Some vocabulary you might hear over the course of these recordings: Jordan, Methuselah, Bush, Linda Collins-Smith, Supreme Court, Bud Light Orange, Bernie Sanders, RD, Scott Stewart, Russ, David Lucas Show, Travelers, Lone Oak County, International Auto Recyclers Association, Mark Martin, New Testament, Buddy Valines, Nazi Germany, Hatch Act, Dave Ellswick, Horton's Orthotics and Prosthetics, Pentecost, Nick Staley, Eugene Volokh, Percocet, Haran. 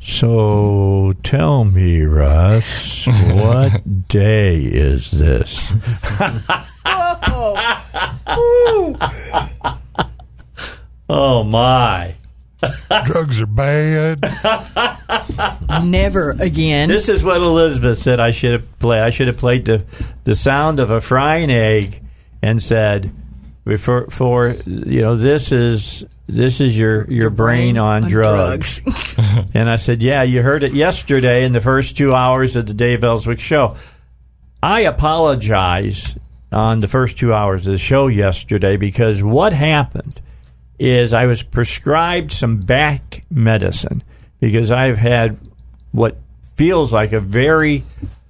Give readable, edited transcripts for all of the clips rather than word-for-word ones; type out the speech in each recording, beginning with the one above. So tell me, Russ, what day is this? Oh. Oh, my. Drugs are bad. Never again. This is what Elizabeth said I should have played. I should have played the sound of a frying egg and said, for you know, this is your brain on drugs. And I said, yeah, you heard it yesterday in the first 2 hours of the Dave Ellswick show. I apologize on the first 2 hours of the show yesterday because what happened is I was prescribed some back medicine because I've had what feels like a very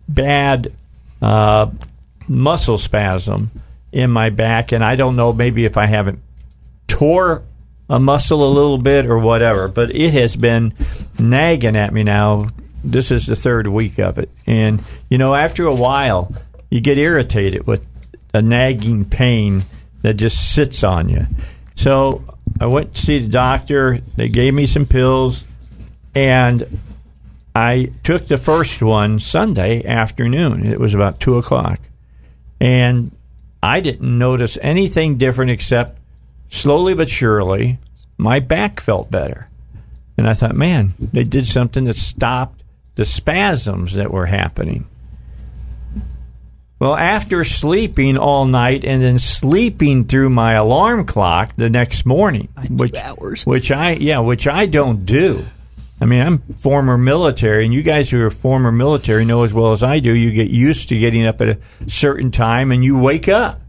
bad muscle spasm in my back. And I don't know, maybe if I haven't tore a muscle a little bit or whatever, but it has been nagging at me now. This is the third week of it. And, you know, after a while, you get irritated with a nagging pain that just sits on you. So I went to see the doctor. They gave me some pills, and I took the first one Sunday afternoon. It was about 2 o'clock. And I didn't notice anything different except slowly but surely, my back felt better. And I thought, man, they did something that stopped the spasms that were happening. Well, after sleeping all night and then sleeping through my alarm clock the next morning, 2 hours. which I don't do. I mean, I'm former military, and you guys who are former military know as well as I do, you get used to getting up at a certain time and you wake up.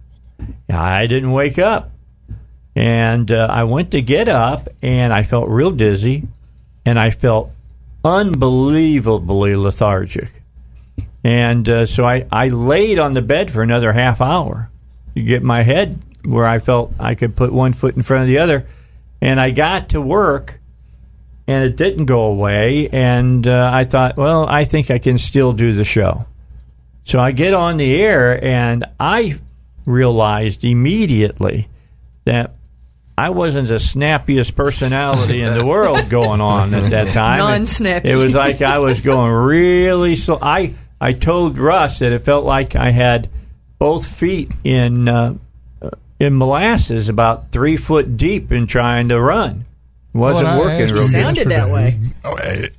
I didn't wake up. And I went to get up, and I felt real dizzy, and I felt unbelievably lethargic. And so I laid on the bed for another half hour to get my head where I felt I could put one foot in front of the other. And I got to work, and it didn't go away. And I thought, well, I think I can still do the show. So I get on the air, and I realized immediately that I wasn't the snappiest personality in the world going on at that time. Non-snappy. It was like I was going really slow. I told Russ that it felt like I had both feet in molasses about 3 foot deep in trying to run. Wasn't working. It sounded that way.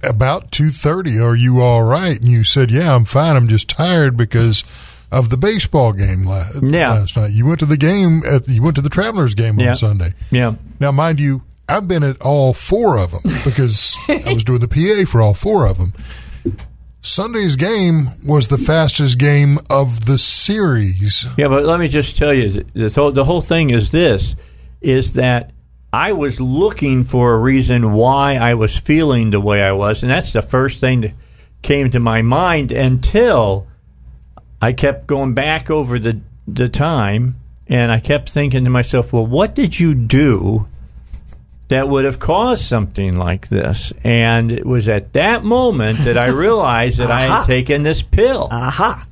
About 2:30, are you all right? And you said, yeah, I'm fine. I'm just tired because of the baseball game last night. You went to the game. You went to the Travelers game on Sunday. Yeah. Now, mind you, I've been at all four of them because I was doing the PA for all four of them. Sunday's game was the fastest game of the series. Yeah, but let me just tell you, the whole thing is this, is that I was looking for a reason why I was feeling the way I was, and that's the first thing that came to my mind until I kept going back over the time, and I kept thinking to myself, well, what did you do that would have caused something like this? And it was at that moment that I realized that I had taken this pill. Aha!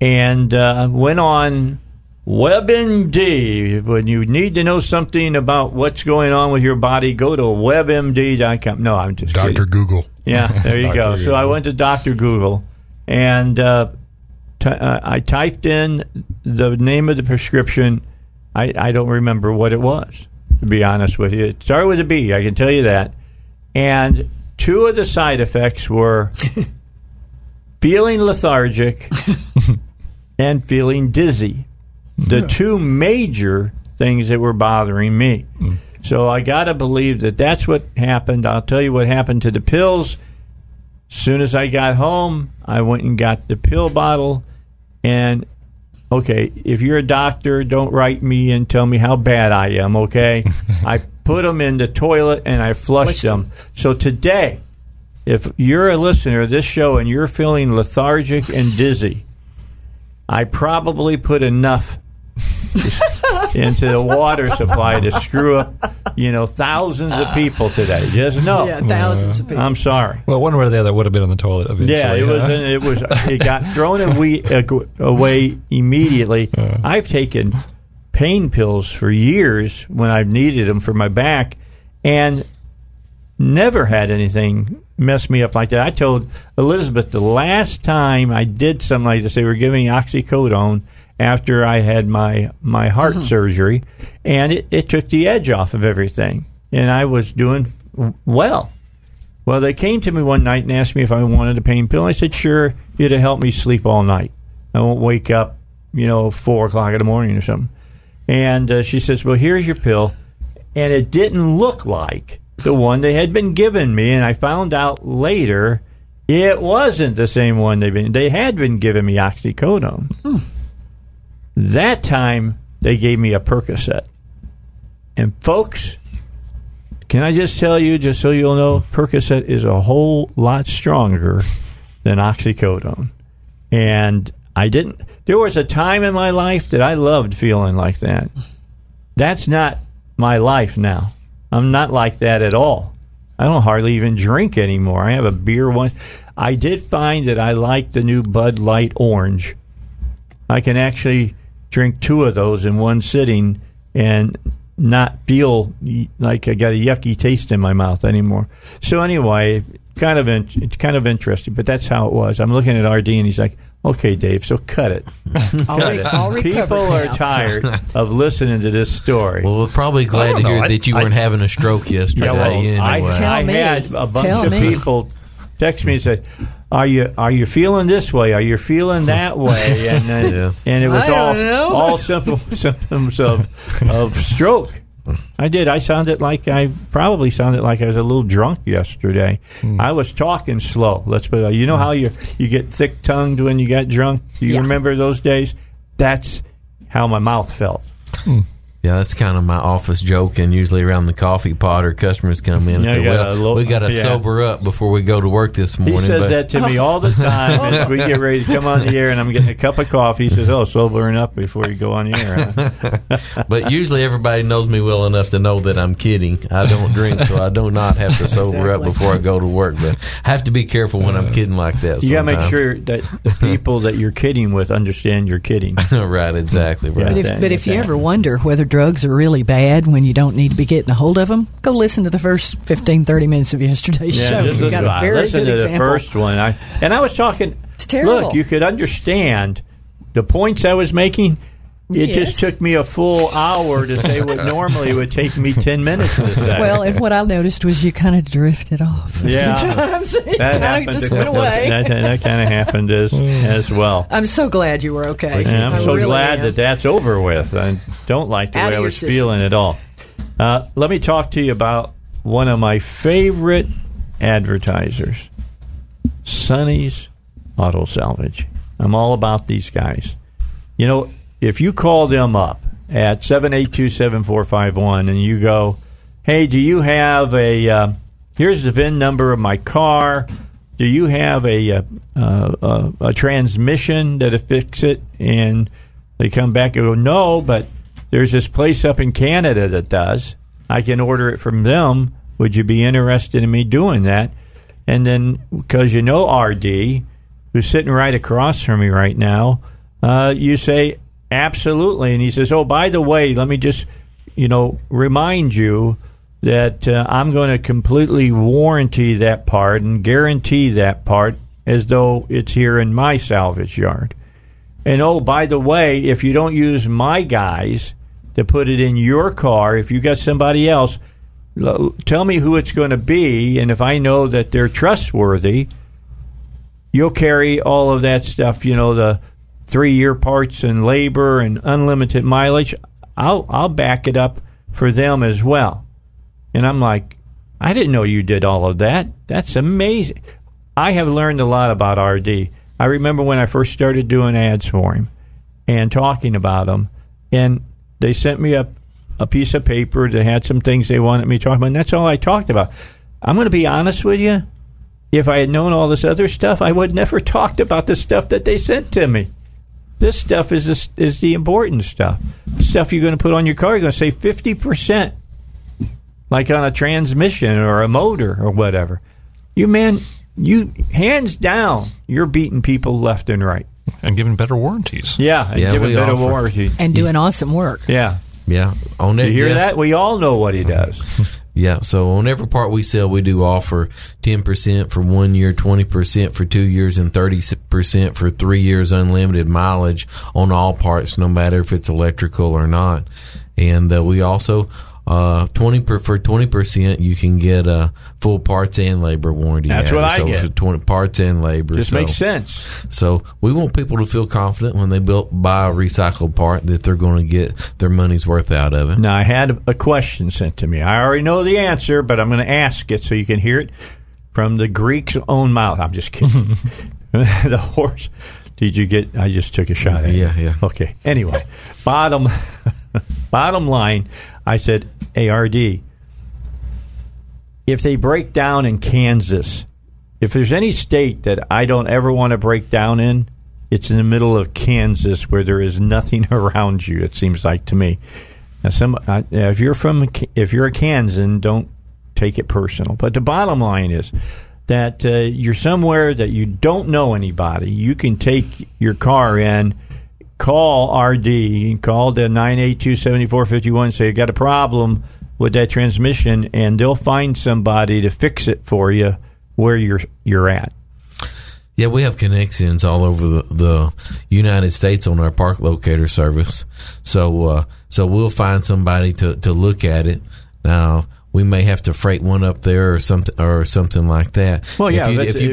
And went on WebMD. When you need to know something about what's going on with your body, go to WebMD.com. No, I'm just kidding. Dr. Google. Yeah, there you go. Google. So I went to Dr. Google, and I typed in the name of the prescription. I don't remember what it was, to be honest with you. It started with a B, I can tell you that. And two of the side effects were feeling lethargic and feeling dizzy, the two major things that were bothering me. Mm. So I got to believe that that's what happened. I'll tell you what happened to the pills. As soon as I got home, I went and got the pill bottle. And, okay, if you're a doctor, don't write me and tell me how bad I am, okay? I put them in the toilet, and I flushed them. So today, if you're a listener of this show and you're feeling lethargic and dizzy, I probably put enough into the water supply to screw up, you know, thousands of people today. Just know. Yeah, thousands of people. I'm sorry. Well, one way or the other would have been on the toilet eventually. Yeah, it was. It got thrown away immediately. I've taken pain pills for years when I've needed them for my back, and never had anything mess me up like that. I told Elizabeth the last time I did something like this, they were giving oxycodone after I had my heart surgery, and it took the edge off of everything, and I was doing well. Well, they came to me one night and asked me if I wanted a pain pill. I said, sure, it'll help me sleep all night. I won't wake up, 4 o'clock in the morning or something. And she says, well, here's your pill. And it didn't look like the one they had been giving me, and I found out later it wasn't the same one they had been giving me, oxycodone. That time they gave me a Percocet. And folks, can I just tell you, just so you'll know, Percocet is a whole lot stronger than oxycodone. And there was a time in my life that I loved feeling like that. That's not my life now. I'm not like that at all. I don't hardly even drink anymore. I have a beer once. I did find that I like the new Bud Light Orange. I can actually drink 2 of those in one sitting and not feel like I got a yucky taste in my mouth anymore. So anyway, it's kind of interesting, but that's how it was. I'm looking at RD, and he's like, okay, Dave, so cut it. People are tired of listening to this story. Well, we're probably glad to hear that you weren't having a stroke yesterday. Yeah, well, anyway. I had a bunch of people text me and said, Are you feeling this way? Are you feeling that way? And and it was all symptoms of stroke. I probably sounded like I was a little drunk yesterday. I was talking slow. Let's put it. You know how you get thick-tongued when you got drunk? Do you remember those days? That's how my mouth felt. Yeah, that's kind of my office joke, and usually around the coffee pot or customers come in and say, we got to sober up before we go to work this morning. He says that to me all the time as we get ready to come on the air, and I'm getting a cup of coffee. He says, sobering up before you go on the air. Huh? But usually everybody knows me well enough to know that I'm kidding. I don't drink, so I do not have to sober up before I go to work. But I have to be careful when I'm kidding like that. You got to make sure that the people that you're kidding with understand you're kidding. Right, exactly. Right. But if you ever wonder whether drugs are really bad when you don't need to be getting a hold of them, go listen to the first 15-30 minutes of yesterday's show. You got a very good example. The first one, I was talking. It's terrible. Look, you could understand the points I was making. It just took me a full hour to say what normally would take me 10 minutes to say. Well, and what I noticed was you kind of drifted off. Yeah, times. That just went away. That kind of happened as well. I'm so glad you were okay. And I'm so really glad that that's over with. I don't like the way I was feeling at all. Let me talk to you about one of my favorite advertisers, Sonny's Auto Salvage. I'm all about these guys. If you call them up at 782-7451 and you go, hey, do you have here's the VIN number of my car. Do you have a transmission that'll fix it? And they come back and go, no, but there's this place up in Canada that does. I can order it from them. Would you be interested in me doing that? And then, because RD, who's sitting right across from me right now, you say, absolutely. And he says, by the way, let me just, remind you that I'm going to completely warranty that part and guarantee that part as though it's here in my salvage yard. And, by the way, if you don't use my guys to put it in your car, if you got somebody else, tell me who it's going to be. And if I know that they're trustworthy, you'll carry all of that stuff, the 3-year parts and labor and unlimited mileage. I'll back it up for them as well. And I'm like, I didn't know you did all of that. That's amazing. I have learned a lot about RD. I remember when I first started doing ads for him and talking about him, and they sent me up a piece of paper that had some things they wanted me to talk about, and that's all I talked about. I'm going to be honest with you. If I had known all this other stuff, I would never talked about the stuff that they sent to me. This stuff is the important stuff. Stuff you're going to put on your car, you're going to say 50%, like on a transmission or a motor or whatever. You hands down, you're beating people left and right. And giving better warranties. Yeah, and giving better warranties. And doing awesome work. Yeah. Yeah. On it, you hear that? We all know what he does. Yeah, so on every part we sell, we do offer 10% for 1 year, 20% for 2 years, and 30% for 3 years unlimited mileage on all parts, no matter if it's electrical or not. And we also, 20% you can get full parts and labor warranty. That's what I get. So 20 parts and labor. This makes sense. So we want people to feel confident when they buy a recycled part that they're going to get their money's worth out of it. Now, I had a question sent to me. I already know the answer, but I'm going to ask it so you can hear it from the Greek's own mouth. I'm just kidding. The horse. Did you get? I just took a shot at it. Yeah. Okay. Anyway, bottom line, I said, ARD, if they break down in Kansas, if there's any state that I don't ever want to break down in, it's in the middle of Kansas where there is nothing around you, it seems like to me. Now, if you're a Kansan, don't take it personal. But the bottom line is that you're somewhere that you don't know anybody. You can take your car in. Call RD, call the 982-7451, say, you got a problem with that transmission, and they'll find somebody to fix it for you where you're at. Yeah, we have connections all over the United States on our park locator service. So we'll find somebody to look at it. Now, we may have to freight one up there or something like that. Well, yeah, if you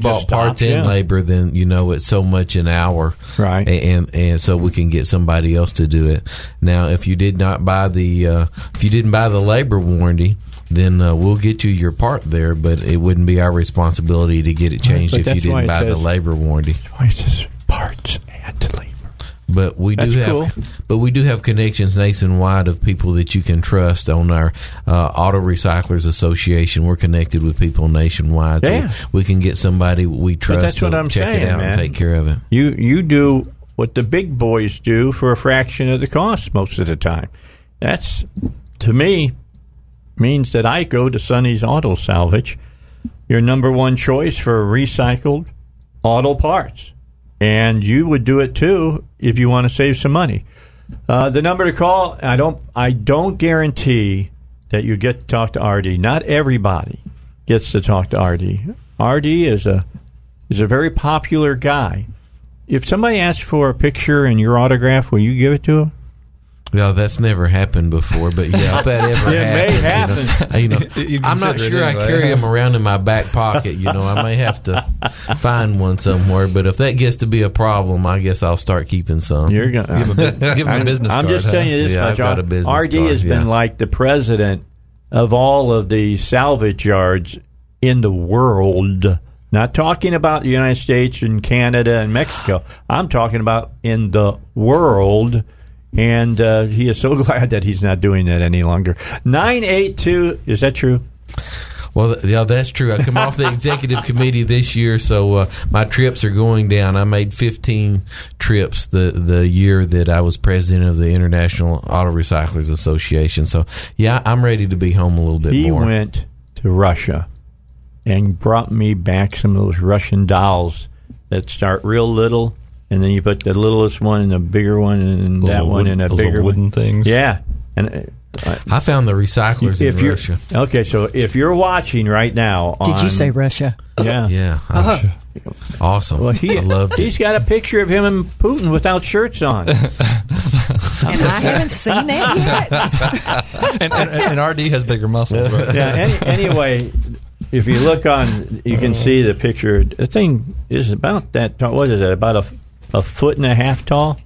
bought parts and labor, then you know it's so much an hour, right? And so we can get somebody else to do it. Now, if you did not buy the labor warranty, then we'll get you your part there, but it wouldn't be our responsibility to get it changed if you didn't buy the labor warranty. That's why it says parts and labor. But we do have connections nationwide of people that you can trust on our Auto Recyclers Association. We're connected with people nationwide, so we can get somebody we trust. But that's what I'm saying, man. And take care of it. You do what the big boys do for a fraction of the cost most of the time. That's, to me, means that I go to Sonny's Auto Salvage, your number one choice for recycled auto parts. And you would do it too if you want to save some money. The number to call, I don't guarantee that you get to talk to RD. Not everybody gets to talk to RD. RD is a very popular guy. If somebody asks for a picture and your autograph, will you give it to him? No, that's never happened before, but yeah, if that ever happens, may happen. You know, I'm not sure I carry them around in my back pocket. You know, I may have to find one somewhere, but if that gets to be a problem, I guess I'll start keeping some. You're gonna give them a business card. I'm just telling you this, my job. RD has been like the president of all of the salvage yards in the world. Not talking about the United States and Canada and Mexico. I'm talking about in the world. And he is so glad that he's not doing that any longer. 982, is that true? Well, yeah, that's true. I come off the executive committee this year, so my trips are going down. I made 15 trips the year that I was president of the International Auto Recyclers Association. So, yeah, I'm ready to be home a little bit more. He went to Russia and brought me back some of those Russian dolls that start real little. And then you put the littlest one and a bigger one and that one and a bigger wooden things. Yeah. And I found the recyclers in Russia. Okay, so if you're watching right now on... Did you say Russia? Yeah. Yeah. Russia. Awesome. Well, I loved it. He's got a picture of him and Putin without shirts on. And I haven't seen that yet. and RD has bigger muscles. Right? Yeah. Anyway... If you look on, you can see the picture. The thing is about that tall. What is it? About a foot and a half tall?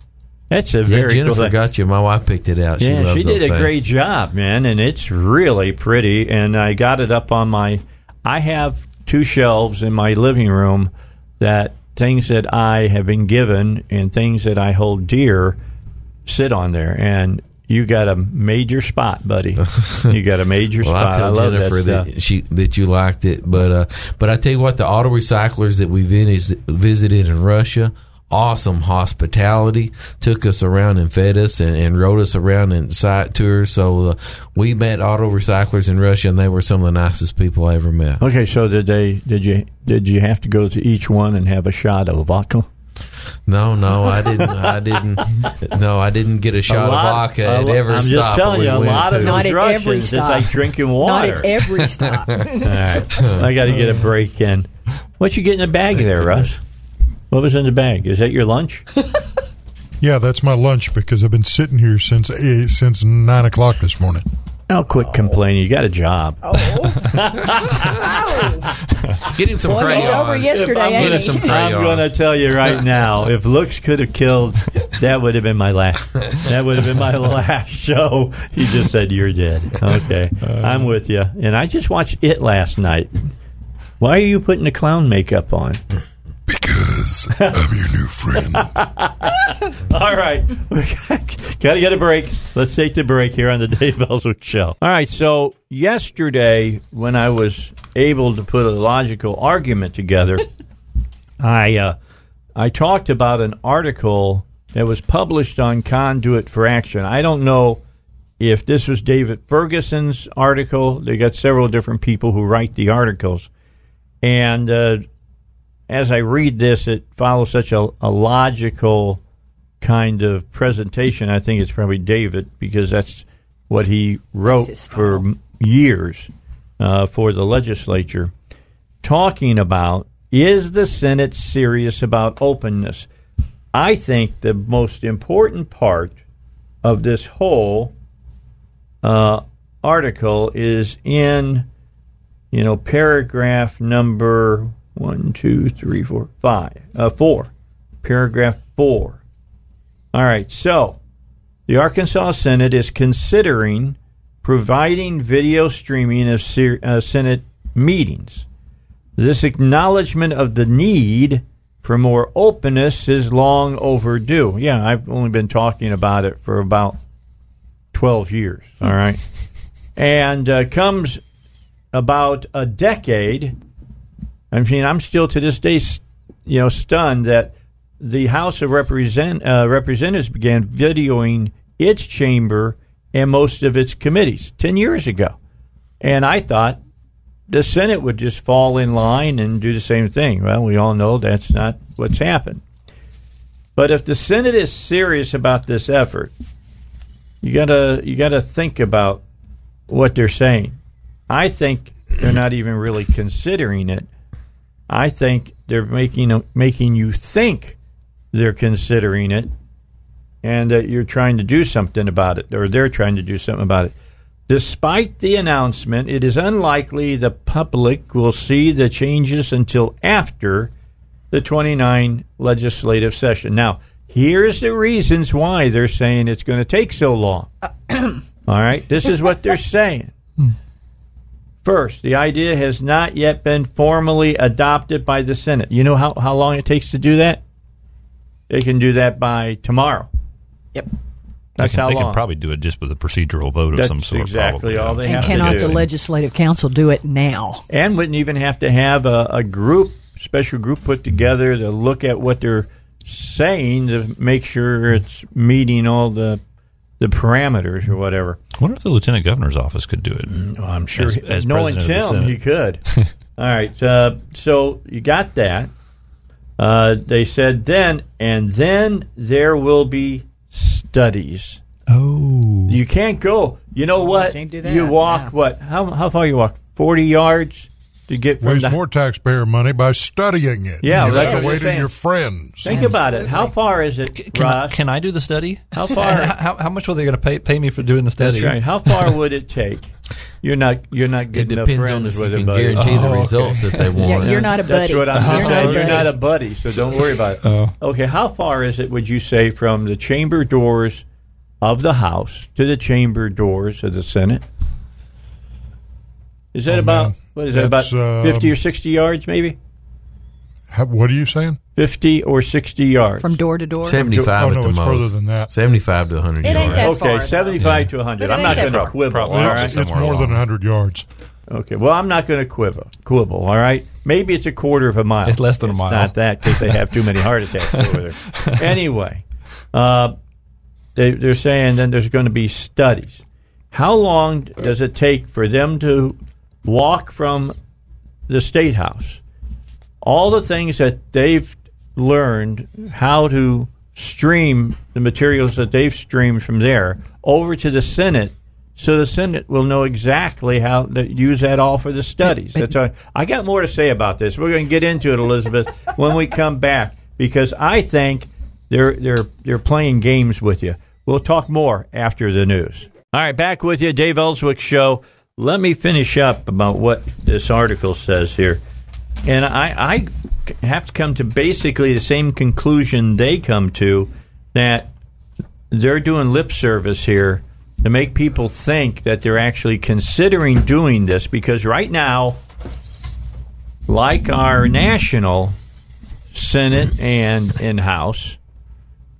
That's very cool thing. Jennifer got you. My wife picked it out. Yeah, she did a great job, man, and it's really pretty. And I got it up on my – I have two shelves in my living room that things that I have been given and things that I hold dear sit on there. And You got a major spot, buddy. You got a major spot. I tell I love Jennifer that you liked it, but I tell you what, the auto recyclers that we visited in Russia, awesome hospitality, took us around and fed us and rode us around in site tours. So we met auto recyclers in Russia, and they were some of the nicest people I ever met. Okay, so did you have to go to each one and have a shot of vodka? No, I didn't. I didn't get a shot of vodka at every stop. I'm just telling you, not at every stop. It's like drinking water. Not at every stop. All right, I got to get a break in. What you get in the bag there, Russ? What was in the bag? Is that your lunch? Yeah, that's my lunch because I've been sitting here since 9 o'clock this morning. Now quit complaining. You got a job. Oh. Get him some crayons. I'm going to tell you right now, if looks could have killed, that would have been my last. That would have been my last show. He just said, you're dead. Okay. I'm with you. And I just watched it last night. Why are you putting the clown makeup on? Because I'm your new friend. All right. Got to get a break. Let's take the break here on the Dave Ellswick Show. All right. So yesterday, when I was able to put a logical argument together, I talked about an article that was published on Conduit for Action. I don't know if this was David Ferguson's article. They got several different people who write the articles. And as I read this, it follows such a logical kind of presentation. I think it's probably David because that's what he wrote for years for the legislature, talking about, is the Senate serious about openness? I think the most important part of this whole article is in, paragraph number 4. Paragraph 4. All right. So the Arkansas Senate is considering providing video streaming of Senate meetings. This acknowledgement of the need for more openness is long overdue. Yeah, I've only been talking about it for about 12 years. All right. And comes about a decade. I mean, I'm still to this day, stunned that the House of Representatives began videoing its chamber and most of its committees 10 years ago. And I thought the Senate would just fall in line and do the same thing. Well, we all know that's not what's happened. But if the Senate is serious about this effort, you gotta think about what they're saying. I think they're not even really considering it. I think they're making you think they're considering it and that you're trying to do something about it, or they're trying to do something about it. Despite the announcement, it is unlikely the public will see the changes until after the 29th legislative session. Now, here's the reasons why they're saying it's going to take so long. All right? This is what they're saying. First, the idea has not yet been formally adopted by the Senate. You know how long it takes to do that? They can do that by tomorrow. Yep. That's how long. They can probably do it just with a procedural vote of some sort. That's exactly all they have to do. And cannot the Legislative Council do it now? And wouldn't even have to have a special group put together to look at what they're saying to make sure it's meeting all the parameters or whatever. I wonder if the lieutenant governor's office could do it. Well, I'm sure. As knowing Tim, he could. All right. So you got that. They said then there will be studies. Oh. You can't go. You know what? Can't do that. You walk what? How far you walk? 40 yards to get from Waste more taxpayer money by studying it. Yeah. That's the way to your friends. Think about it. How far is it, Ross? Can I do the study? How far? How much were they going to pay me for doing the study? That's right. How far would it take? You're not good enough friends with a buddy. It depends on if you can guarantee the results that they want. Yeah, you're not a buddy. That's what I'm saying. You're not a buddy, so don't worry about it. Okay, how far is it, would you say, from the chamber doors of the House to the chamber doors of the Senate? Is that about 50 or 60 yards, maybe? What are you saying? 50 or 60 yards. From door to door? 75 at the most. Further than that. 75 to 100 yards. It ain't that far. Okay, 75 to 100. I'm not going to quibble. It's more than 100 yards. Okay, well, I'm not going to quibble, all right? Maybe it's a quarter of a mile. It's less than a mile. It's not that, because they have too many heart attacks over there. Anyway, they're saying then there's going to be studies. How long does it take for them to walk from the State House? All the things that they've learned how to stream the materials that they've streamed from there over to the Senate, so the Senate will know exactly how to use that all for the studies. That's all. I got more to say about this. We're going to get into it, Elizabeth, when we come back, because I think they're playing games with you. We'll talk more after the news. All right, back with you, Dave Ellswick Show. Let me finish up about what this article says here. And I have to come to basically the same conclusion they come to, that they're doing lip service here to make people think that they're actually considering doing this, because right now, like our national Senate and in-house,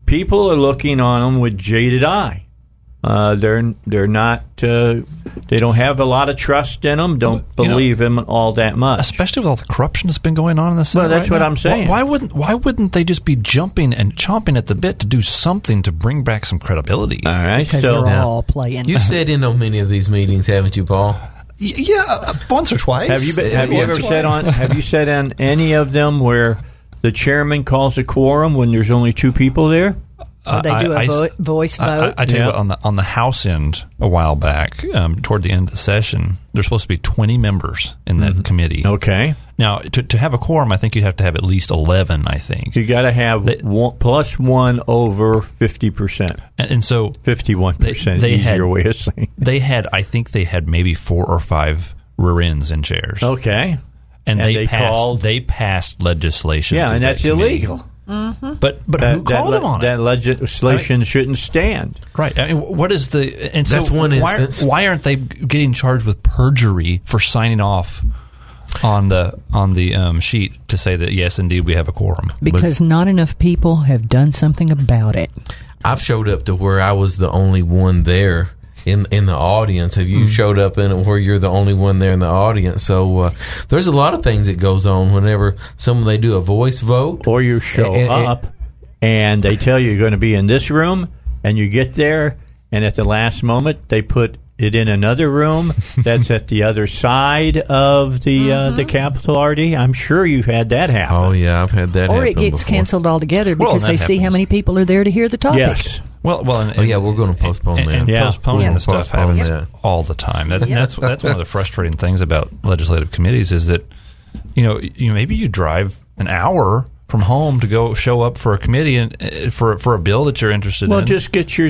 people are looking on them with jaded eye. They're not. They don't have a lot of trust in them. Don't believe him all that much, especially with all the corruption that's been going on in the Senate. Well, that's right what now. I'm saying. Why wouldn't they just be jumping and chomping at the bit to do something to bring back some credibility? All right, because so they're all playing. You've said in on many of these meetings, haven't you, Paul? Yeah, once or twice. Have you said on any of them where the chairman calls a quorum when there's only two people there? They do a voice vote. I tell you what, on the House end a while back, toward the end of the session, there's supposed to be 20 members in that committee. Okay. Now, to have a quorum, I think you'd have to have at least 11, I think. You got to have plus one over 50%. And so 51% they easier had, way of saying. They had, I think they had maybe 4 or 5 rear ends in chairs. Okay. And they passed legislation. Yeah, and that's illegal. Mm-hmm. But who called him on it? That legislation shouldn't stand. Right. I mean, what is the? And that's so one instance. Why aren't they getting charged with perjury for signing off on the sheet to say that yes, indeed, we have a quorum? Because not enough people have done something about it. I've showed up to where I was the only one there in the audience. Have you showed up in where you're the only one there in the audience? So there's a lot of things that goes on whenever they do a voice vote, or you show up and they tell you you're going to be in this room, and you get there, and at the last moment they put it in another room that's at the other side of the Capitol, RD. I'm sure you've had that happen. Oh yeah, I've had that. Or it gets canceled altogether because they see how many people are there to hear the topic. Yes. We're going to postpone that. And postponing the stuff happens all the time. That's one of the frustrating things about legislative committees is that maybe you drive an hour from home to go show up for a committee and for a bill that you're interested in. Well, just get your.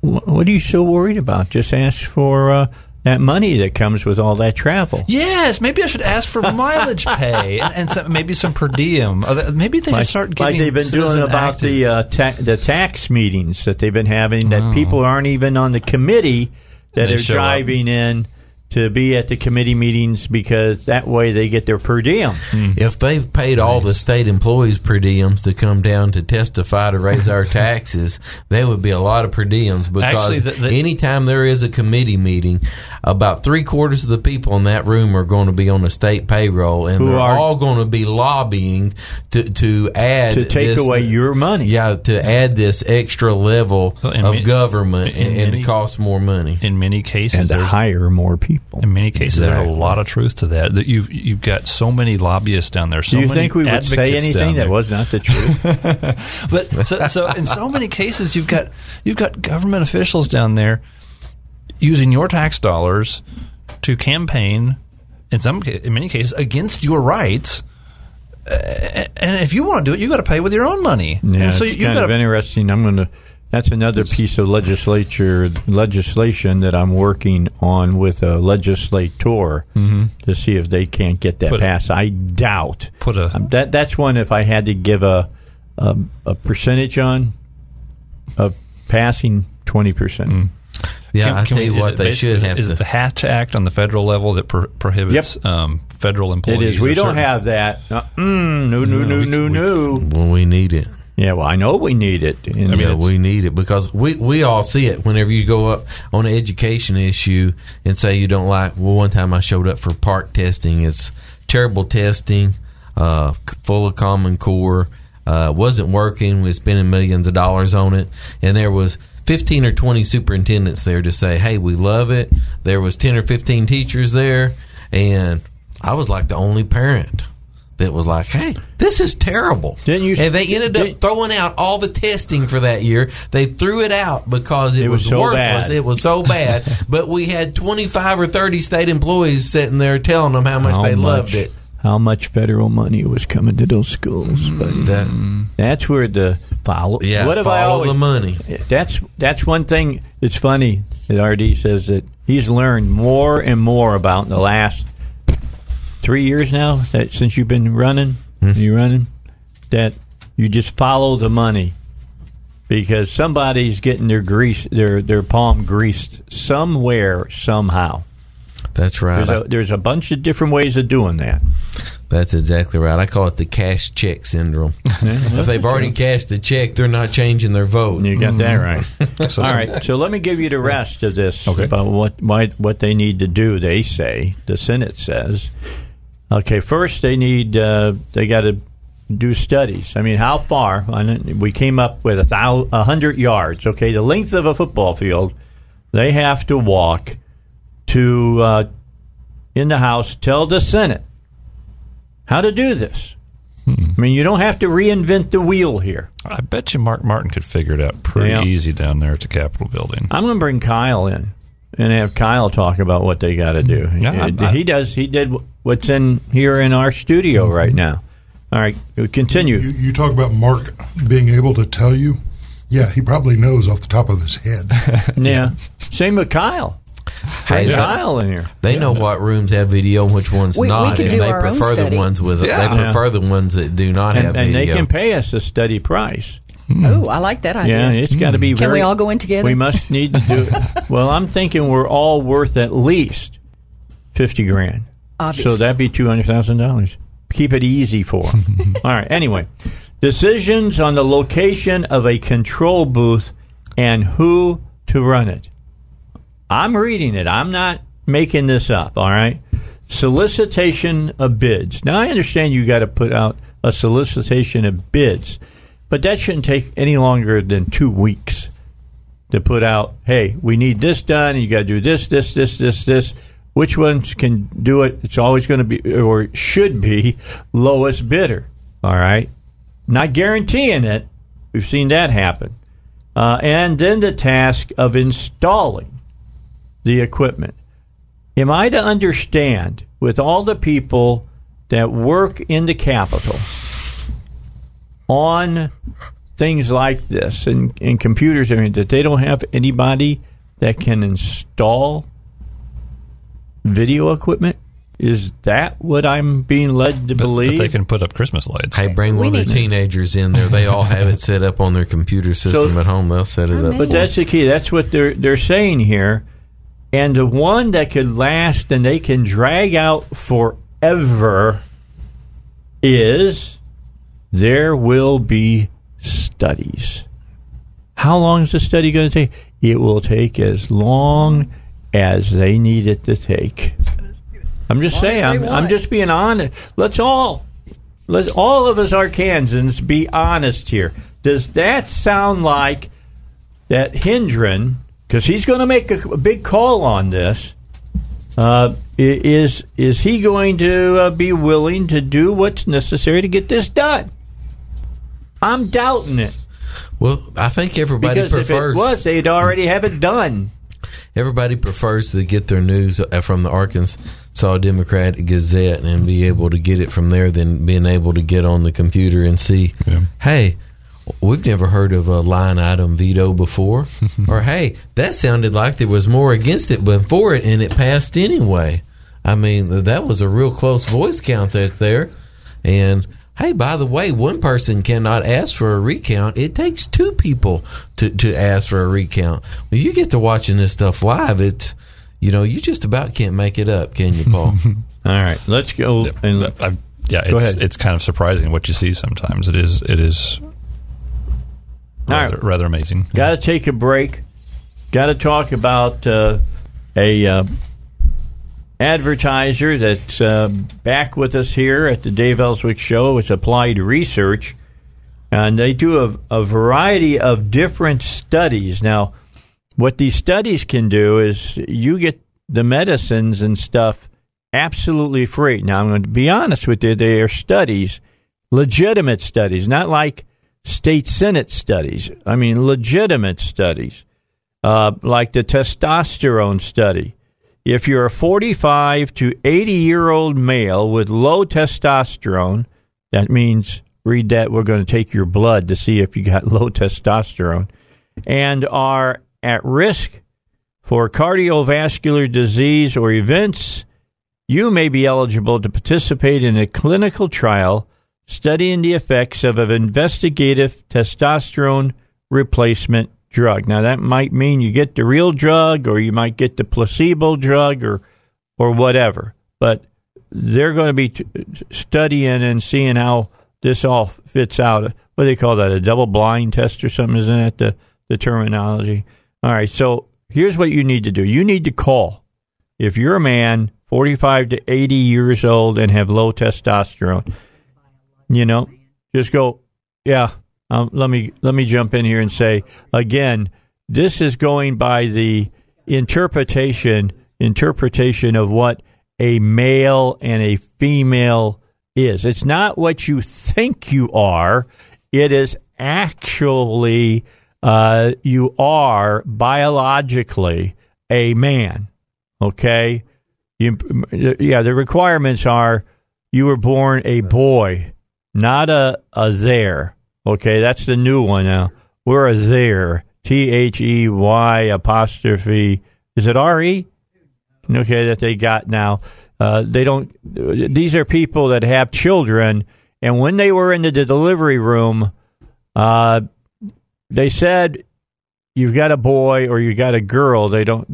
What are you so worried about? Just ask for that money that comes with all that travel. Yes, maybe I should ask for mileage pay and maybe some per diem. Maybe they should start giving. Like they've been doing about the tax meetings that they've been having, that people aren't even on the committee that are driving in to be at the committee meetings, because that way they get their per diem. If they've paid all the state employees per diems to come down to testify to raise our taxes, there would be a lot of per diems, because any time there is a committee meeting, about 3/4 of the people in that room are going to be on the state payroll, and they're all going to be lobbying to take away your money. Yeah, to add this extra level of government and to cost more money. In many cases, and to hire more people. In many cases, there's a lot of truth to that. That you've got so many lobbyists down there. So do you think we would say anything that was not the truth? But so in so many cases, you've got government officials down there using your tax dollars to campaign in many cases against your rights. And if you want to do it, you got to pay with your own money. Yeah, and so it's kind of interesting. That's another piece of legislation that I'm working on with a legislator to see if they can't get that passed. I doubt. That's one, if I had to give a percentage on of passing, 20%. Yeah, I tell you what, they should have. Is it the Hatch Act on the federal level that prohibits federal employees? It is. We don't have that. No. Well, we need it. Yeah, well, I know we need it. I mean, yeah, we need it because we all see it whenever you go up on an education issue and say you don't like. Well, one time I showed up for park testing. It's terrible testing, full of Common Core, wasn't working. We're spending millions of dollars on it, and there was 15 or 20 superintendents there to say, hey, we love it. There was 10 or 15 teachers there, and I was like the only parent that was like, hey, this is terrible. And they ended up throwing out all the testing for that year. They threw it out because it was so worthless. Bad. It was so bad. But we had 25 or 30 state employees sitting there telling them how much they loved it. How much federal money was coming to those schools. But that's where the follow. Yeah, what follow the money. That's one thing that's funny that RD says that he's learned more and more about in the last 3 years now that since you've been running, that you just follow the money because somebody's getting their palm greased somewhere somehow. That's right. There's a bunch of different ways of doing that. That's exactly right. I call it the cash check syndrome. If they've already cashed the check, they're not changing their vote. You got that right. All right. So let me give you the rest of this about what they need to do. They say the Senate says, okay, first they need they got to do studies. I mean, how far? We came up with 100 yards. Okay, the length of a football field. They have to walk to in the House, tell the Senate how to do this. I mean, you don't have to reinvent the wheel here. I bet you Mark Martin could figure it out pretty easy down there at the Capitol building. I'm going to bring Kyle in and have Kyle talk about what they got to do. Yeah, he did what's in here in our studio right now. All right, continue. You talk about Mark being able to tell you. Yeah, he probably knows off the top of his head. Yeah, same with Kyle. Hey, Kyle in here. They know what rooms have video and which ones not, and they prefer the ones with. They prefer the ones that do not have video, and they can pay us a study price. Oh, I like that idea. Yeah, it's got to be. Can we all go in together? We must need to do it. Well, I'm thinking we're all worth at least $50,000. Obviously. So that'd be $200,000. Keep it easy for them. All right. Anyway, decisions on the location of a control booth and who to run it. I'm reading it. I'm not making this up, all right? Solicitation of bids. Now, I understand you got to put out a solicitation of bids, but that shouldn't take any longer than 2 weeks to put out, hey, we need this done, and you got to do this. Which ones can do it? It's always going to be, or should be, lowest bidder, all right? Not guaranteeing it. We've seen that happen. And then the task of installing the equipment. Am I to understand, with all the people that work in the Capitol on things like this and computers, that they don't have anybody that can install video equipment? Is that what I'm being led to believe? But they can put up Christmas lights. Hey, bring one of the teenagers in there. They all have it set up on their computer system at home. They'll set it up. But that's the key. That's what they're saying here. And the one that could last and they can drag out forever is there will be studies. How long is the study going to take? It will take as long as they need it to take. I'm just saying. I'm just being honest. Let's all of us Arkansans be honest here. Does that sound like that Hendren? Because he's going to make a big call on this. Is he going to be willing to do what's necessary to get this done? I'm doubting it. Well, I think everybody prefers. Because if it was, they'd already have it done. Everybody prefers to get their news from the Arkansas Democrat Gazette and be able to get it from there than being able to get on the computer and see, hey, we've never heard of a line item veto before. Or, hey, that sounded like there was more against it but for it, and it passed anyway. I mean, that was a real close voice count there. And hey, by the way, one person cannot ask for a recount. It takes two people to ask for a recount. When you get to watching this stuff live, it's, you know, you just about can't make it up, can you, Paul? All right, let's go. Go ahead. It's kind of surprising what you see sometimes. It is rather amazing. Got to take a break. Got to talk about a advertiser that's back with us here at the Dave Ellswick Show. It's Applied Research, and they do a variety of different studies. Now, what these studies can do is you get the medicines and stuff absolutely free. Now, I'm going to be honest with you. They are studies, legitimate studies, not like state Senate studies. I mean, legitimate studies, like the testosterone study. If you're a 45 to 80-year-old male with low testosterone, that means, read that, we're going to take your blood to see if you got low testosterone, and are at risk for cardiovascular disease or events, you may be eligible to participate in a clinical trial studying the effects of an investigative testosterone replacement drug. Now, that might mean you get the real drug, or you might get the placebo drug, or whatever. But they're going to be studying and seeing how this all fits out. What do they call that? A double-blind test or something? Isn't that the terminology? All right, so here's what you need to do. You need to call. If you're a man, 45 to 80 years old, and have low testosterone, you know, just go, yeah, let me jump in here and say, again, this is going by the interpretation of what a male and a female is. It's not what you think you are. It is actually you are biologically a man, okay? The requirements are you were born a boy, not a there. Okay, that's the new one now. We're a there. THEY'. Is it RE? Okay, that they got now. They don't. These are people that have children, and when they were in the delivery room, they said, "You've got a boy or you got a girl." They don't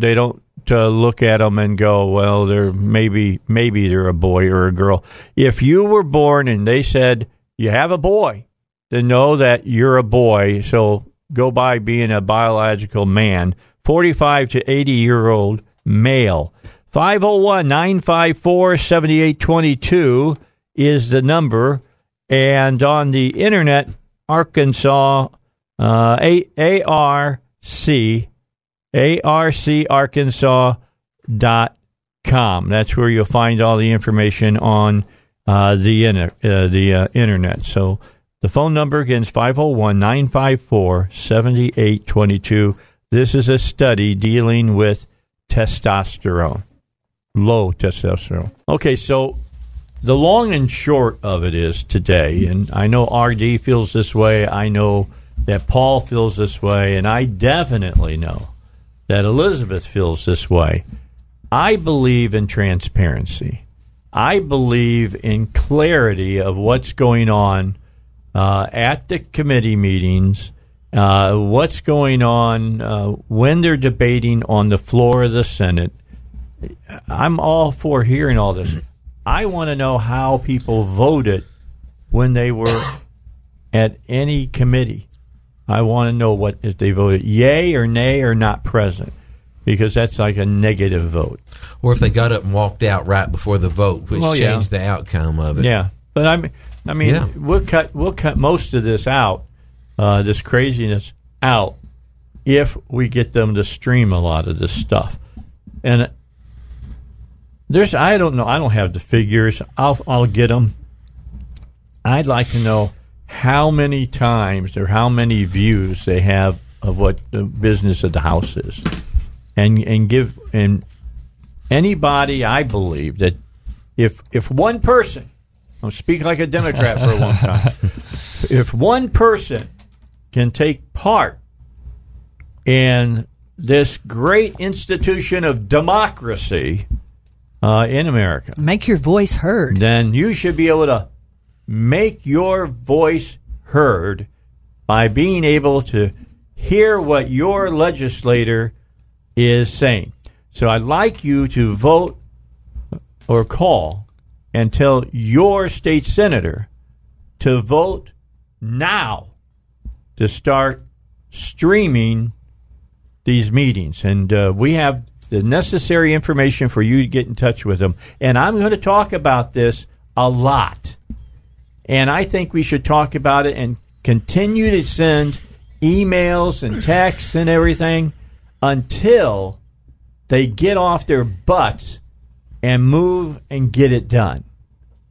to look at them and go, well, they're maybe they're a boy or a girl. If you were born and they said you have a boy, then know that you're a boy. So go by being a biological man, 45 to 80-year-old male. 501-954-7822 is the number. And on the Internet, Arkansas, ARCArkansas.com. That's where you'll find all the information on the Internet. So the phone number, again, is 501-954-7822. This is a study dealing with testosterone, low testosterone. Okay, so the long and short of it is today, and I know RD feels this way, I know that Paul feels this way, and I definitely know that Elizabeth feels this way. I believe in transparency. I believe in clarity of what's going on at the committee meetings, what's going on when they're debating on the floor of the Senate. I'm all for hearing all this. I want to know how people voted when they were at any committee. I want to know what if they voted yay or nay or not present, because that's like a negative vote. Or if they got up and walked out right before the vote, which changed the outcome of it. Yeah, but I mean, we'll cut most of this out, this craziness out, if we get them to stream a lot of this stuff. And there's, I don't know, I don't have the figures. I'll get them. I'd like to know how many times or how many views they have of what the business of the house is, and anybody, I believe that if one person, I'll speak like a Democrat for a long time, if one person can take part in this great institution of democracy in America, make your voice heard, then you should be able to make your voice heard by being able to hear what your legislator is saying. So I'd like you to vote or call and tell your state senator to vote now to start streaming these meetings. And we have the necessary information for you to get in touch with them. And I'm going to talk about this a lot. And I think we should talk about it and continue to send emails and texts and everything until they get off their butts and move and get it done.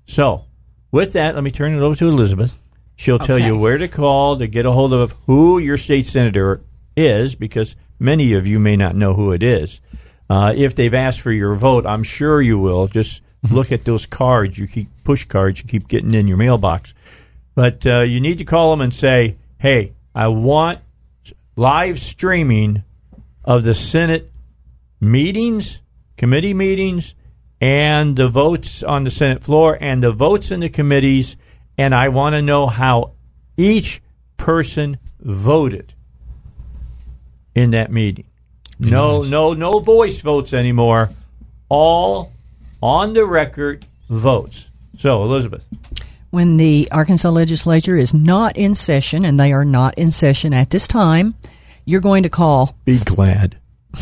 So with that, let me turn it over to Elizabeth. She'll tell you where to call to get a hold of who your state senator is, because many of you may not know who it is. If they've asked for your vote, I'm sure you will. Just look at those cards, push cards you keep getting in your mailbox. But you need to call them and say, hey, I want live streaming of the Senate meetings, committee meetings, and the votes on the Senate floor and the votes in the committees, and I want to know how each person voted in that meeting. No voice votes anymore. All on-the-record votes. So, Elizabeth. When the Arkansas Legislature is not in session, and they are not in session at this time, you're going to call. Be glad.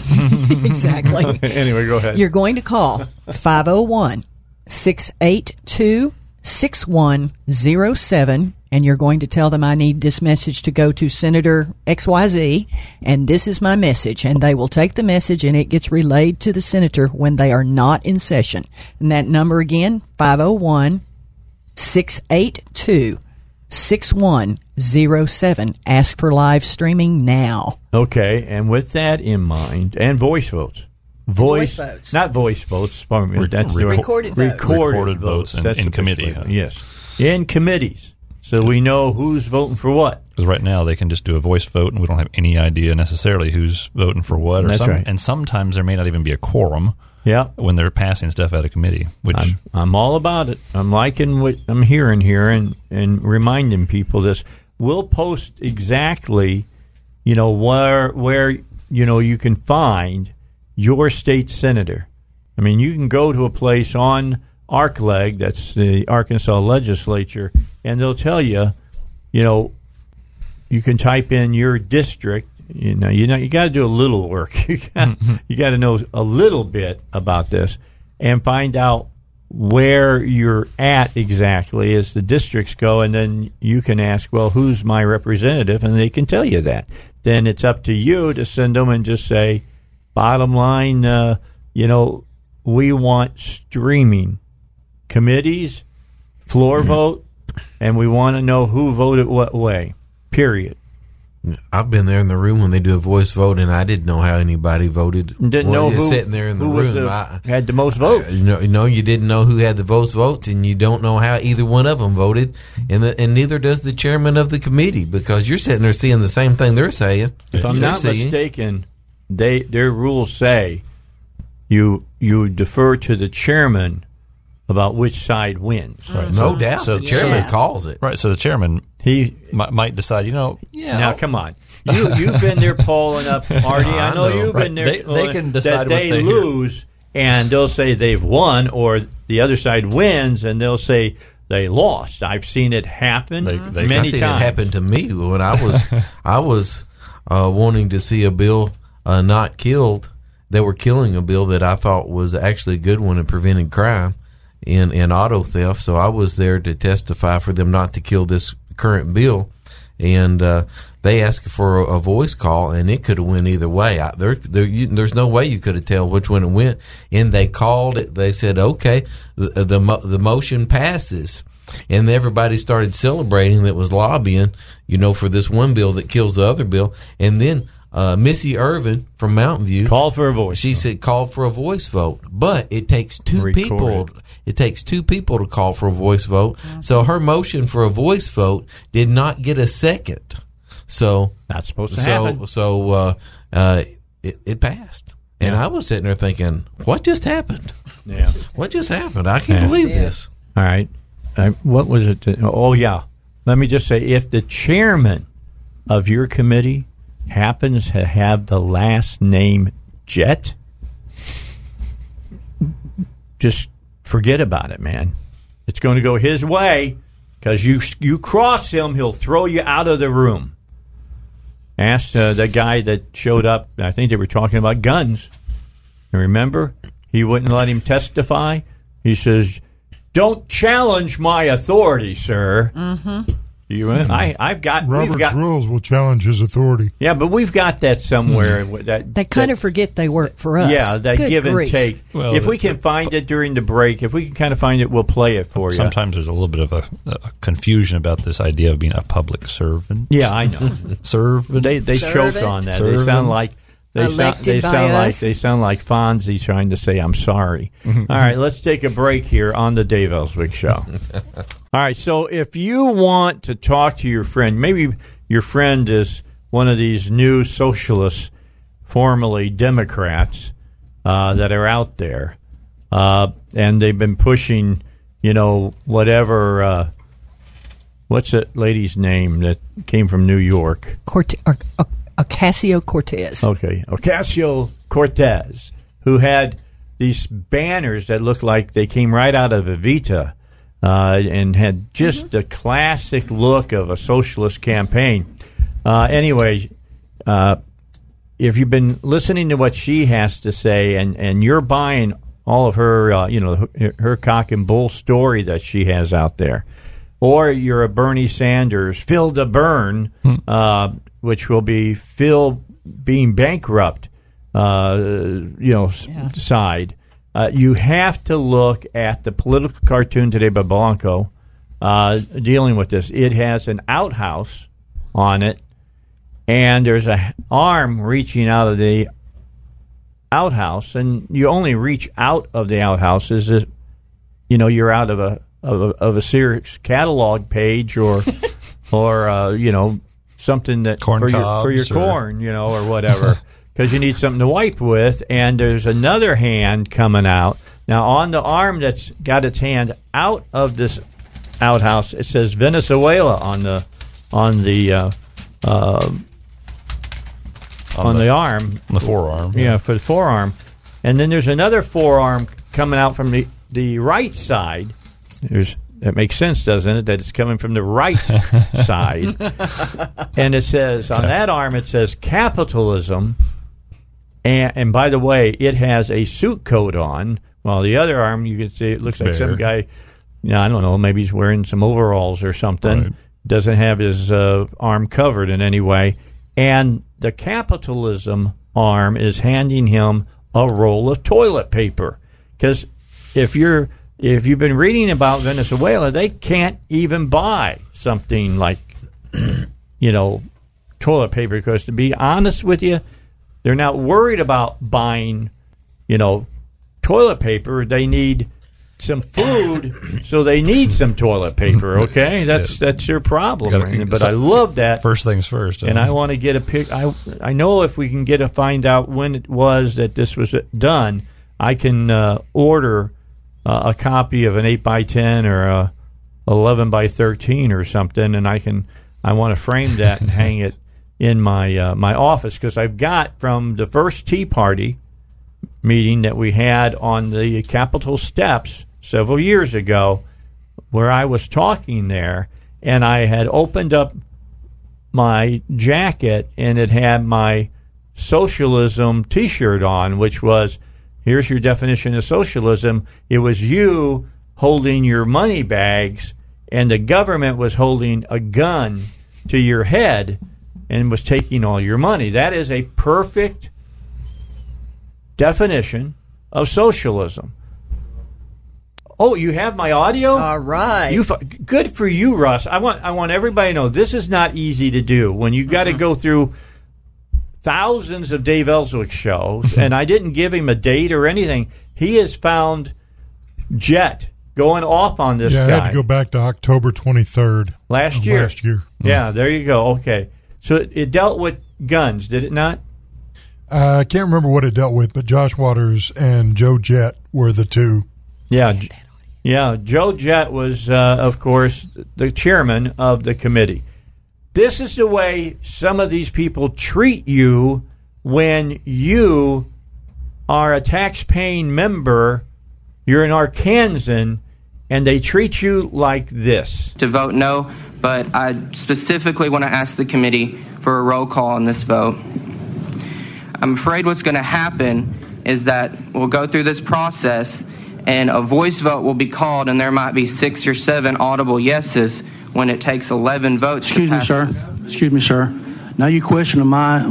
Exactly. Anyway, go ahead. You're going to call 501-682-6107, and you're going to tell them, I need this message to go to Senator XYZ, and this is my message. And they will take the message, and it gets relayed to the senator when they are not in session. And that number again, 501-682-6107. Ask for live streaming now. Okay, and with that in mind, and voice votes. Voice votes. Not voice votes. Recorded votes. That's in committee. Yes. In committees. So we know who's voting for what. Because right now they can just do a voice vote, and we don't have any idea necessarily who's voting for what. Right. And sometimes there may not even be a quorum. Yeah, when they're passing stuff out of committee, which I'm all about it. I'm liking what I'm hearing here, and reminding people this. We'll post exactly, where you can find your state senator. I mean, you can go to a place on ArcLeg, that's the Arkansas Legislature, and they'll tell you, you can type in your district. You got to do a little work. You got to know a little bit about this and find out where you're at exactly as the districts go, and then you can ask, well, who's my representative? And they can tell you that. Then it's up to you to send them and just say, bottom line, we want streaming committees, floor vote, and we want to know who voted what way, period. I've been there in the room when they do a voice vote, and I didn't know how anybody voted. Didn't know who sitting there in the room had the most votes. You didn't know who had the most votes, and you don't know how either one of them voted, and neither does the chairman of the committee, because you're sitting there seeing the same thing they're saying. If I'm not mistaken, their rules say you defer to the chairman about which side wins. Right. No doubt. So the chairman calls it. Right, so the chairman might decide, Now, come on. You've been there polling up, RD. I know you've been there. They can decide that they lose, and they'll say they've won, or the other side wins, and they'll say they lost. I've seen it happen many times. It happened to me when I was wanting to see a bill not killed. They were killing a bill that I thought was actually a good one in preventing crime. In auto theft, so I was there to testify for them not to kill this current bill, and they asked for a voice call, and it could have went either way. There's no way you could have tell which one it went, and they called it. They said, "Okay, the motion passes," and everybody started celebrating. That was lobbying, for this one bill that kills the other bill, and then. Missy Irvin from Mountain View called for a voice. She said, "Call for a voice vote," but it takes two people. It takes two people to call for a voice vote. Mm-hmm. So her motion for a voice vote did not get a second. So not supposed to happen. So it passed, and I was sitting there thinking, "What just happened? Yeah, what just happened? I can't believe this." All right, what was it? Let me just say, if the chairman of your committee happens to have the last name Jet, just forget about it, man. It's going to go his way, because you cross him, he'll throw you out of the room. Asked the guy that showed up, I think they were talking about guns. And remember, he wouldn't let him testify. He says, "Don't challenge my authority, sir." Mm-hmm. I've got Robert's rules will challenge his authority. Yeah, but we've got that somewhere. They kind of forget they work for us. Yeah, that good give grief. And take. Well, if we can find it during the break, if we can kind of find it, we'll play it for you. Sometimes there's a little bit of a confusion about this idea of being a public servant. Yeah, I know. Servant. They choke on that. Servant. They sound like they sound like Fonzie trying to say I'm sorry. All right, let's take a break here on the Dave Ellswick Show. All right, so if you want to talk to your friend, maybe your friend is one of these new socialists, formerly Democrats, that are out there, and they've been pushing, whatever, what's that lady's name that came from New York? Ocasio-Cortez. Okay, Ocasio-Cortez, who had these banners that looked like they came right out of Evita. And had just the classic look of a socialist campaign. Anyway, if you've been listening to what she has to say and you're buying all of her, her cock and bull story that she has out there, or you're a Bernie Sanders, Phil to burn, which will be Phil being bankrupt, side. You have to look at the political cartoon today by Blanco dealing with this. It has an outhouse on it, and there's an arm reaching out of the outhouse, and you only reach out of the outhouse is if, you're out of a serious catalog page or or something that corn for your corn, or whatever. Because you need something to wipe with, and there's another hand coming out. Now, on the arm that's got its hand out of this outhouse, it says Venezuela on the arm, the forearm. Yeah, for the forearm, and then there's another forearm coming out from the right side. That makes sense, doesn't it? That it's coming from the right side, and it says on that arm it says capitalism. And by the way, it has a suit coat on. While the other arm, you can see it looks like some guy, I don't know, maybe he's wearing some overalls or something. Right. Doesn't have his arm covered in any way. And the capitalism arm is handing him a roll of toilet paper. Because if you've been reading about Venezuela, they can't even buy something like, toilet paper. Because to be honest with you, they're not worried about buying, toilet paper. They need some food, so they need some toilet paper, okay? That's your problem. But I love that. First things first. And I want to get a pic. I know if we can find out when it was that this was done, I can order a copy of an 8x10 or a 11x13 or something, and I want to frame that and hang it in my my office, because I've got from the first Tea Party meeting that we had on the Capitol steps several years ago, where I was talking there, and I had opened up my jacket, and it had my socialism T-shirt on, which was, here's your definition of socialism. It was you holding your money bags, and the government was holding a gun to your head and was taking all your money. That is a perfect definition of socialism. Oh, you have my audio? All right. Good for you, Russ. I want everybody to know this is not easy to do when you've got to go through thousands of Dave Ellswick shows, and I didn't give him a date or anything. He has found Jet going off on this guy. I had to go back to October 23rd. Last year. Yeah, there you go. Okay. So it dealt with guns, did it not? I can't remember what it dealt with, but Josh Waters and Joe Jett were the two. Yeah, Yeah, Joe Jett was, of course, the chairman of the committee. This is the way some of these people treat you when you are a tax-paying member, you're an Arkansan, and they treat you like this. To vote no, but I specifically want to ask the committee for a roll call on this vote. I'm afraid what's going to happen is that we'll go through this process and a voice vote will be called, and there might be 6 or 7 audible yeses when it takes 11 votes. Excuse me, sir. Now you question my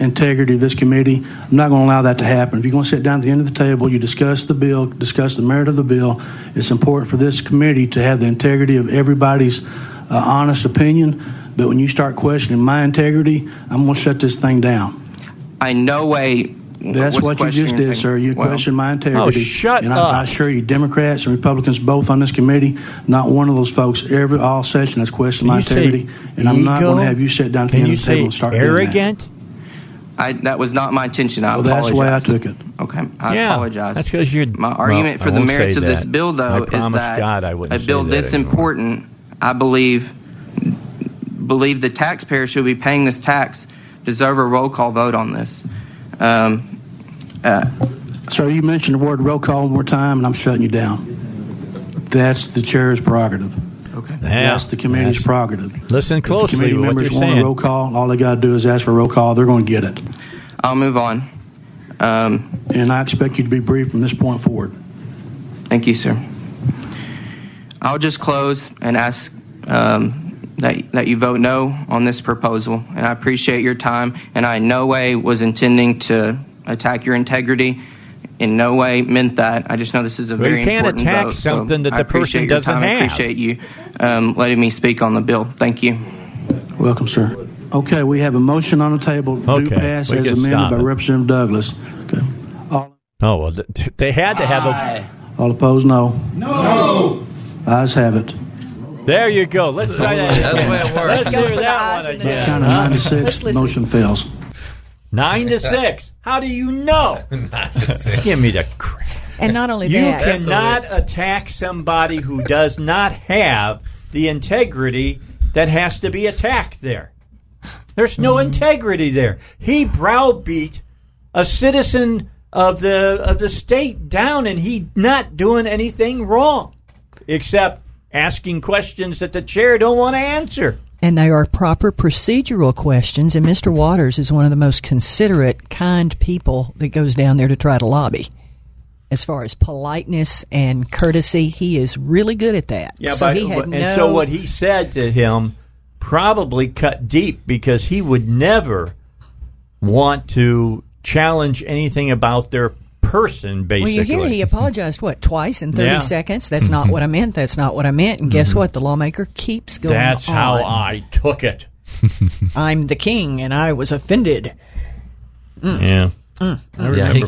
integrity of this committee. I'm not going to allow that to happen. If you're going to sit down at the end of the table, you discuss the bill, discuss the merit of the bill. It's important for this committee to have the integrity of everybody's honest opinion. But when you start questioning my integrity, I'm going to shut this thing down. In no way. That's what you just did, sir. You questioned my integrity. Oh, shut up. And I assure you, Democrats and Republicans both on this committee, not one of those folks, all session has questioned my integrity. And I'm not going to have you sit down at the end of the table and start arrogant? Doing that. That was not my intention. I apologize. That's the way I took it. Okay, I apologize. That's because you're... My argument for the merits of this bill, though, is that a bill this important, I believe the taxpayers who will be paying this tax deserve a roll call vote on this. Sir, you mentioned the word roll call one more time, and I'm shutting you down. That's the chair's prerogative. Okay. That's the committee's prerogative. Listen closely. If the committee members want a roll call, all they got to do is ask for a roll call. They're going to get it. I'll move on. And I expect you to be brief from this point forward. Thank you, sir. I'll just close and ask that you vote no on this proposal. And I appreciate your time. And I in no way was intending to attack your integrity. In no way meant that. I just know this is a very important vote. You can't attack something that the person doesn't have. I appreciate you letting me speak on the bill. Thank you. Welcome, sir. Okay, we have a motion on the table. Do pass as amended by Representative Douglas. Okay. They had to have a... All opposed, no. No. Ayes have it. There you go. Let's try that. That's the way it works. Let's hear that one again. Count of 9 to 6. Motion fails. 9 to 6. How do you know? 9 to 6. Give me the crap. And not only that, you cannot attack somebody who does not have the integrity that has to be attacked there. There's no integrity there. He browbeat a citizen of the state down, and he not doing anything wrong except asking questions that the chair don't want to answer. And they are proper procedural questions, and Mr. Waters is one of the most considerate, kind people that goes down there to try to lobby. As far as politeness and courtesy, he is really good at that. Yeah, so what he said to him probably cut deep, because he would never want to challenge anything about their person, basically. Well, you hear he apologized, twice in 30 seconds? That's not what I meant. And guess what? The lawmaker keeps going on. That's how I took it. I'm the king, and I was offended. Mm. Yeah. Mm. Yeah, he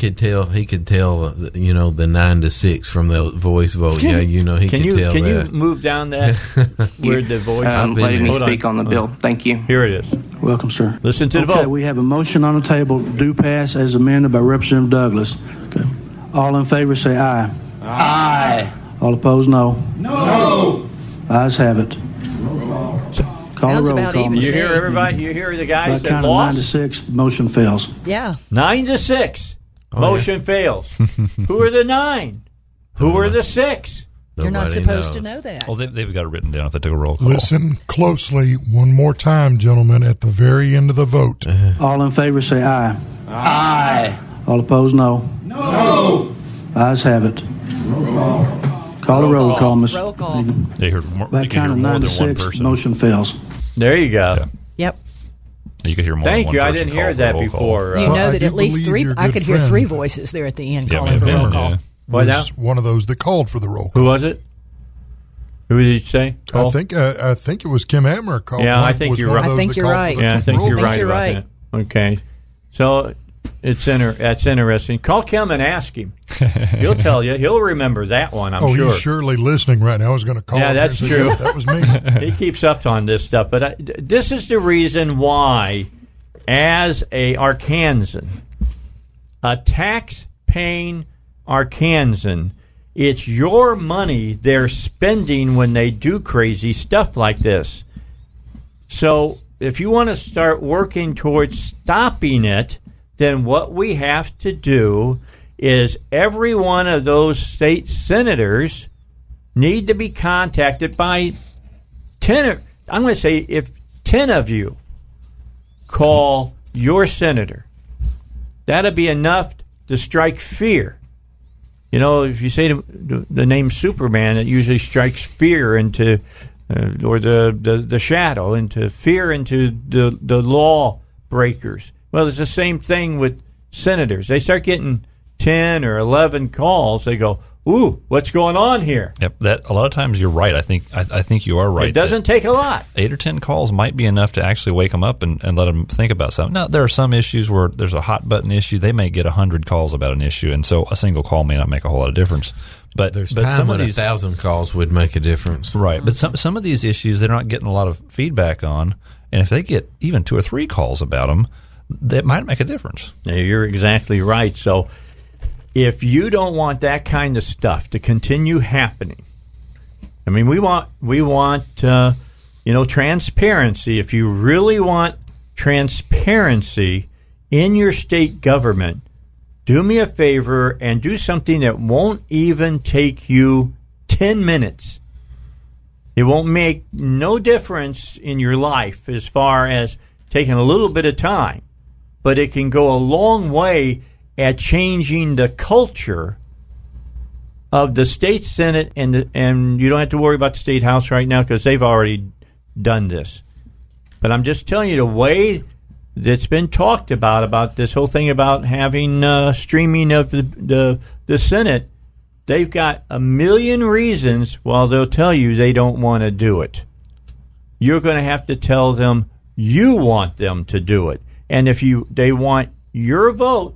could tell, the 9 to 6 from the voice vote. Can you move down that where the voice letting me speak on the bill. Thank you. Here it is. Welcome, sir. Listen to the vote. Okay, we have a motion on the table. Do pass as amended by Representative Douglas. Okay. All in favor say aye. Aye. All opposed, no. No. Ayes have it. Sounds about even. You hear everybody? You hear the guys that lost? 9 to 6, motion fails. Yeah. 9 to 6, motion fails. Who are the 9? Who are the 6? Nobody You're not supposed knows. To know that. Well, they've got it written down if they take a roll call. Listen closely one more time, gentlemen, at the very end of the vote. All in favor say aye. Aye. All opposed, no. No. Ayes have it. Call a roll call, Mr. Roll call. That count of 9 to 6, motion fails. There you go. Yeah. Yep. You could hear more. Thank than one you. I didn't hear that before. You know that at least 3. I could hear 3 voices there at the end calling for the roll call. Was one of those that called for the roll call. Who was it? Who did you say? Call? I think it was Kim Hammer called. Yeah, I think you're right. Yeah, I think you're right about that. Okay, so that's interesting. Call Kim and ask him. He'll tell you. He'll remember that one, I'm sure. Oh, he's surely listening right now. I was going to call him. Yeah, that's true. That was me. He keeps up on this stuff. But this is the reason why, as a Arkansan, a tax-paying Arkansan, It's your money they're spending when they do crazy stuff like this. So if you want to start working towards stopping it, then what we have to do is every one of those state senators need to be contacted by 10, I'm going to say if 10 of you call your senator, that'll be enough to strike fear. You know, if you say the name Superman, it usually strikes fear into or the shadow into fear into the law breakers. Well, it's the same thing with senators. They start getting 10 or 11 calls. They go, ooh, what's going on here? Yep, that a lot of times you're right. I think you are right. It doesn't take a lot. 8 or 10 calls might be enough to actually wake them up and let them think about something. Now, there are some issues where there's a hot button issue. They may get 100 calls about an issue, and so a single call may not make a whole lot of difference. But some of these 1,000 calls would make a difference, right? But some of these issues they're not getting a lot of feedback on, and if they get even 2 or 3 calls about them, that might make a difference. Yeah, you're exactly right. So. If you don't want that kind of stuff to continue happening, I mean, we want transparency. If you really want transparency in your state government, do me a favor and do something that won't even take you 10 minutes. It won't make no difference in your life as far as taking a little bit of time, but it can go a long way at changing the culture of the state senate, and you don't have to worry about the state house right now because they've already done this. But I'm just telling you the way that's been talked about this whole thing about having streaming of the Senate, they've got 1 million reasons while they'll tell you they don't want to do it. You're going to have to tell them you want them to do it. And if they want your vote,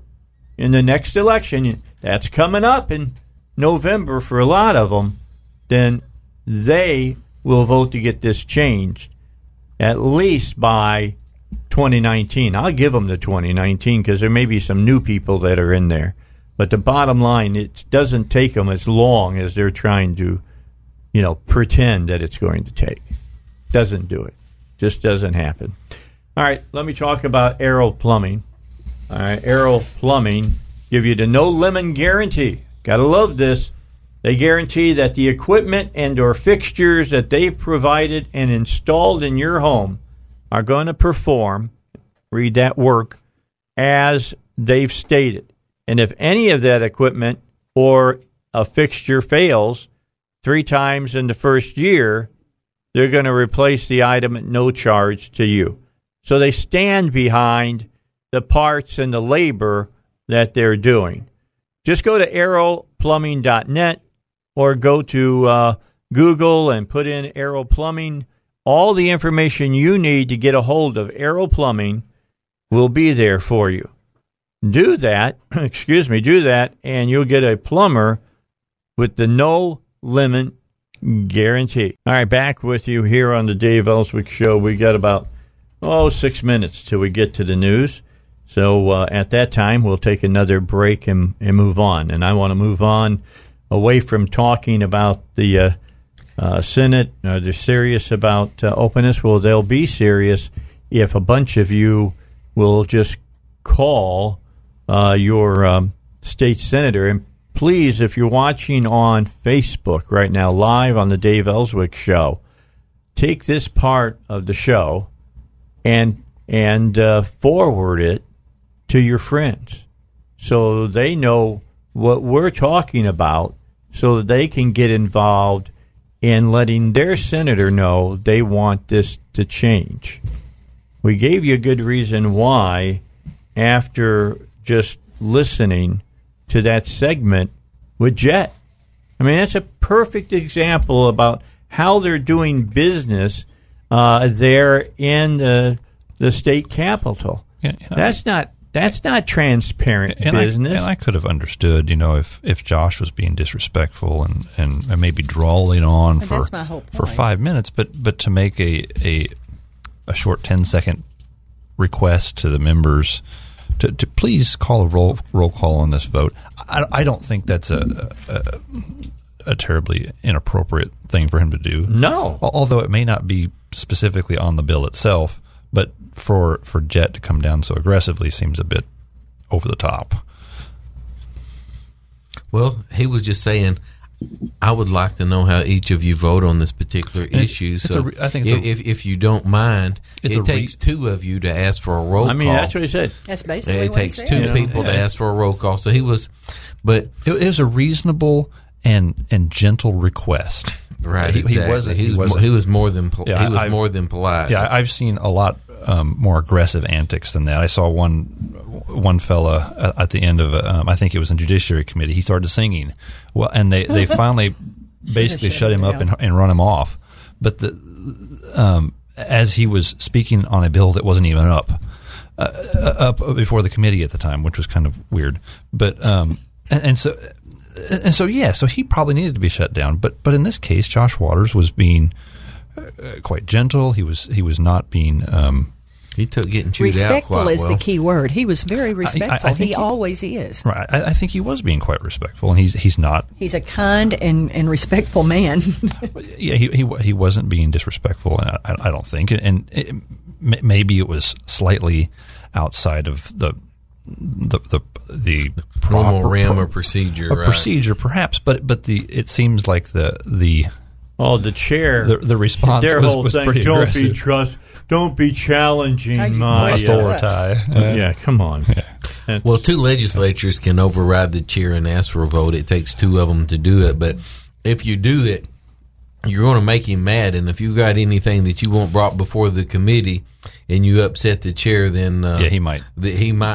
in the next election, that's coming up in November for a lot of them, then they will vote to get this changed at least by 2019. I'll give them the 2019 because there may be some new people that are in there. But the bottom line, it doesn't take them as long as they're trying to, pretend that it's going to take. Doesn't do it. Just doesn't happen. All right, let me talk about Aero Plumbing. All right, Aero Plumbing give you the no-lemon guarantee. Got to love this. They guarantee that the equipment and or fixtures that they've provided and installed in your home are going to perform, read that, work, as they've stated. And if any of that equipment or a fixture fails 3 times in the first year, they're going to replace the item at no charge to you. So they stand behind the parts and the labor that they're doing. Just go to aeroplumbing.net or go to Google and put in Aero Plumbing. All the information you need to get a hold of Aero Plumbing will be there for you. Do that, and you'll get a plumber with the no limit guarantee. All right, back with you here on the Dave Ellswick Show. We got about 6 minutes till we get to the news. So at that time, we'll take another break and move on. And I want to move on away from talking about the Senate. They're serious about openness. Well, they'll be serious if a bunch of you will just call your state senator. And please, if you're watching on Facebook right now, live on the Dave Ellswick Show, take this part of the show and forward it to your friends so they know what we're talking about so that they can get involved in letting their senator know they want this to change. We gave you a good reason why after just listening to that segment with Jet. I mean, that's a perfect example about how they're doing business there in the state capital. Yeah, that's not transparent and business. I could have understood, if Josh was being disrespectful and maybe drawling on for 5 minutes, but to make a short 10-second request to the members to please call a roll call on this vote. I don't think that's a terribly inappropriate thing for him to do. No. Although it may not be specifically on the bill itself, but for Jet to come down so aggressively seems a bit over the top. Well, he was just saying, I would like to know how each of you vote on this particular issue. So I think if you don't mind, it takes two of you to ask for a roll call. I mean, that's what he said. That's basically what he said. It takes two people to ask for a roll call. So he was, but it was a reasonable and gentle request. Right. He was more than polite. Yeah, I've seen a lot more aggressive antics than that. I saw one fella at the end of I think it was in Judiciary Committee. He started singing, well, and they finally basically shut him up and run him off. But as he was speaking on a bill that wasn't even up before the committee at the time, which was kind of weird. But so he probably needed to be shut down. But in this case, Josh Waters was being quite gentle. He was not being. He took getting chewed out quite well. Respectful is the key word. He was very respectful. I think he always is. Right. I think he was being quite respectful, and he's not. He's a kind and respectful man. Yeah, he wasn't being disrespectful, and I don't think. And maybe it was slightly outside of the normal realm of procedure. Procedure, perhaps, but it seems like the. Oh, the chair. The response was pretty aggressive. Don't be challenging my authority. Yeah, come on. Yeah. Well, two legislatures can override the chair and ask for a vote. It takes two of them to do it. But if you do it, you're going to make him mad. And if you've got anything that you want brought before the committee and you upset the chair, then he might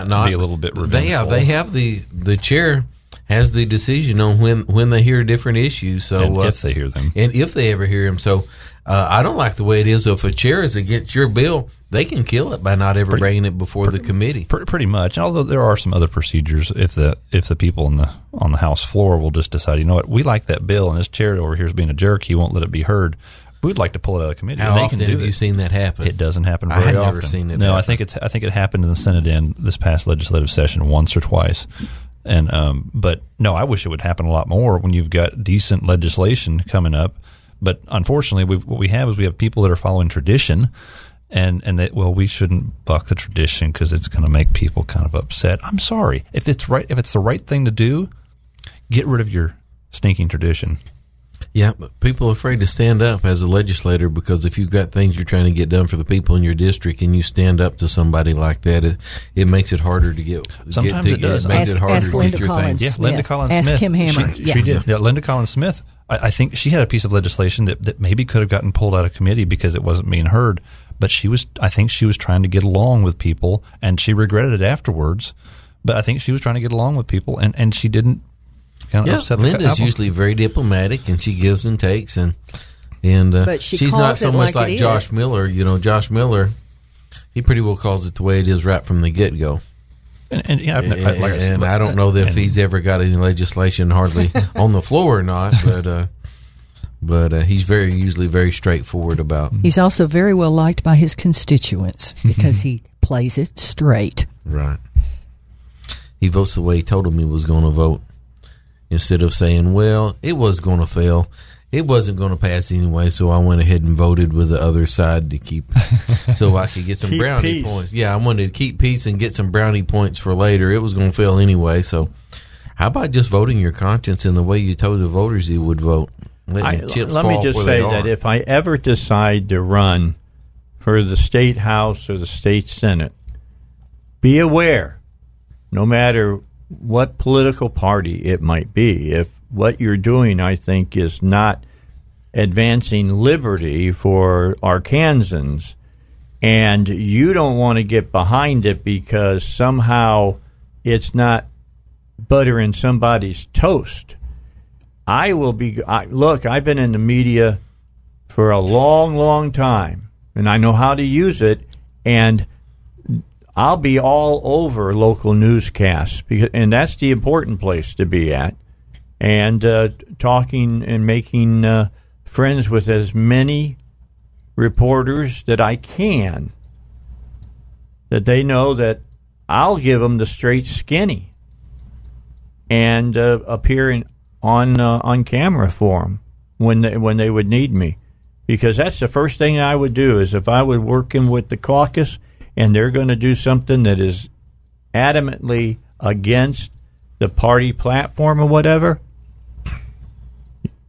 not be a little bit revengeful. They have the chair has the decision on when they hear different issues. So and if they hear them. And if they ever hear them. So I don't like the way it is. If a chair is against your bill, they can kill it by not ever bringing it before the committee. Pretty much. Although there are some other procedures if the people on the House floor will just decide, you know what, we like that bill and this chair over here is being a jerk, he won't let it be heard. We'd like to pull it out of committee. How often have you seen that happen? It doesn't happen very often. I've never seen it. No, happen. I think it happened in the Senate end this past legislative session once or twice. And but no, I wish it would happen a lot more when you've got decent legislation coming up. But unfortunately, what we have is people that are following tradition, and that we shouldn't buck the tradition because it's going to make people kind of upset. I'm sorry if it's the right thing to do, get rid of your stinking tradition. Yeah, but people are afraid to stand up as a legislator because if you've got things you're trying to get done for the people in your district and you stand up to somebody like that, it makes it harder to get. Sometimes it does. It makes it harder to get your things. Yeah, Linda Collins-Smith. Ask Kim Hammer. She did. Yeah, Linda Collins-Smith. I think she had a piece of legislation that maybe could have gotten pulled out of committee because it wasn't being heard, but I think she was trying to get along with people, and she regretted it afterwards. But I think she was trying to get along with people, and she didn't. Linda's usually very diplomatic, and she gives and takes, and she's not so much like Josh Miller. You know, Josh Miller, he pretty well calls it the way it is right from the get go. And I don't know if he's ever got any legislation hardly on the floor or not, but he's usually very straightforward about. He's also very well liked by his constituents because he plays it straight. Right. He votes the way he told him he was going to vote. Instead of saying, well, it was going to fail. It wasn't going to pass anyway, so I went ahead and voted with the other side to keep so I could get some brownie points. Yeah, I wanted to keep peace and get some brownie points for later. It was going to fail anyway, so how about just voting your conscience in the way you told the voters you would vote? Let me just say that if I ever decide to run for the State House or the State Senate, be aware, no matter what political party it might be, if what you're doing, I think, is not advancing liberty for Arkansans, and you don't want to get behind it because somehow it's not butter in somebody's toast. I've been in the media for a long, long time, and I know how to use it, and I'll be all over local newscasts, and that's the important place to be at, and talking and making friends with as many reporters that I can, that they know that I'll give them the straight skinny and appear on camera for them when they would need me, because that's the first thing I would do is if I was working with the caucus and they're going to do something that is adamantly against the party platform or whatever,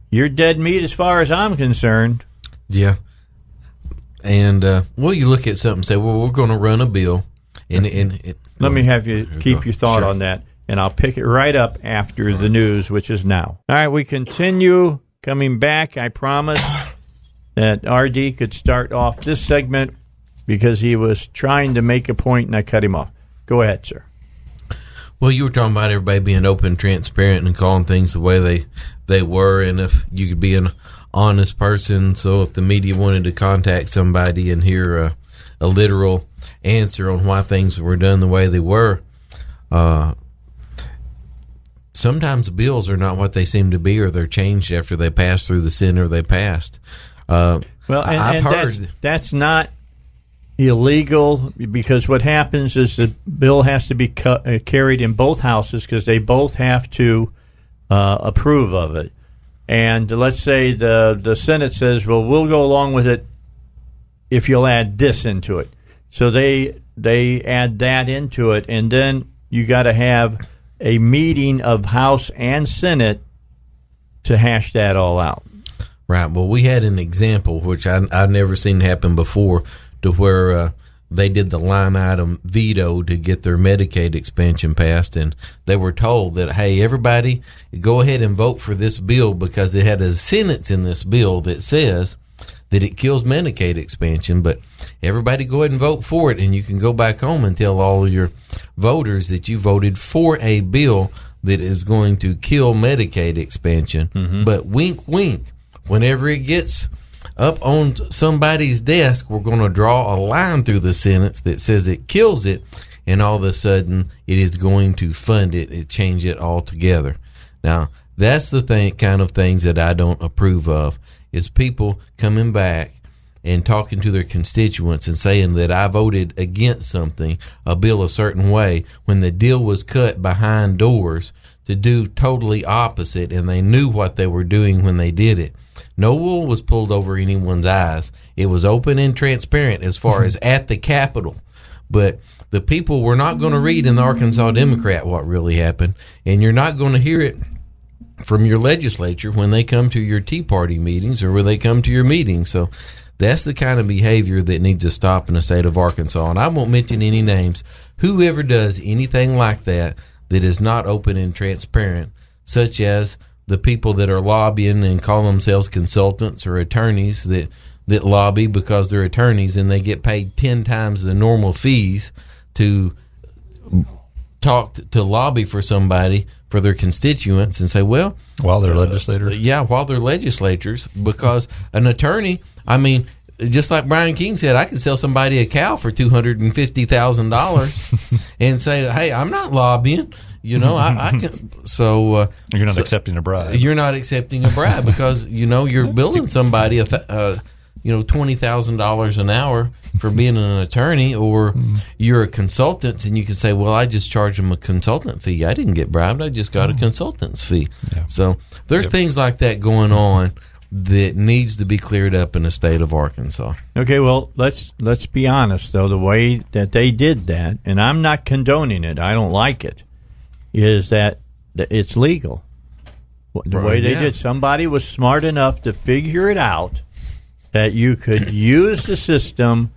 you're dead meat as far as I'm concerned. Yeah. And well, you look at something and say, well, we're going to run a bill. Let me have you keep your thought on that, and I'll pick it right up after the news, which is now. All right, we continue. Coming back, I promised that RD could start off this segment because he was trying to make a point, and I cut him off. Go ahead, sir. Well, you were talking about everybody being open, transparent, and calling things the way they were, and if you could be an honest person. So if the media wanted to contact somebody and hear a literal answer on why things were done the way they were, sometimes bills are not what they seem to be, or they're changed after they pass through the Senate or they passed. I've heard that's not illegal, because what happens is the bill has to be carried in both houses because they both have to approve of it. And let's say the Senate says, well, we'll go along with it if you'll add this into it. So they add that into it, and then you got to have a meeting of House and Senate to hash that all out. Right. Well, we had an example, which I've never seen happen before, to where they did the line item veto to get their Medicaid expansion passed, and they were told that, hey, everybody, go ahead and vote for this bill because it had a sentence in this bill that says that it kills Medicaid expansion, but everybody go ahead and vote for it, and you can go back home and tell all your voters that you voted for a bill that is going to kill Medicaid expansion. Mm-hmm. But wink, wink, whenever it gets up on somebody's desk, we're going to draw a line through the sentence that says it kills it, and all of a sudden it is going to fund it. It change it altogether. Now, that's the kind of things that I don't approve of, is people coming back and talking to their constituents and saying that I voted against something, a bill a certain way, when the deal was cut behind doors to do totally opposite, and they knew what they were doing when they did it. No wool was pulled over anyone's eyes. It was open and transparent as far as at the Capitol. But the people were not going to read in the Arkansas Democrat what really happened, and you're not going to hear it from your legislature when they come to your Tea Party meetings or when they come to your meetings. So that's the kind of behavior that needs to stop in the state of Arkansas. And I won't mention any names. Whoever does anything like that that is not open and transparent, such as the people that are lobbying and call themselves consultants or attorneys that lobby because they're attorneys and they get paid 10 times the normal fees to talk to lobby for somebody, for their constituents, and say, well, while they're legislators. Yeah, while they're legislators, because an attorney, I mean, just like Brian King said, I can sell somebody a cow for $250,000 and say, hey, I'm not lobbying, you know, I can. So you're not accepting a bribe. You're not accepting a bribe because, you know, you're billing somebody $20,000 an hour for being an attorney, or you're a consultant, and you can say, well, I just charge them a consultant fee. I didn't get bribed. I just got a consultant's fee. Yeah. So there's things like that going on that needs to be cleared up in the state of Arkansas. Okay, well, let's be honest, though. The way that they did that, and I'm not condoning it, I don't like it, is that it's legal. The way they did, somebody was smart enough to figure it out that you could use the system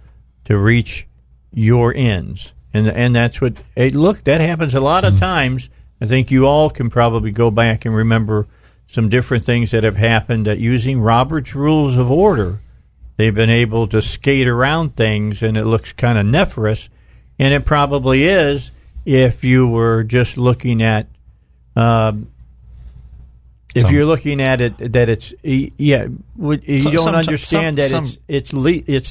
to reach your ends. And that's what, hey, look, that happens a lot of times. I think you all can probably go back and remember some different things that have happened that using Roberts' rules of order, they've been able to skate around things, and it looks kind of nefarious. And it probably is if you were just looking at if you're looking at it, that it's understand that it's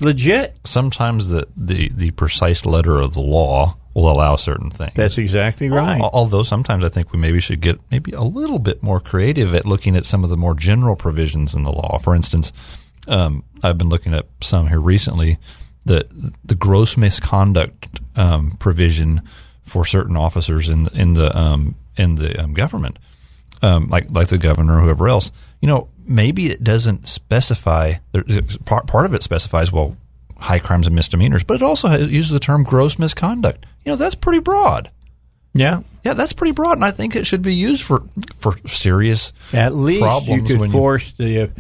legit. Sometimes the precise letter of the law will allow certain things. That's exactly right. Although sometimes I think we maybe should get maybe a little bit more creative at looking at some of the more general provisions in the law. For instance, I've been looking at some here recently, the gross misconduct provision for certain officers in the government, like the governor or whoever else. You know, maybe it doesn't specify. Part of it specifies well high crimes and misdemeanors, but it also uses the term gross misconduct. You know, that's pretty broad. Yeah, that's pretty broad, and I think it should be used for serious problems. At least problems you could force the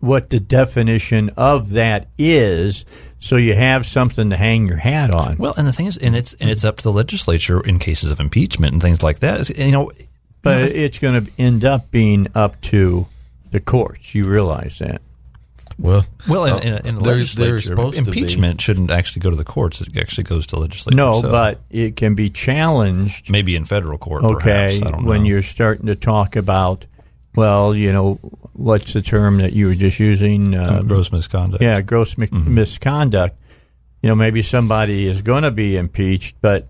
what the definition of that is, so you have something to hang your hat on. Well, and the thing is, and it's up to the legislature in cases of impeachment and things like that. But it's going to end up being up to the courts. You realize that. Well, in legislature, impeachment shouldn't actually go to the courts. It actually goes to legislature. No, so. But it can be challenged. Maybe in federal court, okay, perhaps. I don't know. When you're starting to talk about, well, you know, what's the term that you were just using? Gross misconduct. Yeah, gross misconduct. You know, maybe somebody is going to be impeached, but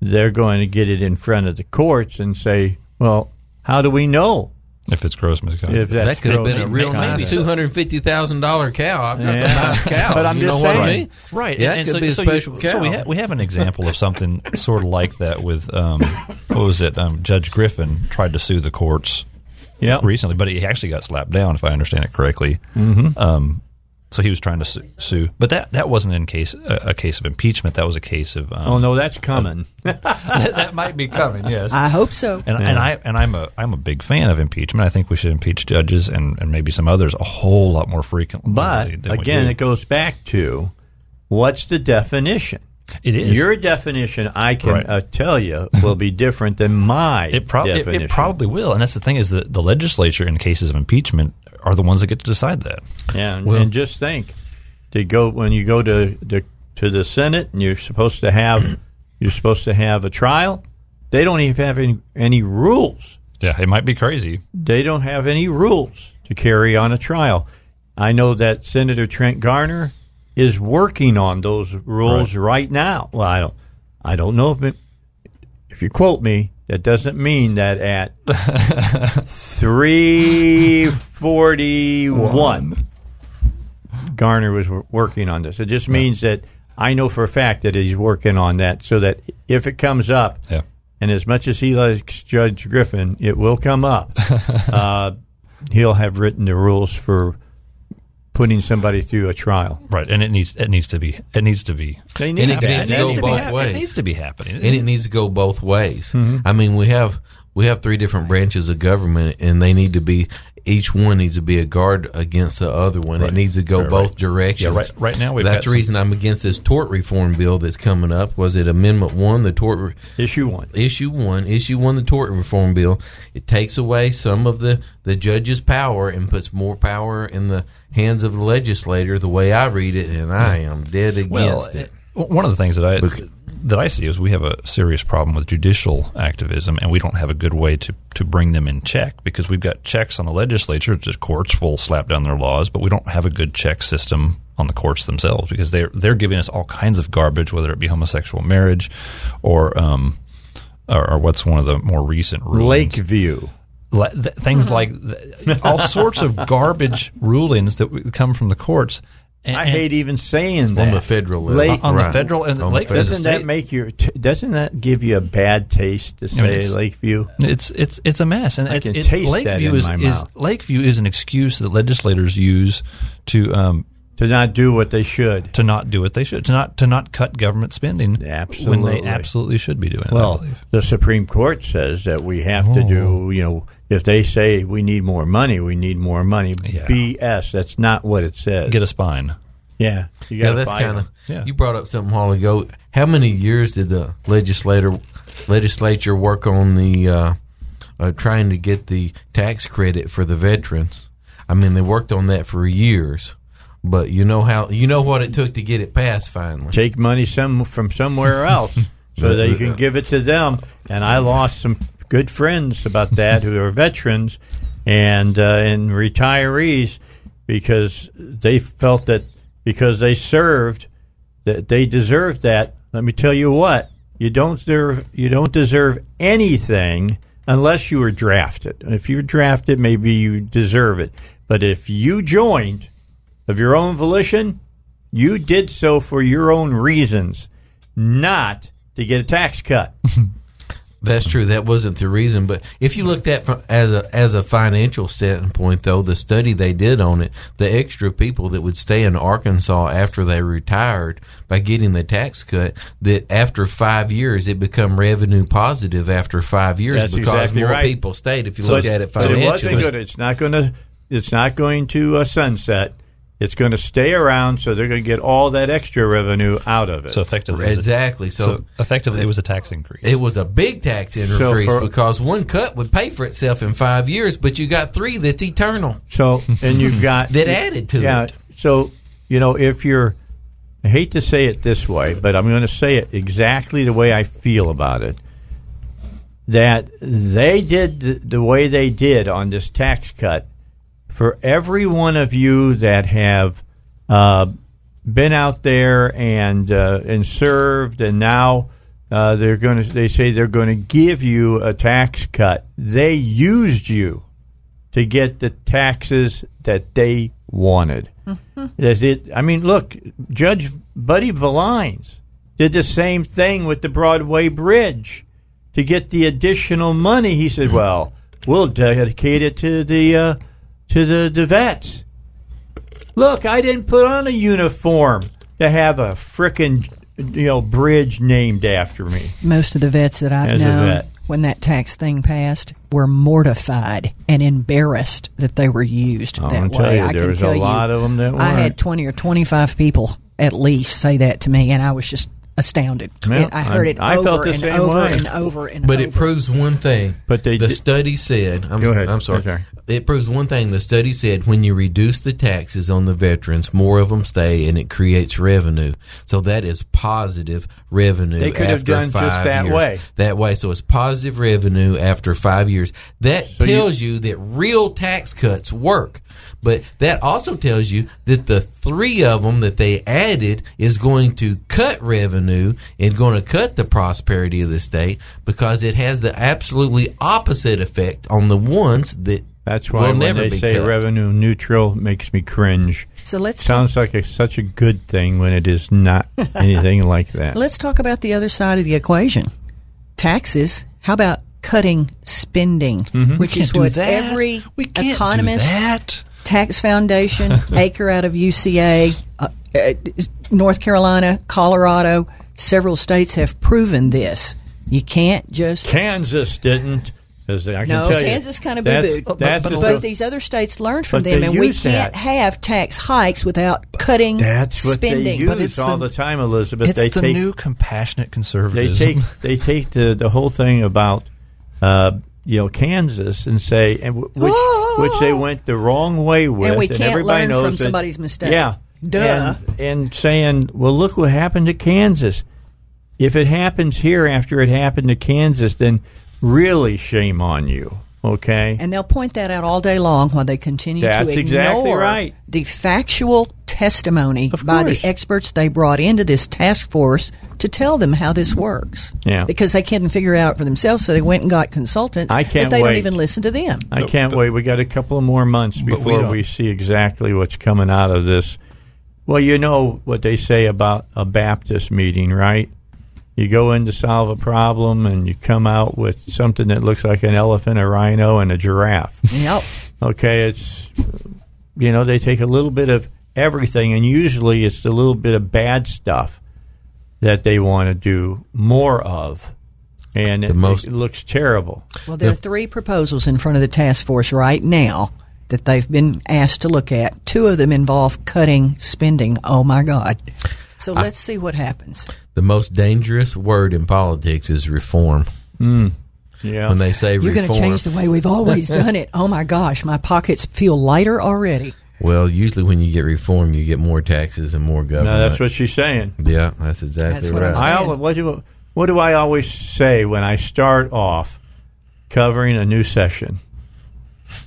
they're going to get it in front of the courts and say, well, how do we know? If it's gross misconduct. If that could have been a real maybe $250,000 cow. I've got some nice cows. But I'm just saying. What I mean? Right. Yeah, and so, be a special cow. So we have an example of something sort of like that with, what was it, Judge Griffin tried to sue the courts recently, but he actually got slapped down, if I understand it correctly. Mm-hmm. So he was trying to sue. But that wasn't a case of impeachment. That was a case of oh no, that's coming. That might be coming. Yes, I hope so. And I'm a big fan of impeachment. I think we should impeach judges and maybe some others a whole lot more frequently. But again, it goes back to what's the definition. It is your definition. I can tell you will be different than my definition. It probably will. And that's the thing is that the legislature in cases of impeachment are the ones that get to decide that. Yeah, and just think, when you go to the Senate and you're supposed to have a trial, they don't even have any rules. Yeah, it might be crazy. They don't have any rules to carry on a trial. I know that Senator Trent Garner is working on those rules right now. Well, I don't know if you quote me. That doesn't mean that at 3:41, Garner was working on this. It just means that I know for a fact that he's working on that so that if it comes up, and as much as he likes Judge Griffin, it will come up. He'll have written the rules for putting somebody through a trial, right? And it needs to be. It needs to be happening, and it needs to go both ways. Mm-hmm. I mean, we have three different branches of government, and they need to be. Each one needs to be a guard against the other one. Right. It needs to go both directions. Yeah, right now, that's the reason I'm against this tort reform bill that's coming up. Was it Amendment 1, the tort Issue 1, the tort reform bill? It takes away some of the judge's power and puts more power in the hands of the legislator. The way I read it, and I am dead against it. One of the things that I see is we have a serious problem with judicial activism, and we don't have a good way to bring them in check because we've got checks on the legislature. The courts will slap down their laws, but we don't have a good check system on the courts themselves because they're giving us all kinds of garbage, whether it be homosexual marriage or what's one of the more recent rulings. Lakeview. Things like all sorts of garbage rulings that come from the courts. And, I hate even saying that on the federal level. Doesn't that give you a bad taste to say Lakeview? It's a mess, and Lakeview is an excuse that legislators use to not do what they should, to not cut government spending when they absolutely should be doing it. Well, the Supreme Court says that we have to do, you know, if they say we need more money, BS. That's not what it says. Get a spine. Yeah. You brought up something a while ago. How many years did the legislature work on the trying to get the tax credit for the veterans? I mean, they worked on that for years. But you know what it took to get it passed finally. Take money from somewhere else so that you can give it to them. And I lost some good friends about that who are veterans and retirees because they felt that because they served that they deserved that. Let me tell you what, you don't deserve anything unless you were drafted. If you were drafted, maybe you deserve it. But if you joined of your own volition, you did so for your own reasons. not to get a tax cut. That's true. That wasn't the reason. But if you looked at from, as a financial standpoint, though, the study they did on it, the extra people that would stay in Arkansas after they retired by getting the tax cut, that after 5 years it become revenue positive after 5 years. That's because exactly more right. people stayed. If you so look at it financially, it wasn't good. It's not going to sunset. It's going to stay around, so they're going to get all that extra revenue out of it. So effectively, exactly. So effectively, it was a tax increase. It was a big tax increase because one cut would pay for itself in 5 years, but you got three that's eternal. So and you've got that added to it. So if you're, I hate to say it this way, but I'm going to say it exactly the way I feel about it. That they did the way they did on this tax cut. For every one of you that have been out there and served, and now they say they're going to give you a tax cut. They used you to get the taxes that they wanted. Mm-hmm. Look, Judge Buddy Valines did the same thing with the Broadway Bridge to get the additional money. He said, "Well, we'll dedicate it to the vets." Look, I didn't put on a uniform to have a frickin' bridge named after me. Most of the vets that I've known when that tax thing passed were mortified and embarrassed that they were used that way. I can tell you, there was a lot of them that weren't. I had 20 or 25 people at least say that to me, and I was just astounded. Yep. I heard it over and over. But it proves one thing. But the study said, it proves one thing. The study said when you reduce the taxes on the veterans, more of them stay, and it creates revenue. So that is positive revenue. They could have done just that way. That way. So it's positive revenue after 5 years. That tells you that real tax cuts work. But that also tells you that the three of them that they added is going to cut revenue and going to cut the prosperity of the state, because it has the absolutely opposite effect on the ones that That's why will when never they be say cut. Revenue neutral makes me cringe. So sounds like such a good thing when it is not anything like that. Let's talk about the other side of the equation. Taxes. How about cutting spending, which is what every economist, tax foundation, Acre out of UCA, North Carolina, Colorado, several states have proven this. You can't just... Kansas didn't. Kansas kind of boo-booed. But these other states learned from them, and we can't have tax hikes without cutting spending. That's what they use all the time, Elizabeth. It's the new compassionate conservatism. They take the whole thing about Kansas and say, which they went the wrong way with, and we can't learn from somebody's mistake. Yeah, duh. And saying, well, look what happened to Kansas. If it happens here after it happened to Kansas, then really shame on you, okay? And they'll point that out all day long while they continue to ignore exactly right. the factual testimony by the experts they brought into this task force to tell them how this works. Yeah. Because they couldn't figure it out for themselves, so they went and got consultants, but they don't even listen to them. I can't wait. We got a couple of more months before we see exactly what's coming out of this. Well, you know what they say about a Baptist meeting, right? You go in to solve a problem, and you come out with something that looks like an elephant, a rhino, and a giraffe. Yep. Okay, it's, they take a little bit of everything, and usually it's the little bit of bad stuff that they want to do more of, and it looks terrible. Well, there are three proposals in front of the task force right now that they've been asked to look at. Two of them involve cutting spending. Oh, my God. So let's see what happens. The most dangerous word in politics is reform. Mm. Yeah. When they say reform. You're going to change the way we've always done it. Oh, my gosh, my pockets feel lighter already. Well, usually when you get reform, you get more taxes and more government. No, that's what she's saying. Yeah, that's exactly right. What do I always say when I start off covering a new session?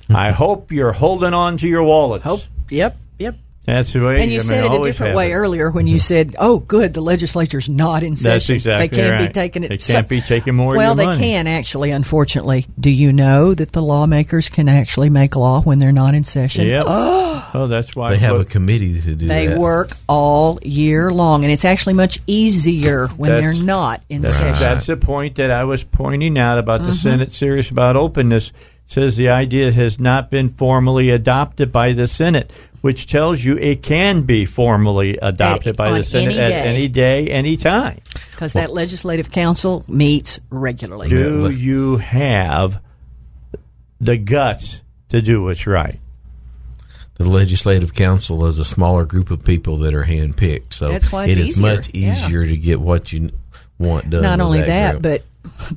I hope you're holding on to your wallets. Yep. That's the way. And you said it a different way earlier when you said, "Oh, good, the legislature's not in session. That's exactly they can't be taking it. They can't be taking more. Well, of your money. They can actually. Unfortunately, do you know that the lawmakers can actually make law when they're not in session? Yep. Oh, that's why they have a committee to do. They work all year long, and it's actually much easier when they're not in session. That's the point that I was pointing out about the Senate series about openness. It says the idea has not been formally adopted by the Senate, which tells you it can be formally adopted by the Senate at any day, any time. Because that legislative council meets regularly. Do you have the guts to do what's right? The legislative council is a smaller group of people that are handpicked, so it is much easier to get what you want done. Not only that, but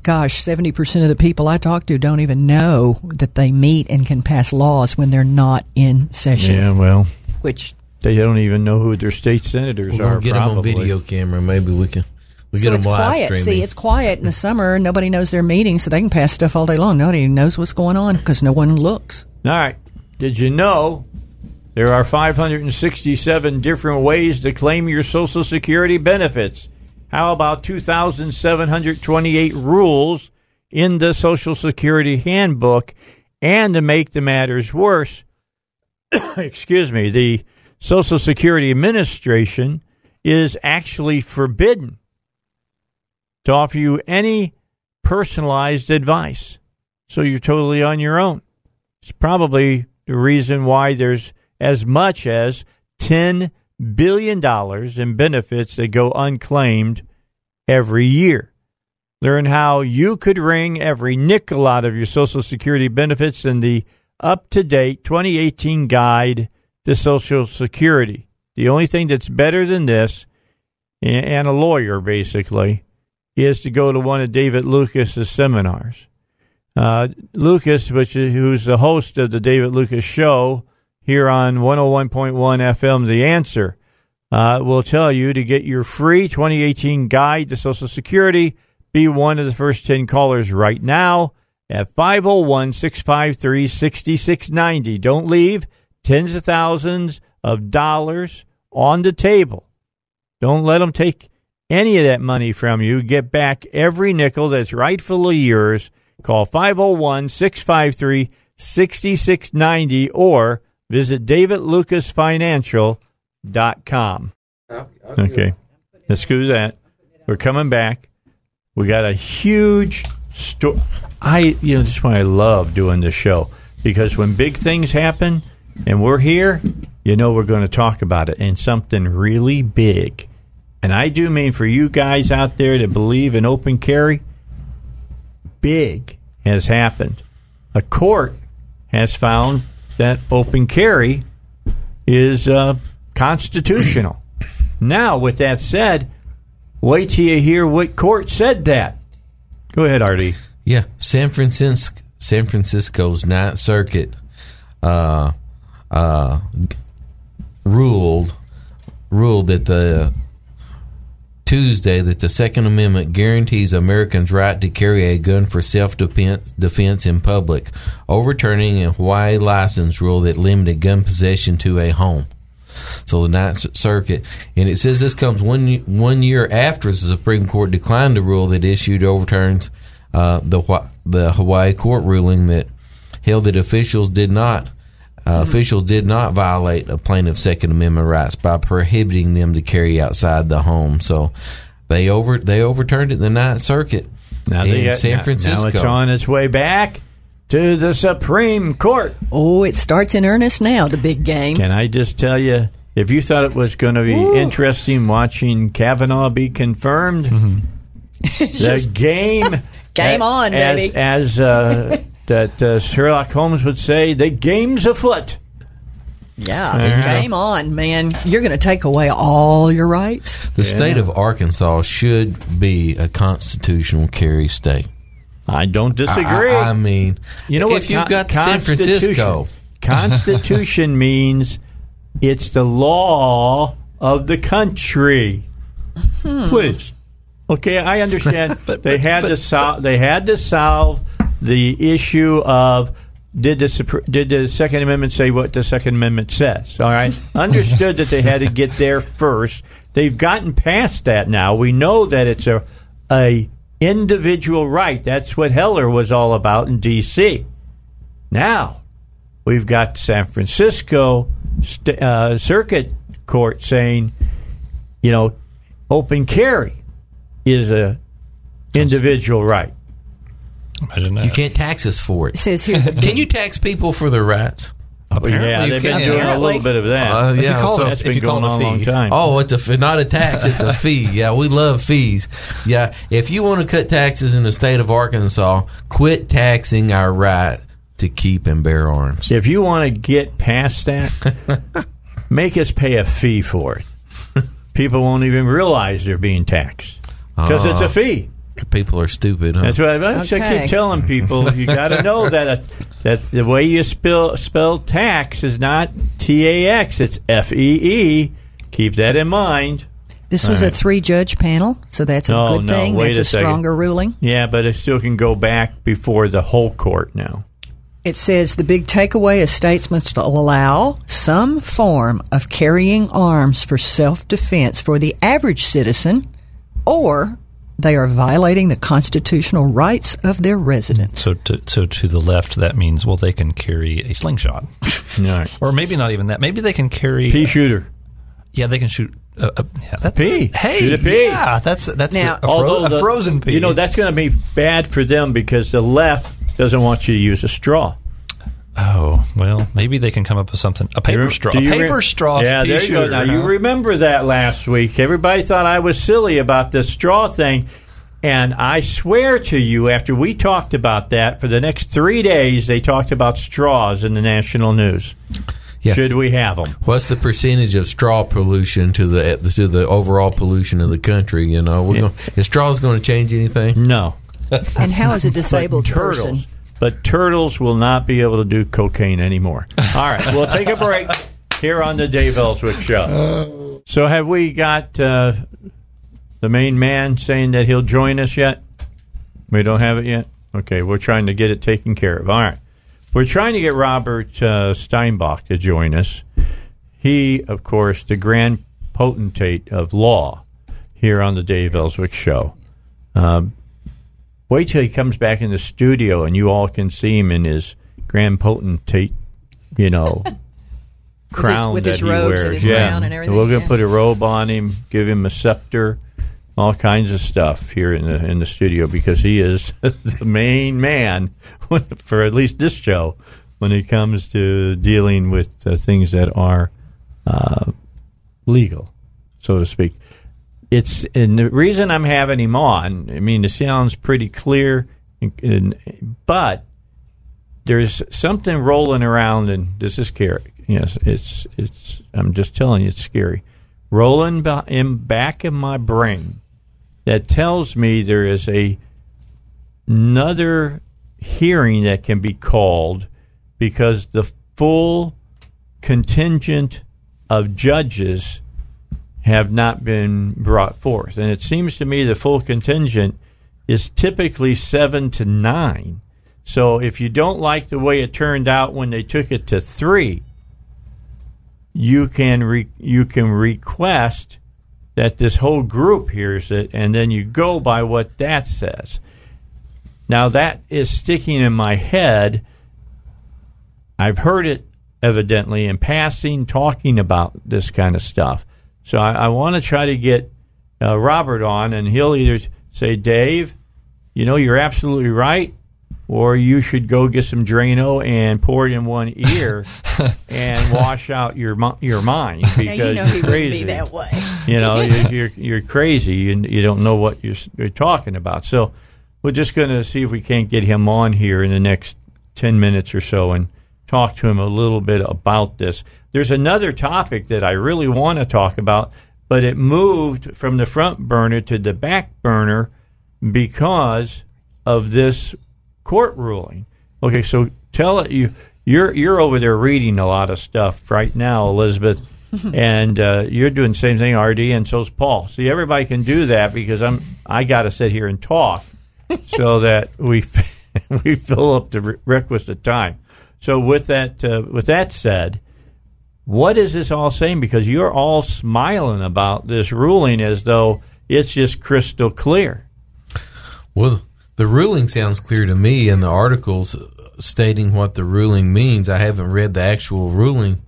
gosh, 70% of the people I talk to don't even know that they meet and can pass laws when they're not in session. Yeah, well, which they don't even know who their state senators are. We'll get probably them on video camera. Maybe we can. We get them live streaming. See, it's quiet in the summer. Nobody knows their meetings, so they can pass stuff all day long. Nobody knows what's going on because no one looks. All right. Did you know there are 567 different ways to claim your Social Security benefits? How about 2,728 rules in the Social Security handbook? And to make the matters worse, excuse me, the Social Security Administration is actually forbidden to offer you any personalized advice. So you're totally on your own. It's probably the reason why there's as much as $10 billion in benefits that go unclaimed every year. Learn how you could wring every nickel out of your Social Security benefits in the up-to-date 2018 guide to Social Security. The only thing that's better than this, and a lawyer basically, is to go to one of David Lucas's seminars. Lucas, who's the host of the David Lucas Show, here on 101.1 FM, The Answer, will tell you to get your free 2018 guide to Social Security. Be one of the first 10 callers right now at 501-653-6690. Don't leave tens of thousands of dollars on the table. Don't let them take any of that money from you. Get back every nickel that's rightfully yours. Call 501-653-6690 or visit DavidLucasFinancial.com. Okay. Let's screw that. We're coming back. We got a huge story. This is why I love doing this show, because when big things happen and we're here, we're going to talk about it, and something really big. And I do mean for you guys out there that believe in open carry, big has happened. A court has found that open carry is constitutional. Now, with that said, wait till you hear what court said that. Go ahead, RD. Yeah, San Francisco's Ninth Circuit ruled that the Second Amendment guarantees Americans' right to carry a gun for self-defense in public, overturning a Hawaii license rule that limited gun possession to a home. So the Ninth Circuit, and it says this comes one year after the Supreme Court declined the rule that issued overturns the Hawaii court ruling that held that officials did not violate a plaintiff's Second Amendment rights by prohibiting them to carry outside the home. So they overturned it in the Ninth Circuit San Francisco. Now it's on its way back to the Supreme Court. Oh, it starts in earnest now, the big game. Can I just tell you, if you thought it was going to be interesting watching Kavanaugh be confirmed, the game game on, baby. That Sherlock Holmes would say, the game's afoot. Yeah, the game on, man. You're going to take away all your rights. The state of Arkansas should be a constitutional carry state. I don't disagree. I mean, if you've got San Francisco. Constitution means it's the law of the country. Please. Okay, I understand. They had to solve the issue of Did the Second Amendment say what the Second Amendment says? All right. Understood that they had to get there first. They've gotten past that now. We know that it's a individual right. That's what Heller was all about in D.C. Now we've got San Francisco Circuit Court saying, you know, open carry is a individual right. Imagine that. You can't tax us for it. It says here. Can you tax people for their rights? Apparently, yeah, they've been doing a little bit of that. That's been going on a long time. Oh, it's not a tax, it's a fee. Yeah, we love fees. Yeah, if you want to cut taxes in the state of Arkansas, quit taxing our right to keep and bear arms. If you want to get past that, make us pay a fee for it. People won't even realize they're being taxed because it's a fee. People are stupid, huh? That's right. I keep telling people, you got to know that the way you spell tax is not T-A-X, it's F-E-E. Keep that in mind. This was a three-judge panel, so that's a good thing. Wait that's a stronger second. Ruling. Yeah, but it still can go back before the whole court now. It says the big takeaway is states must allow some form of carrying arms for self-defense for the average citizen, or they are violating the constitutional rights of their residents. So to the left, that means, well, they can carry a slingshot. Right. Or maybe not even that. Maybe they can carry... pea shooter. Yeah, they can shoot... pea. Hey, shoot a pea. Yeah, that's now, a frozen pea. You know, that's going to be bad for them because the left doesn't want you to use a straw. Oh, well, maybe they can come up with something. A paper straw. Yeah, there you go. Now, you remember that last week. Everybody thought I was silly about this straw thing. And I swear to you, after we talked about that, for the next 3 days, they talked about straws in the national news. Yeah. Should we have them? What's the percentage of straw pollution to the overall pollution of the country? You know, is straws going to change anything? No. And how is a disabled person? But turtles will not be able to do cocaine anymore. All right, we'll take a break here on the Dave Ellswick Show. So have we got the main man saying that he'll join us yet? We don't have it yet? Okay, we're trying to get it taken care of. All right. We're trying to get Robert Steinbach to join us. He, of course, the grand potentate of law here on the Dave Ellswick Show. Wait till he comes back in the studio and you all can see him in his grand potentate, you know, crown with his that he robes wears. And his crown and everything. We're going to put a robe on him, give him a scepter, all kinds of stuff here in the studio because he is the main man for at least this show when it comes to dealing with things that are legal, so to speak. And the reason I'm having him on, I mean, it sounds pretty clear, but there's something rolling around, and this is scary. Yes, it's. I'm just telling you, it's scary. Rolling in back of my brain that tells me there is another hearing that can be called because the full contingent of judges have not been brought forth. And it seems to me the full contingent is typically 7 to 9. So if you don't like the way it turned out when they took it to 3, you can request that this whole group hears it, and then you go by what that says. Now that is sticking in my head. I've heard it evidently in passing, talking about this kind of stuff. So I want to try to get Robert on, and he'll either say, Dave, you know, you're absolutely right, or you should go get some Drano and pour it in one ear and wash out your mind because now, you know, you're crazy. Be that way. You know, you're crazy, and you don't know what you're talking about. So we're just going to see if we can't get him on here in the next 10 minutes or so and talk to him a little bit about this. There's another topic that I really want to talk about, but it moved from the front burner to the back burner because of this court ruling. Okay, so tell it you're over there reading a lot of stuff right now, Elizabeth, and you're doing the same thing, RD, and so's Paul. See, everybody can do that because I got to sit here and talk so that we fill up the requisite time. So with that said, what is this all saying? Because you're all smiling about this ruling as though it's just crystal clear. Well, the ruling sounds clear to me, and the articles stating what the ruling means. I haven't read the actual ruling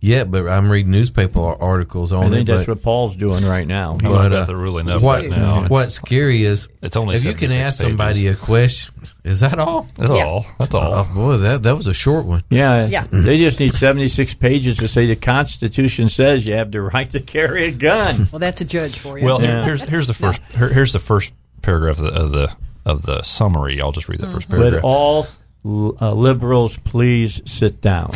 yet, but I'm reading newspaper articles on it. That's what Paul's doing right now. But the ruling up right now. What's scary is it's only if you can ask somebody a question. Is that all? That's all. Oh, boy, that was a short one. Yeah. They just need 76 pages to say the Constitution says you have the right to carry a gun. Well, that's a judge for you. Well, here's the first paragraph of the summary. I'll just read the first paragraph. But all liberals, please sit down.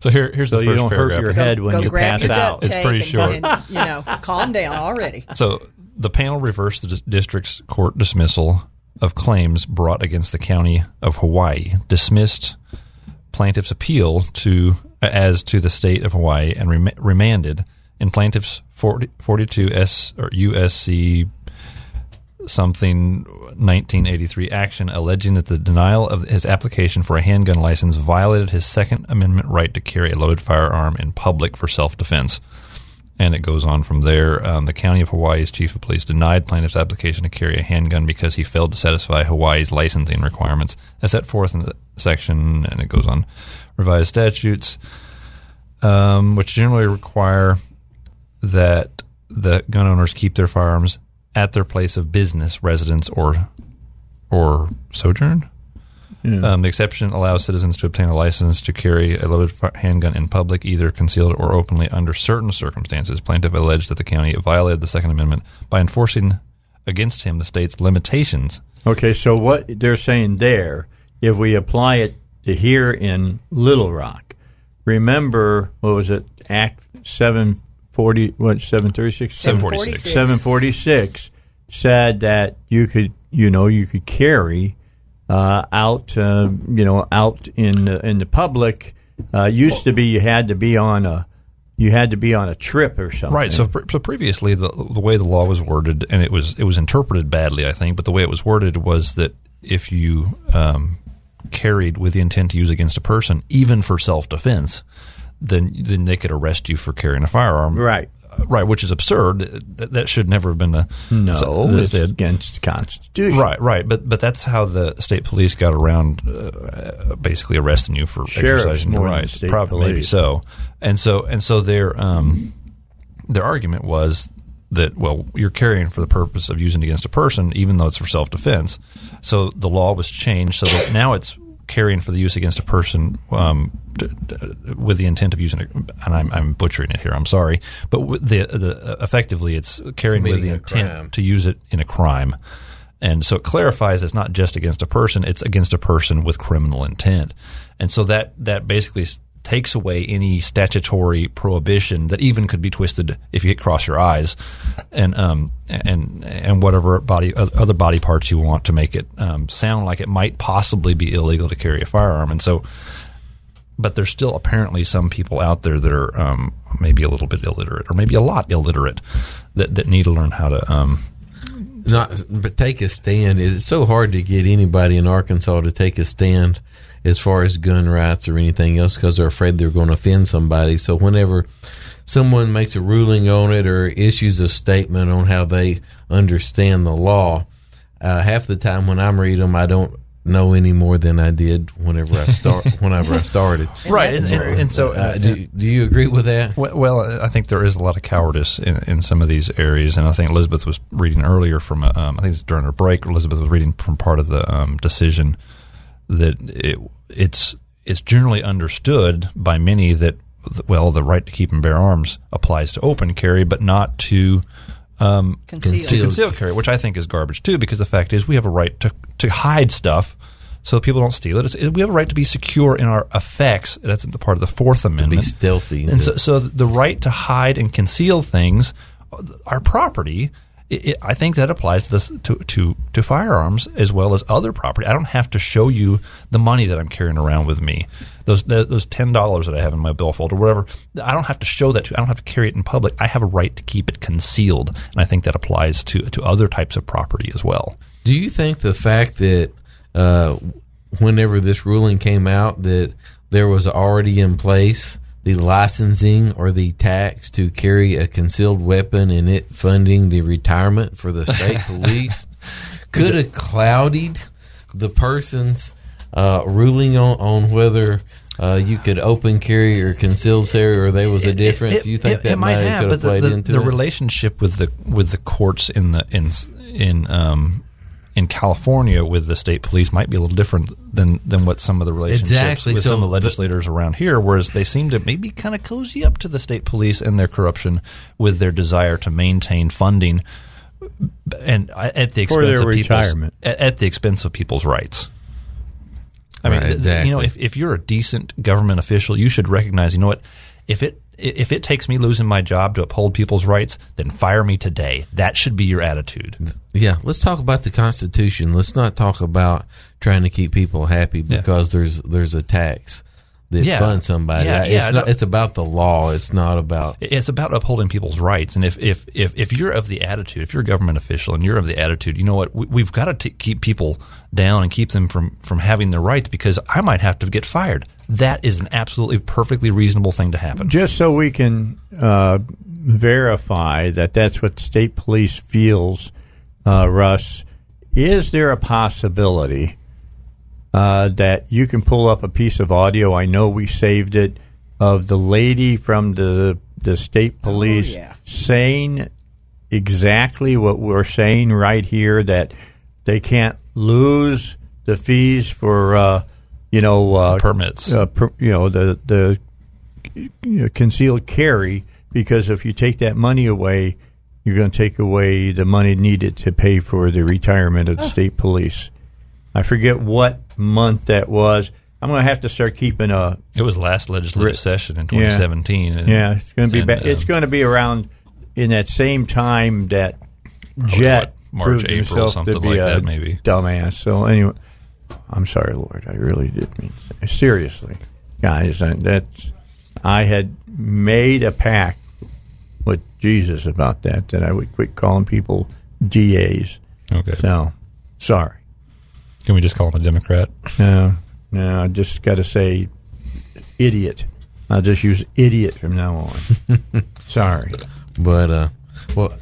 So here's the first paragraph. So you don't hurt your head when you pass out. It's pretty short. And, calm down already. So the panel reversed the district's court dismissal of claims brought against the County of Hawaii, dismissed plaintiff's appeal as to the state of Hawaii, and remanded in plaintiff's 42 S or USC something 1983 action alleging that the denial of his application for a handgun license violated his Second Amendment right to carry a loaded firearm in public for self-defense. And it goes on from there. The County of Hawaii's chief of police denied plaintiff's application to carry a handgun because he failed to satisfy Hawaii's licensing requirements as set forth in the section, and it goes on, revised statutes, which generally require that the gun owners keep their firearms at their place of business, residence, or sojourn. Yeah. The exception allows citizens to obtain a license to carry a loaded handgun in public, either concealed or openly, under certain circumstances. Plaintiff alleged that the county violated the Second Amendment by enforcing against him the state's limitations. Okay, so what they're saying there, if we apply it to here in Little Rock, remember, what was it, Act 7... 736? 746. 746 said that you could carry out in the public. Used to be you had to be on a trip or something. Right. So previously the way the law was worded, and it was interpreted badly, I think, but the way it was worded was that if you carried with the intent to use against a person, even for self-defense, then they could arrest you for carrying a firearm. Right, which is absurd. That should never have been it's against the Constitution. Right, but that's how the state police got around basically arresting you for exercising your rights. Probably maybe so. And so their argument was that, well, you're carrying for the purpose of using against a person, even though it's for self-defense. So the law was changed so that now it's carrying for the use against a person with the intent of using it, and I'm butchering it here, I'm sorry, but effectively it's carrying with the intent to use it in a crime. And so it clarifies it's not just against a person, it's against a person with criminal intent. And so that basically takes away any statutory prohibition that even could be twisted if you cross your eyes and whatever other body parts you want to make it sound like it might possibly be illegal to carry a firearm. And so, but there's still apparently some people out there that are maybe a little bit illiterate or maybe a lot illiterate that need to learn how to but take a stand. It's so hard to get anybody in Arkansas to take a stand as far as gun rights or anything else because they're afraid they're going to offend somebody. So whenever someone makes a ruling on it or issues a statement on how they understand the law, half the time when I'm reading them, I don't know any more than I did whenever I started. Right. And so do you agree with that? Well, I think there is a lot of cowardice in some of these arees, and I think Elizabeth was reading earlier from I think it's during her break, Elizabeth was reading from part of the decision that it's generally understood by many that, well, the right to keep and bear arms applies to open carry, but not to concealed carry, which I think is garbage too, because the fact is we have a right to hide stuff so people don't steal it. We have a right to be secure in our effects. That's the part of the Fourth Amendment. To be stealthy. And so the right to hide and conceal things, our property, I think that applies to firearms as well as other property. I don't have to show you the money that I'm carrying around with me, those $10 that I have in my billfold or whatever. I don't have to show that to you. I don't have to carry it in public. I have a right to keep it concealed, and I think that applies to other types of property as well. Do you think the fact that whenever this ruling came out that there was already in place the licensing or the tax to carry a concealed weapon and it funding the retirement for the state police could have clouded the person's ruling on whether you could open carry or concealed carry, or there was a difference. You think that might have, but the relationship with the courts in California with the state police might be a little different than what some of the relationships with some of the legislators around here, whereas they seem to maybe kind of cozy up to the state police and their corruption with their desire to maintain funding and at the expense of retirement, at the expense of people's rights. I mean, you know, if you're a decent government official, you should recognize, you know what, if it takes me losing my job to uphold people's rights, then fire me today. That should be your attitude. Yeah. Let's talk about the Constitution. Let's not talk about trying to keep people happy because there's a tax that funds somebody. It's about the law. It's about upholding people's rights. And if you're of the attitude, if you're a government official and you're of the attitude, you know what, we've got to keep people down and keep them from having their rights because I might have to get fired. That is an absolutely perfectly reasonable thing to happen. Just so we can verify that that's what state police feels, Russ, is there a possibility that you can pull up a piece of audio? I know we saved it, of the lady from the state police saying exactly what we're saying right here, that they can't lose the fees for permits. The concealed carry, because if you take that money away, you're going to take away the money needed to pay for the retirement of the state police. I forget what month that was. I'm going to have to start keeping a. It was last legislative session in 2017. It's going to be it's going to be around in that same time that Jet proved himself to be a dumbass. So anyway. I'm sorry, Lord. I really did mean that. Seriously, guys. I had made a pact with Jesus about that I would quit calling people DAs. Okay. So, sorry. Can we just call him a Democrat? No. I just got to say, idiot. I'll just use idiot from now on. Sorry. But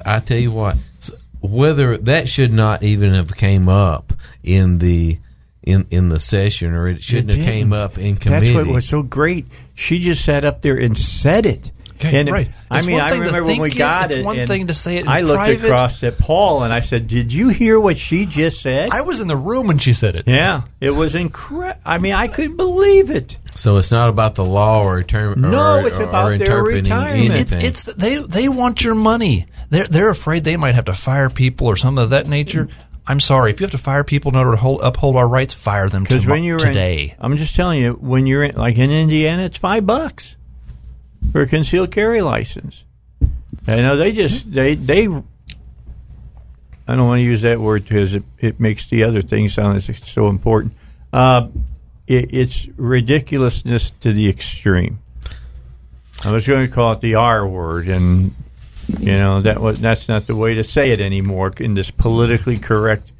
I tell you what. Whether that should not even have came up in the. In the session, or it shouldn't have came up in committee. That's what was so great. She just sat up there and said it. Okay, and right. I mean, I remember when we got it. It's one thing to say it in private. I looked across at Paul and I said, "Did you hear what she just said?" I was in the room when she said it. Yeah, it was incredible. I mean, I couldn't believe it. So it's not about the law or it's about their retirement. It's they want your money. They're afraid they might have to fire people or something of that nature. I'm sorry. If you have to fire people in order to uphold our rights, fire them today. I'm just telling you, when you're in Indiana, it's $5 for a concealed carry license. I know they just they I don't want to use that word because it makes the other thing sound so important. It's ridiculousness to the extreme. I was going to call it the R word and. You know, that's not the way to say it anymore in this politically correct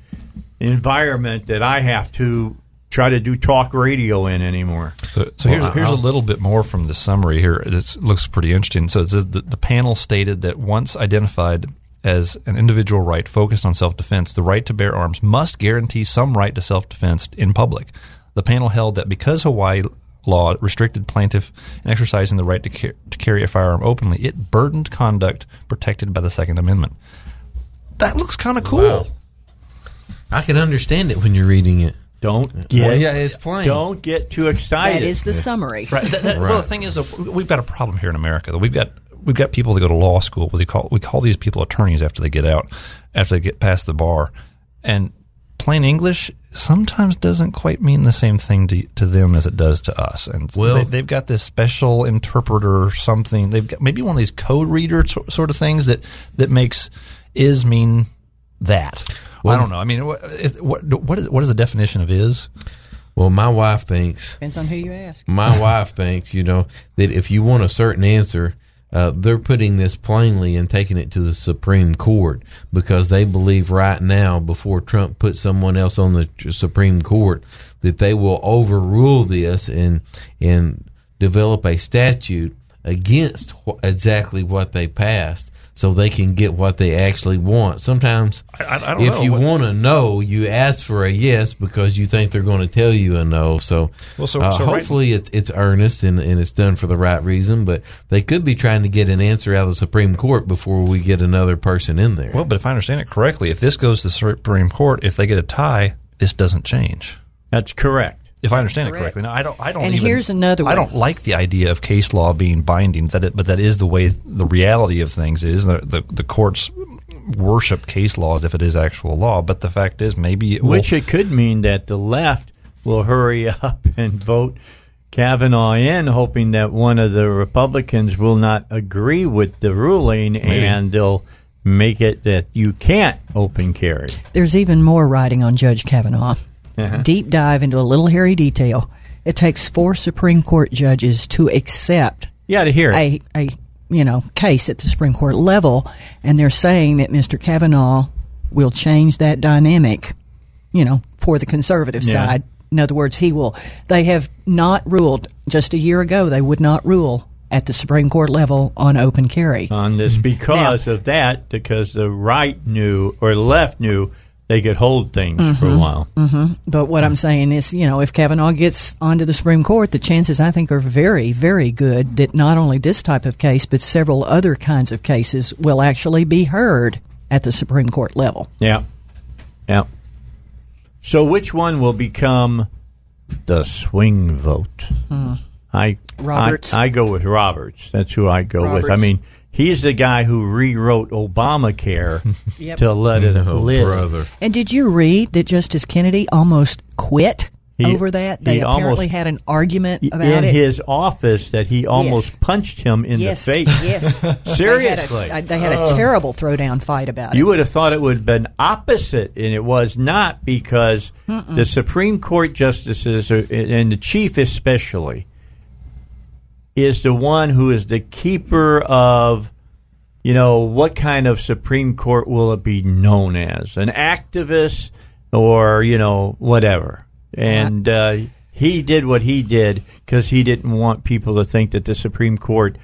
environment that I have to try to do talk radio in anymore. So here's a little bit more from the summary here. It looks pretty interesting. So the panel stated that once identified as an individual right focused on self-defense, the right to bear arms must guarantee some right to self-defense in public. The panel held that because Hawaii law restricted plaintiff in exercising the right to carry a firearm openly, it burdened conduct protected by the Second Amendment. That looks kind of cool. Wow. I can understand it when you're reading it. It's plain. Don't get too excited. That is the summary. Right. Right. Well, the thing is, we've got a problem here in America. We've got people that go to law school. We call these people attorneys after they get out, after they get past the bar, and plain English sometimes doesn't quite mean the same thing to them as it does to us. And they've got this special interpreter or something. They've got maybe one of these code reader sort of things that makes is mean that. Well, I don't know. I mean, what is the definition of is? Well, my wife thinks. Depends on who you ask. My wife thinks, you know, that if you want a certain answer, They're putting this plainly and taking it to the Supreme Court because they believe right now, before Trump puts someone else on the Supreme Court, that they will overrule this and develop a statute against exactly what they passed, so they can get what they actually want. Sometimes, if you want to know, you ask for a yes because you think they're going to tell you a no. So hopefully it's earnest and it's done for the right reason, but they could be trying to get an answer out of the Supreme Court before we get another person in there. Well, but if I understand it correctly, if this goes to the Supreme Court, if they get a tie, this doesn't change. That's correct. If I understand it correctly. Now, I don't like the idea of case law being binding, but that is the way the reality of things is. The courts worship case law as if it is actual law, but the fact is maybe it will. Which it could mean that the left will hurry up and vote Kavanaugh in, hoping that one of the Republicans will not agree with the ruling, and they'll make it that you can't open carry. There's even more writing on Judge Kavanaugh. Uh-huh. Deep dive into a little hairy detail. It takes 4 Supreme Court judges to accept a case at the Supreme Court level, and they're saying that Mr. Kavanaugh will change that dynamic, for the conservative side. In other words, he will. They have not ruled. Just a year ago, they would not rule at the Supreme Court level on open carry. On this because the right knew or left knew they could hold things for a while. Mm-hmm. But what I'm saying is, if Kavanaugh gets onto the Supreme Court, the chances, I think, are very, very good that not only this type of case, but several other kinds of cases will actually be heard at the Supreme Court level. Yeah. Yeah. So which one will become the swing vote? Roberts. I go with Roberts. That's who I go with. I mean, he's the guy who rewrote Obamacare to let it live. Brother. And did you read that Justice Kennedy almost quit over that? They apparently had an argument about it. In his office that he almost punched him in the face. Yes. Seriously. They had a terrible throwdown fight about it. You would have thought it would have been opposite, and it was not, because the Supreme Court justices, and the chief especially, is the one who is the keeper of, what kind of Supreme Court will it be known as? An activist or, whatever. And he did what he did because he didn't want people to think that the Supreme Court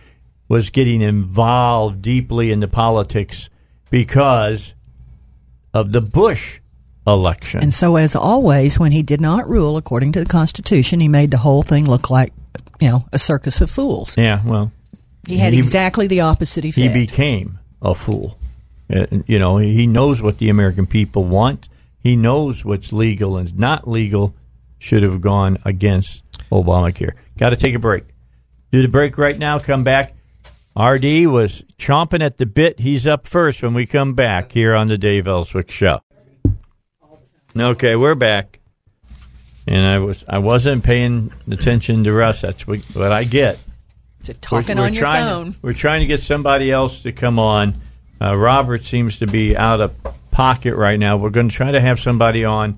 was getting involved deeply in the politics because of the Bush election. And so, as always, when he did not rule according to the Constitution, he made the whole thing look like a circus of fools. Yeah, well, he had exactly the opposite effect. He became a fool. He knows what the American people want. He knows what's legal and not legal. Should have gone against Obamacare. Got to take a break. Do the break right now. Come back. RD was chomping at the bit. He's up first when we come back here on the Dave Ellswick Show. Okay, we're back. And I wasn't paying attention to Russ. That's what I get. It's talking on your phone. We're trying to get somebody else to come on. Robert seems to be out of pocket right now. We're going to try to have somebody on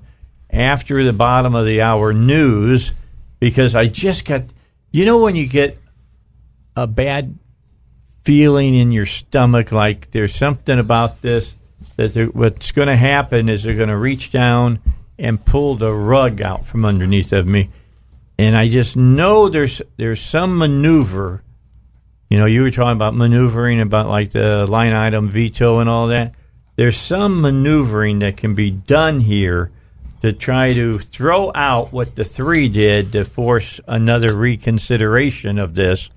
after the bottom of the hour news, because I just got, when you get a bad feeling in your stomach, like there's something about this, what's going to happen is they're going to reach down and pull the rug out from underneath of me. And I just know there's some maneuver. You were talking about maneuvering, about like the line item veto and all that. There's some maneuvering that can be done here to try to throw out what the 3 did to force another reconsideration of this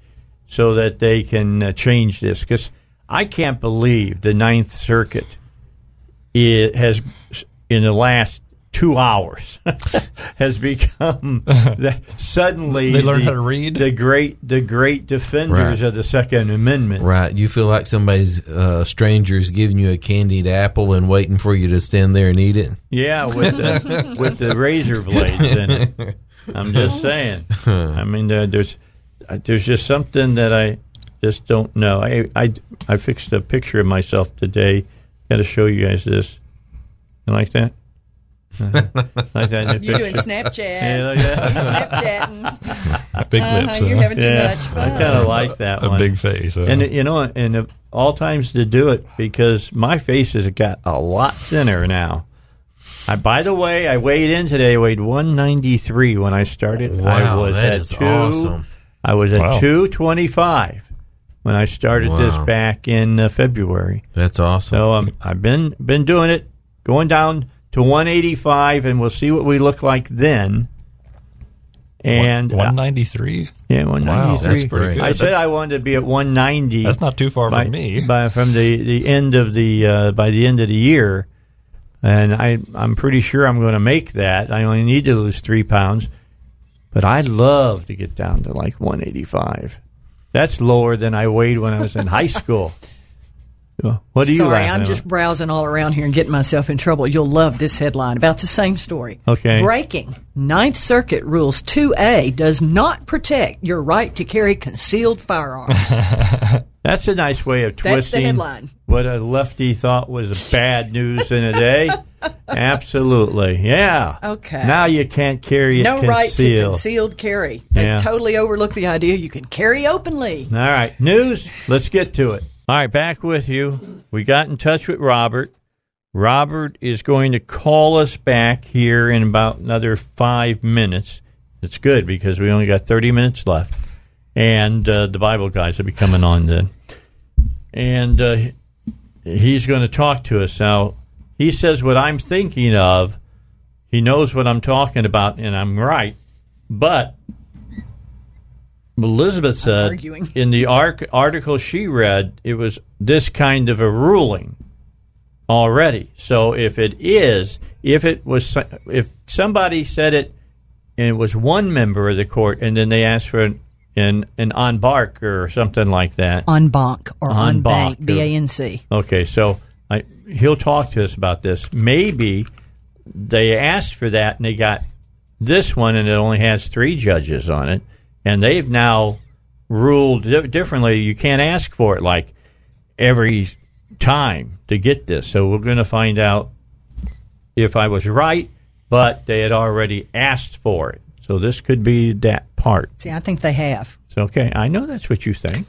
so that they can change this. Because I can't believe the Ninth Circuit has, in the last 2 hours, has become suddenly they learn how to read. The great defenders of the Second Amendment. Right, you feel like somebody's stranger's giving you a candied apple and waiting for you to stand there and eat it. Yeah, with the razor blades in it. I'm just saying. I mean, there's just something that I just don't know. I fixed a picture of myself today. Got to show you guys this. You like that? Like that, you're doing Snapchat. Yeah, like that. You're Snapchatting. Big lips. You're having too much fun. I kind of like that one. A big face. And, you know, and of all times to do it, because my face has got a lot thinner now. By the way, I weighed in today. I weighed 193 when I started. Wow, I was that is awesome. I was at 225 when I started this back in February. That's awesome. So I've been doing it, going down to 185, and we'll see what we look like then. And 193? Yeah, 193. Wow, that's pretty good. I said I wanted to be at 190. That's not too far from me. From the end of the by the end of the year. And I'm pretty sure I'm going to make that. I only need to lose 3 pounds. But I'd love to get down to like 185. That's lower than I weighed when I was in high school. What are you laughing at? I'm just browsing all around here and getting myself in trouble. You'll love this headline about the same story. Okay. Breaking. Ninth Circuit rules 2A does not protect your right to carry concealed firearms. That's a nice way of twisting what a lefty thought was bad news in a day. Absolutely. Yeah. Okay. Now you can't carry it concealed. No right to concealed carry. Yeah. They totally overlook the idea you can carry openly. All right. News. Let's get to it. All right. Back with you. We got in touch with Robert. Robert is going to call us back here in about another 5 minutes. It's good because we only got 30 minutes left. And the Bible guys will be coming on then. And he's going to talk to us. Now, he says what I'm thinking of. He knows what I'm talking about, and I'm right. But Elizabeth said in the article she read, it was this kind of a ruling already. So if somebody said it and it was one member of the court, and then they asked for an en banc or something like that. En banc, B-A-N-C. Okay, so he'll talk to us about this. Maybe they asked for that and they got this one and it only has 3 judges on it, and they've now ruled differently. You can't ask for it like every time to get this. So we're going to find out if I was right, but they had already asked for it. So this could be that part. See, I think they have. It's okay. I know that's what you think.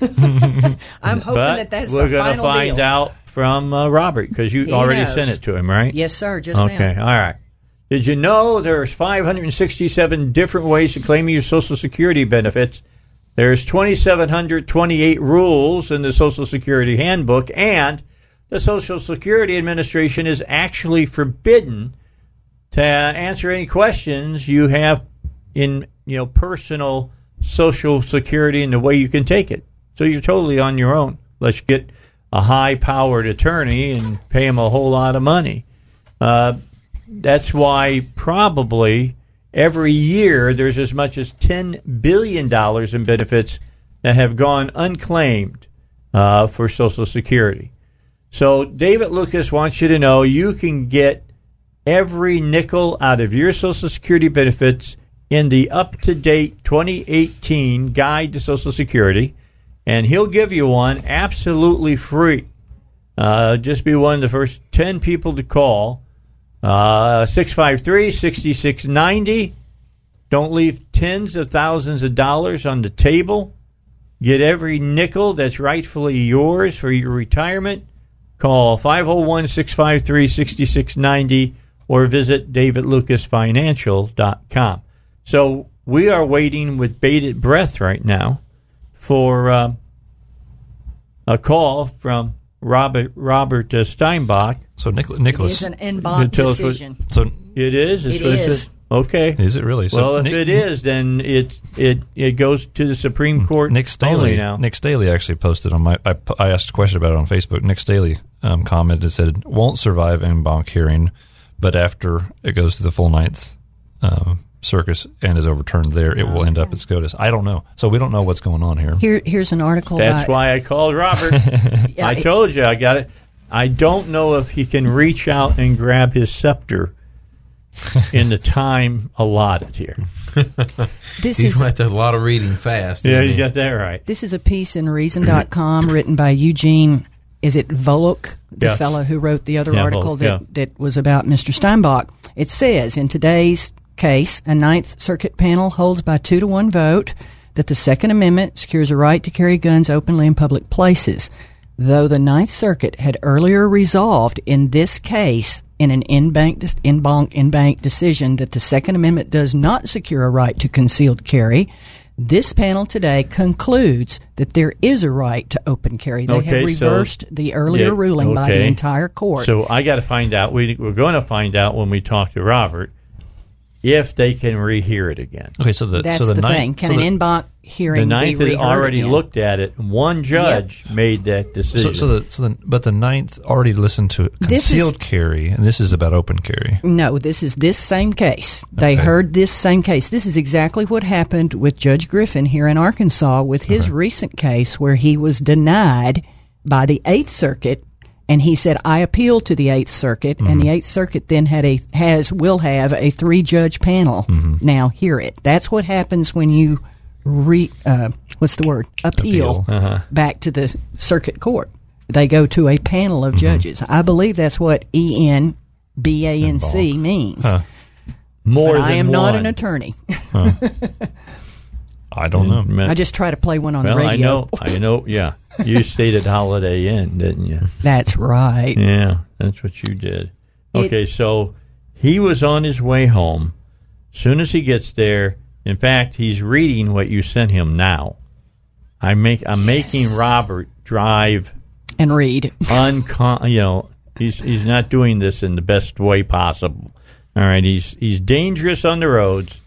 I'm hoping that's the final deal. We're going to find out from Robert, because he already knows. Sent it to him, right? Yes, sir, just now. Okay, all right. Did you know there's 567 different ways to claim your Social Security benefits? There's 2,728 rules in the Social Security handbook, and the Social Security Administration is actually forbidden to answer any questions you have in personal Social Security and the way you can take it. So you're totally on your own. Let's get a high-powered attorney and pay him a whole lot of money. That's why probably every year there's as much as $10 billion in benefits that have gone unclaimed for Social Security. So David Lucas wants you to know you can get every nickel out of your Social Security benefits in the up-to-date 2018 Guide to Social Security, and he'll give you one absolutely free. Just be one of the first 10 people to call. 653-6690. Don't leave tens of thousands of dollars on the table. Get every nickel that's rightfully yours for your retirement. Call 501-653-6690 or visit DavidLucasFinancial.com. So we are waiting with bated breath right now for a call from Robert Steinbach. So Nicholas, it is an en banc decision. It is. Okay. Is it really? So well, if it is, then it goes to the Supreme Court. Nick Staley now. Nick Staley actually posted on I asked a question about it on Facebook. Nick Staley commented and said, "Won't survive en banc hearing, but after it goes to the full Ninth Circuit and is overturned there, it will end up at SCOTUS." I don't know. So we don't know what's going on here. Here's an article. That's why I called Robert. Yeah, I told you I got it. I don't know if he can reach out and grab his scepter in the time allotted here. He's going to have a lot of reading fast. Yeah, you got that right. This is a piece in Reason.com written by Eugene, is it Volokh, the fellow who wrote the other article that was about Mr. Steinbach. It says in today's case, a Ninth Circuit panel holds by 2-1 vote that the Second Amendment secures a right to carry guns openly in public places, though the Ninth Circuit had earlier resolved in this case in an en banc decision that the Second Amendment does not secure a right to concealed carry. This panel today concludes that there is a right to open carry. They have reversed the earlier ruling by the entire court. So I got to find out. We're going to find out when we talk to Robert if they can rehear it again. Okay, so that's the thing. Can an en banc hearing be reheard? The Ninth has already looked at it. One judge made that decision. But the Ninth already listened to concealed carry, and this is about open carry. No, this is this same case. They heard this same case. This is exactly what happened with Judge Griffin here in Arkansas with his recent case where he was denied by the Eighth Circuit. And he said, I appealed to the Eighth Circuit, and the Eighth Circuit then will have a 3-judge panel. Now hear it. That's what happens when you appeal back to the circuit court. They go to a panel of judges. I believe that's what ENBANC means. More than I am not an attorney. I don't know. I just try to play one on the radio. I know. Yeah. You stayed at Holiday Inn, didn't you? That's right. Yeah, that's what you did. Okay, so he was on his way home. As soon as he gets there, in fact, he's reading what you sent him now. I'm making Robert drive and read. He's not doing this in the best way possible. All right, he's dangerous on the roads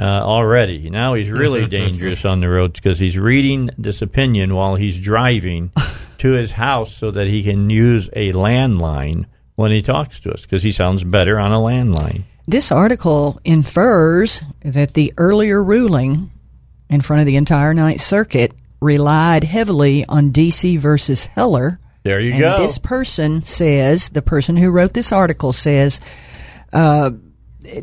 already. Now he's really dangerous on the roads because he's reading this opinion while he's driving to his house so that he can use a landline when he talks to us because he sounds better on a landline. This article infers that the earlier ruling in front of the entire Ninth Circuit relied heavily on D.C. versus Heller. There you go. And this person says, the person who wrote this article says,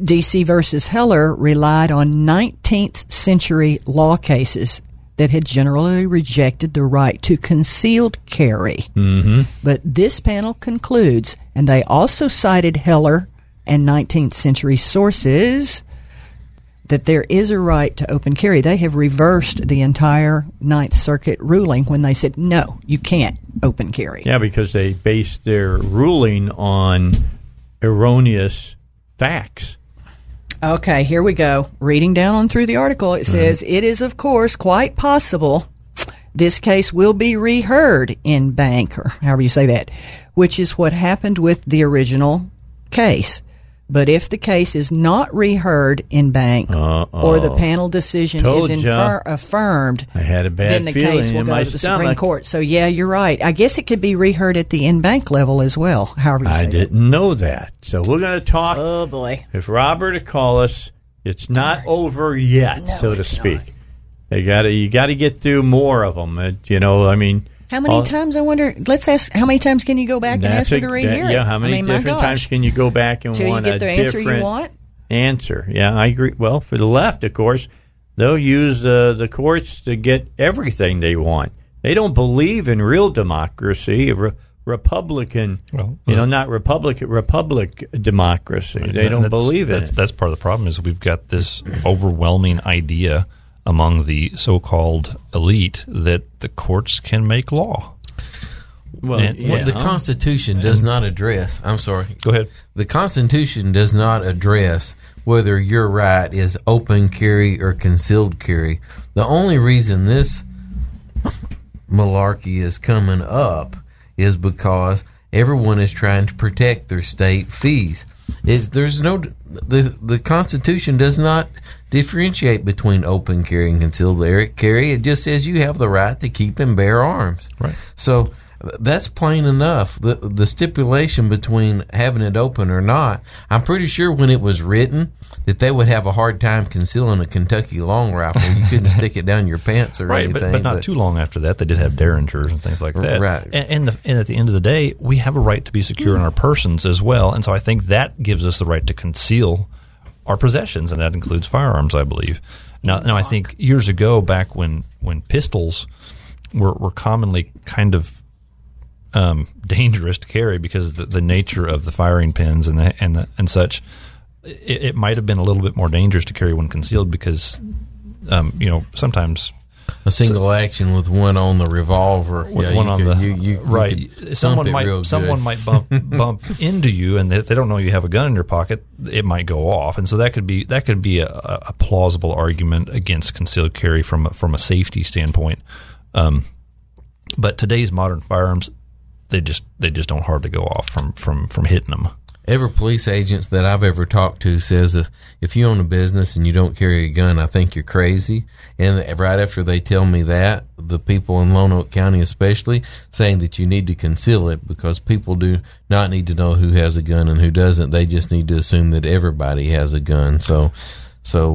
D.C. versus Heller relied on 19th century law cases that had generally rejected the right to concealed carry. But this panel concludes, and they also cited Heller and 19th century sources, that there is a right to open carry. They have reversed the entire Ninth Circuit ruling when they said, no, you can't open carry. Yeah, because they based their ruling on erroneous facts. Okay, here we go. Reading down on through the article, it says, it is, of course, quite possible this case will be reheard in bank, or however you say that, which is what happened with the original case. But if the case is not reheard in bank or the panel decision is affirmed, I had a bad then the feeling case will in go my to the stomach. Supreme Court. So, yeah, you're right. I guess it could be reheard at the in-bank level as well, however you say it. I didn't know that. So we're going to talk. Oh, boy. If Robert will call us, it's not over yet, no, so to speak. You got to get through more of them. How many times, I wonder, let's ask, how many times can you go back and ask her to rehear it? Yeah, how many different times can you go back and want a different answer? Yeah, I agree. Well, for the left, of course, they'll use the courts to get everything they want. They don't believe in real democracy, Republican democracy. They don't believe in it. That's part of the problem is we've got this overwhelming idea among the so-called elite that the courts can make law. Well, the Constitution does not address. I'm sorry. Go ahead. The Constitution does not address whether your right is open carry or concealed carry. The only reason this malarkey is coming up is because everyone is trying to protect their state fees. The Constitution does not differentiate between open carry and concealed carry. It just says you have the right to keep and bear arms. Right. So that's plain enough. The stipulation between having it open or not, I'm pretty sure when it was written that they would have a hard time concealing a Kentucky long rifle. You couldn't stick it down your pants or anything. Right, but not too long after that, they did have derringers and things like that. Right. And at the end of the day, we have a right to be secure in our persons as well, and so I think that gives us the right to conceal our possessions, and that includes firearms, I believe. Now I think years ago, back when pistols were commonly kind of dangerous to carry because of the nature of the firing pins and such, it might have been a little bit more dangerous to carry one concealed because, you know, sometimes a single action with one on the revolver, with one on the right. Someone might bump into you, and if they don't know you have a gun in your pocket, it might go off, and so that could be a plausible argument against concealed carry from a safety standpoint. But today's modern firearms, they just don't hardly go off from hitting them. Every police agent that I've ever talked to says if you own a business and you don't carry a gun, I think you're crazy. And right after they tell me that, the people in Lone Oak County especially saying that you need to conceal it because people do not need to know who has a gun and who doesn't. They just need to assume that everybody has a gun. So the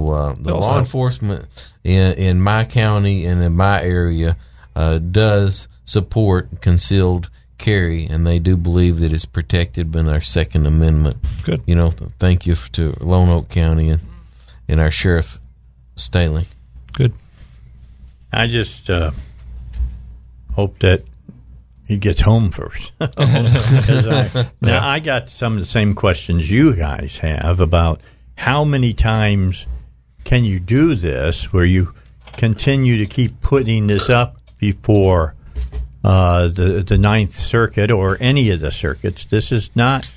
law enforcement in my county and in my area does support concealed carry, and they do believe that it's protected by our Second Amendment. Good. You know, thank you to Lone Oak County and our Sheriff Staley. Good. I just hope that he gets home first. Now, I got some of the same questions you guys have about how many times can you do this where you continue to keep putting this up before the Ninth Circuit or any of the circuits. This is not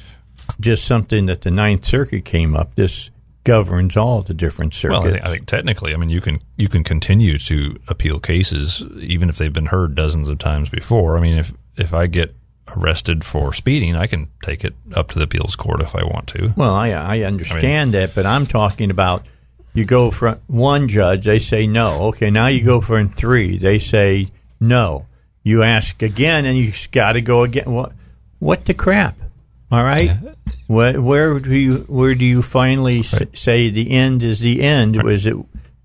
just something that the Ninth Circuit came up. This governs all the different circuits. Well, I think technically, I mean, you can continue to appeal cases even if they've been heard dozens of times before. I mean, if I get arrested for speeding, I can take it up to the appeals court if I want to. Well, I understand that, but I'm talking about you go for one judge, they say no. Okay, now you go for three, they say no. You ask again, and you got to go again. What the crap? All right. Yeah. Where do you finally say the end is the end? Right. Was it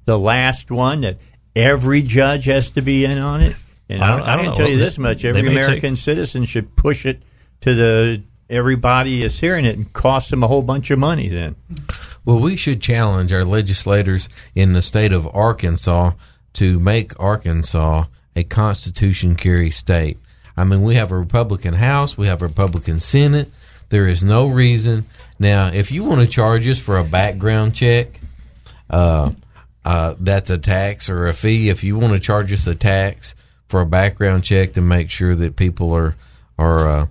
the last one that every judge has to be in on it? And I don't tell you this much: every American citizen should push it to everybody is hearing it, and cost them a whole bunch of money. Then, well, we should challenge our legislators in the state of Arkansas to make Arkansas a constitution carry state. I mean, we have a Republican House, we have a Republican Senate. There is no reason. Now, if you want to charge us for a background check, that's a tax or a fee. If you want to charge us a tax for a background check to make sure that people are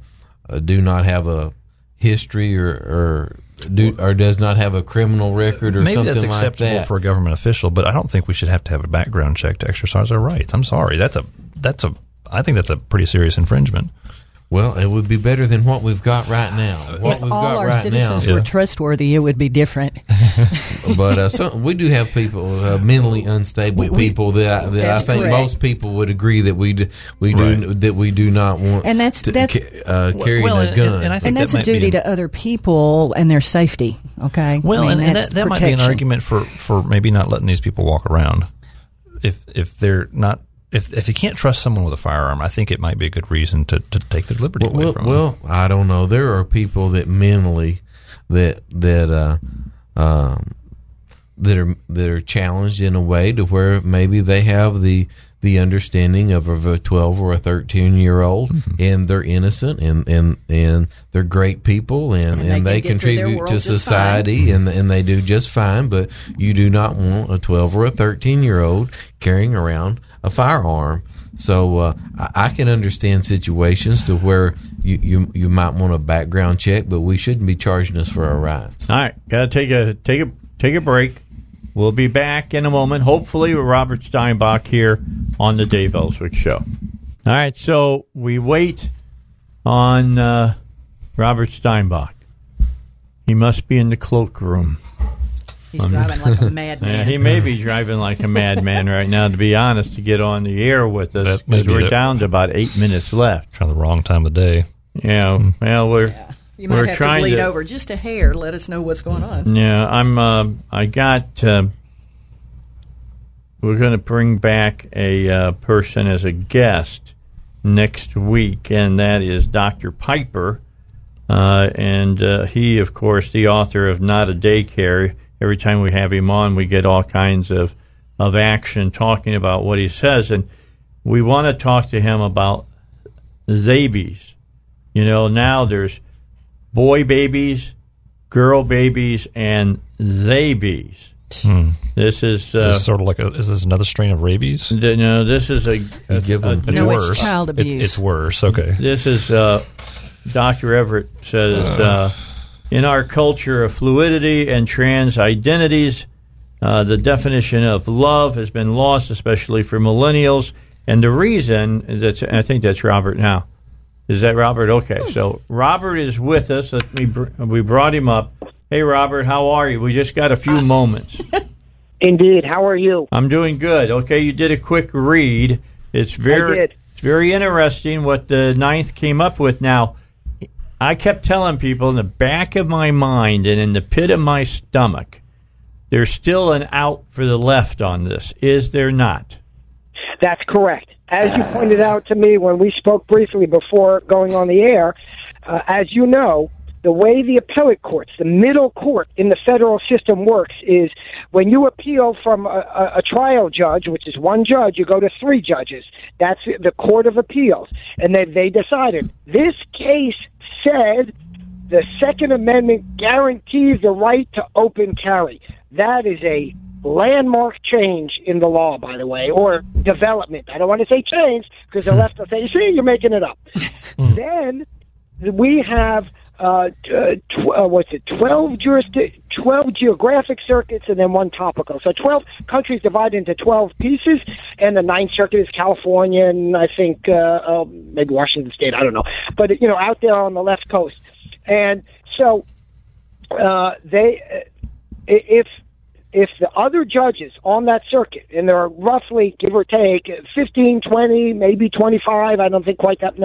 do not have a history or does not have a criminal record or maybe something like that. Maybe that's acceptable for a government official, but I don't think we should have to have a background check to exercise our rights. I'm sorry. I think that's a pretty serious infringement. Well, it would be better than what we've got right now. What if we've all got our right citizens now were trustworthy, it would be different. But we do have people, mentally unstable people that I think most people would agree that we do not want. And that's carrying a gun. And that's a duty to other people and their safety. Okay. Well, I mean, and that might be an argument for maybe not letting these people walk around if they're not. If you can't trust someone with a firearm, I think it might be a good reason to take their liberty away from them. Well, I don't know. There are people that mentally that are challenged in a way to where maybe they have the understanding of a 12 or a 13-year-old, mm-hmm. and they're innocent and they're great people and they contribute to society and they do just fine. But you do not want a 12 or a 13-year-old carrying around a firearm. So I can understand situations to where you might want a background check, but we shouldn't be charging us for our rights. All right, gotta take a break. We'll be back in a moment, hopefully, with Robert Steinbach here on the Dave Ellswick Show. All right, so we wait on Robert Steinbach. He must be in the cloakroom. He's driving like a madman. Yeah, he may be driving like a madman right now, to be honest, to get on the air with us, because we're down to about 8 minutes left. Kind of the wrong time of day. Yeah, well, you might have to lean over just a hair. Let us know what's going on. Yeah, we're going to bring back a person as a guest next week, and that is Dr. Piper. And he, of course, the author of Not a Daycare. Every time we have him on, we get all kinds of action talking about what he says. And we want to talk to him about babies. You know, now there's boy babies girl babies and zabies. Hmm. This is this sort of like is this another strain of rabies? No, this is worse. It's child abuse. It's worse. Okay. This is Dr. Everett says in our culture of fluidity and trans identities, the definition of love has been lost, especially for millennials. And the reason is that I think that's Robert now. Is that Robert? Okay. So Robert is with us. We brought him up. Hey, Robert, how are you? We just got a few moments. Indeed. How are you? I'm doing good. Okay, you did a quick read. It's very interesting what the Ninth came up with. Now, I kept telling people in the back of my mind and in the pit of my stomach, there's still an out for the left on this. Is there not? That's correct. As you pointed out to me when we spoke briefly before going on the air, as you know, the way the appellate courts, the middle court in the federal system works is when you appeal from a trial judge, which is one judge, you go to three judges. That's the Court of Appeals. And they decided this case said the Second Amendment guarantees the right to open carry. That is a landmark change in the law, by the way, or development. I don't want to say change because the left will say, you see, you're making it up. Then we have... 12 geographic circuits and then one topical. So 12 countries divided into 12 pieces, and the Ninth Circuit is California and I think maybe Washington State, I don't know. But, you know, out there on the left coast. And so if the other judges on that circuit, and there are roughly, give or take, 15, 20, maybe 25, I don't think quite that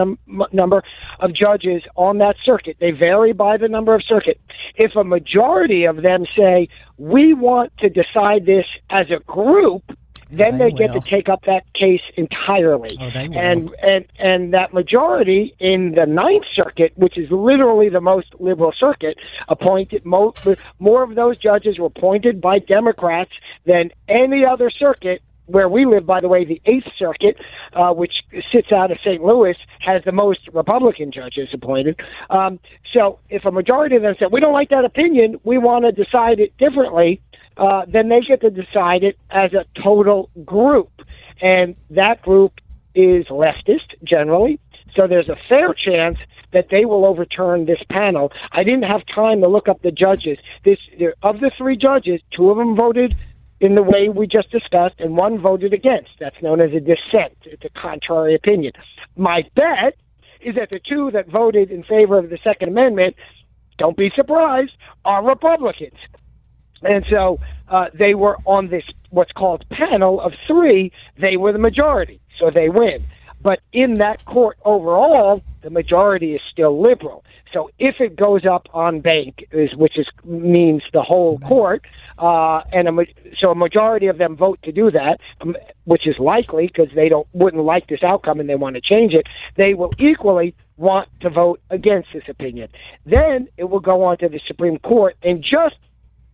number of judges on that circuit. They vary by the number of circuit. If a majority of them say, we want to decide this as a group, then they get to take up that case entirely. Oh, and that majority in the Ninth Circuit, which is literally the most liberal circuit, appointed more of those judges were appointed by Democrats than any other circuit. Where we live, by the way, the Eighth Circuit, which sits out of St. Louis, has the most Republican judges appointed. So if a majority of them said, we don't like that opinion, we want to decide it differently, then they get to decide it as a total group. And that group is leftist, generally. So there's a fair chance that they will overturn this panel. I didn't have time to look up the judges. Of the three judges, two of them voted in the way we just discussed, and one voted against. That's known as a dissent. It's a contrary opinion. My bet is that the two that voted in favor of the Second Amendment, don't be surprised, are Republicans. And so they were on this what's called panel of three. They were the majority, so they win. But in that court overall, the majority is still liberal. So if it goes up on bank, which means the whole court, so a majority of them vote to do that, which is likely because they wouldn't like this outcome and they want to change it, they will equally want to vote against this opinion. Then it will go on to the Supreme Court, and just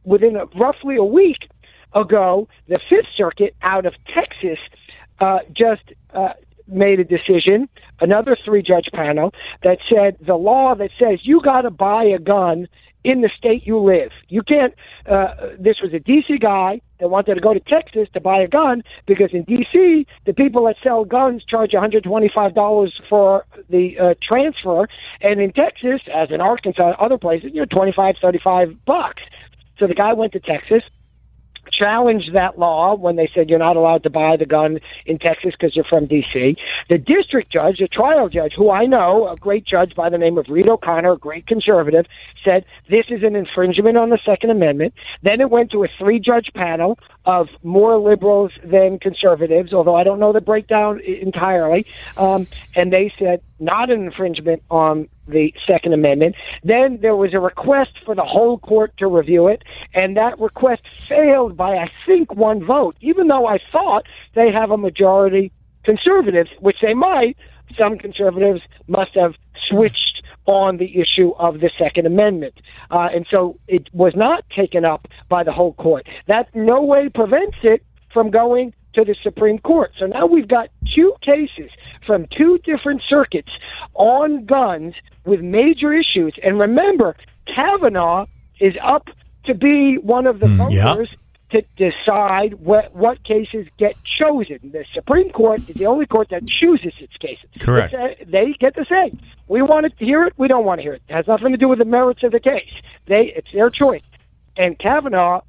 within roughly a week ago, the Fifth Circuit out of Texas made a decision, another three-judge panel, that said the law that says you got to buy a gun in the state you live. You can't, this was a D.C. guy that wanted to go to Texas to buy a gun because in D.C., the people that sell guns charge $125 for the transfer, and in Texas, as in Arkansas, other places, $25, $35. So the guy went to Texas, challenged that law when they said you're not allowed to buy the gun in Texas because you're from D.C. The district judge, the trial judge, who I know, a great judge by the name of Reed O'Connor, a great conservative, said this is an infringement on the Second Amendment. Then it went to a three-judge panel of more liberals than conservatives, although I don't know the breakdown entirely, and they said not an infringement on the Second Amendment. Then there was a request for the whole court to review it, and that request failed by, I think, one vote, even though I thought they have a majority conservatives, which they might. Some conservatives must have switched on the issue of the Second Amendment. And so it was not taken up by the whole court. That no way prevents it from going to the Supreme Court. So now we've got two cases from two different circuits on guns with major issues. And remember, Kavanaugh is up to be one of the voters to decide what cases get chosen. The Supreme Court is the only court that chooses its cases. Correct. They get to say, we want to hear it, we don't want to hear it. It has nothing to do with the merits of the case. It's their choice. And Kavanaugh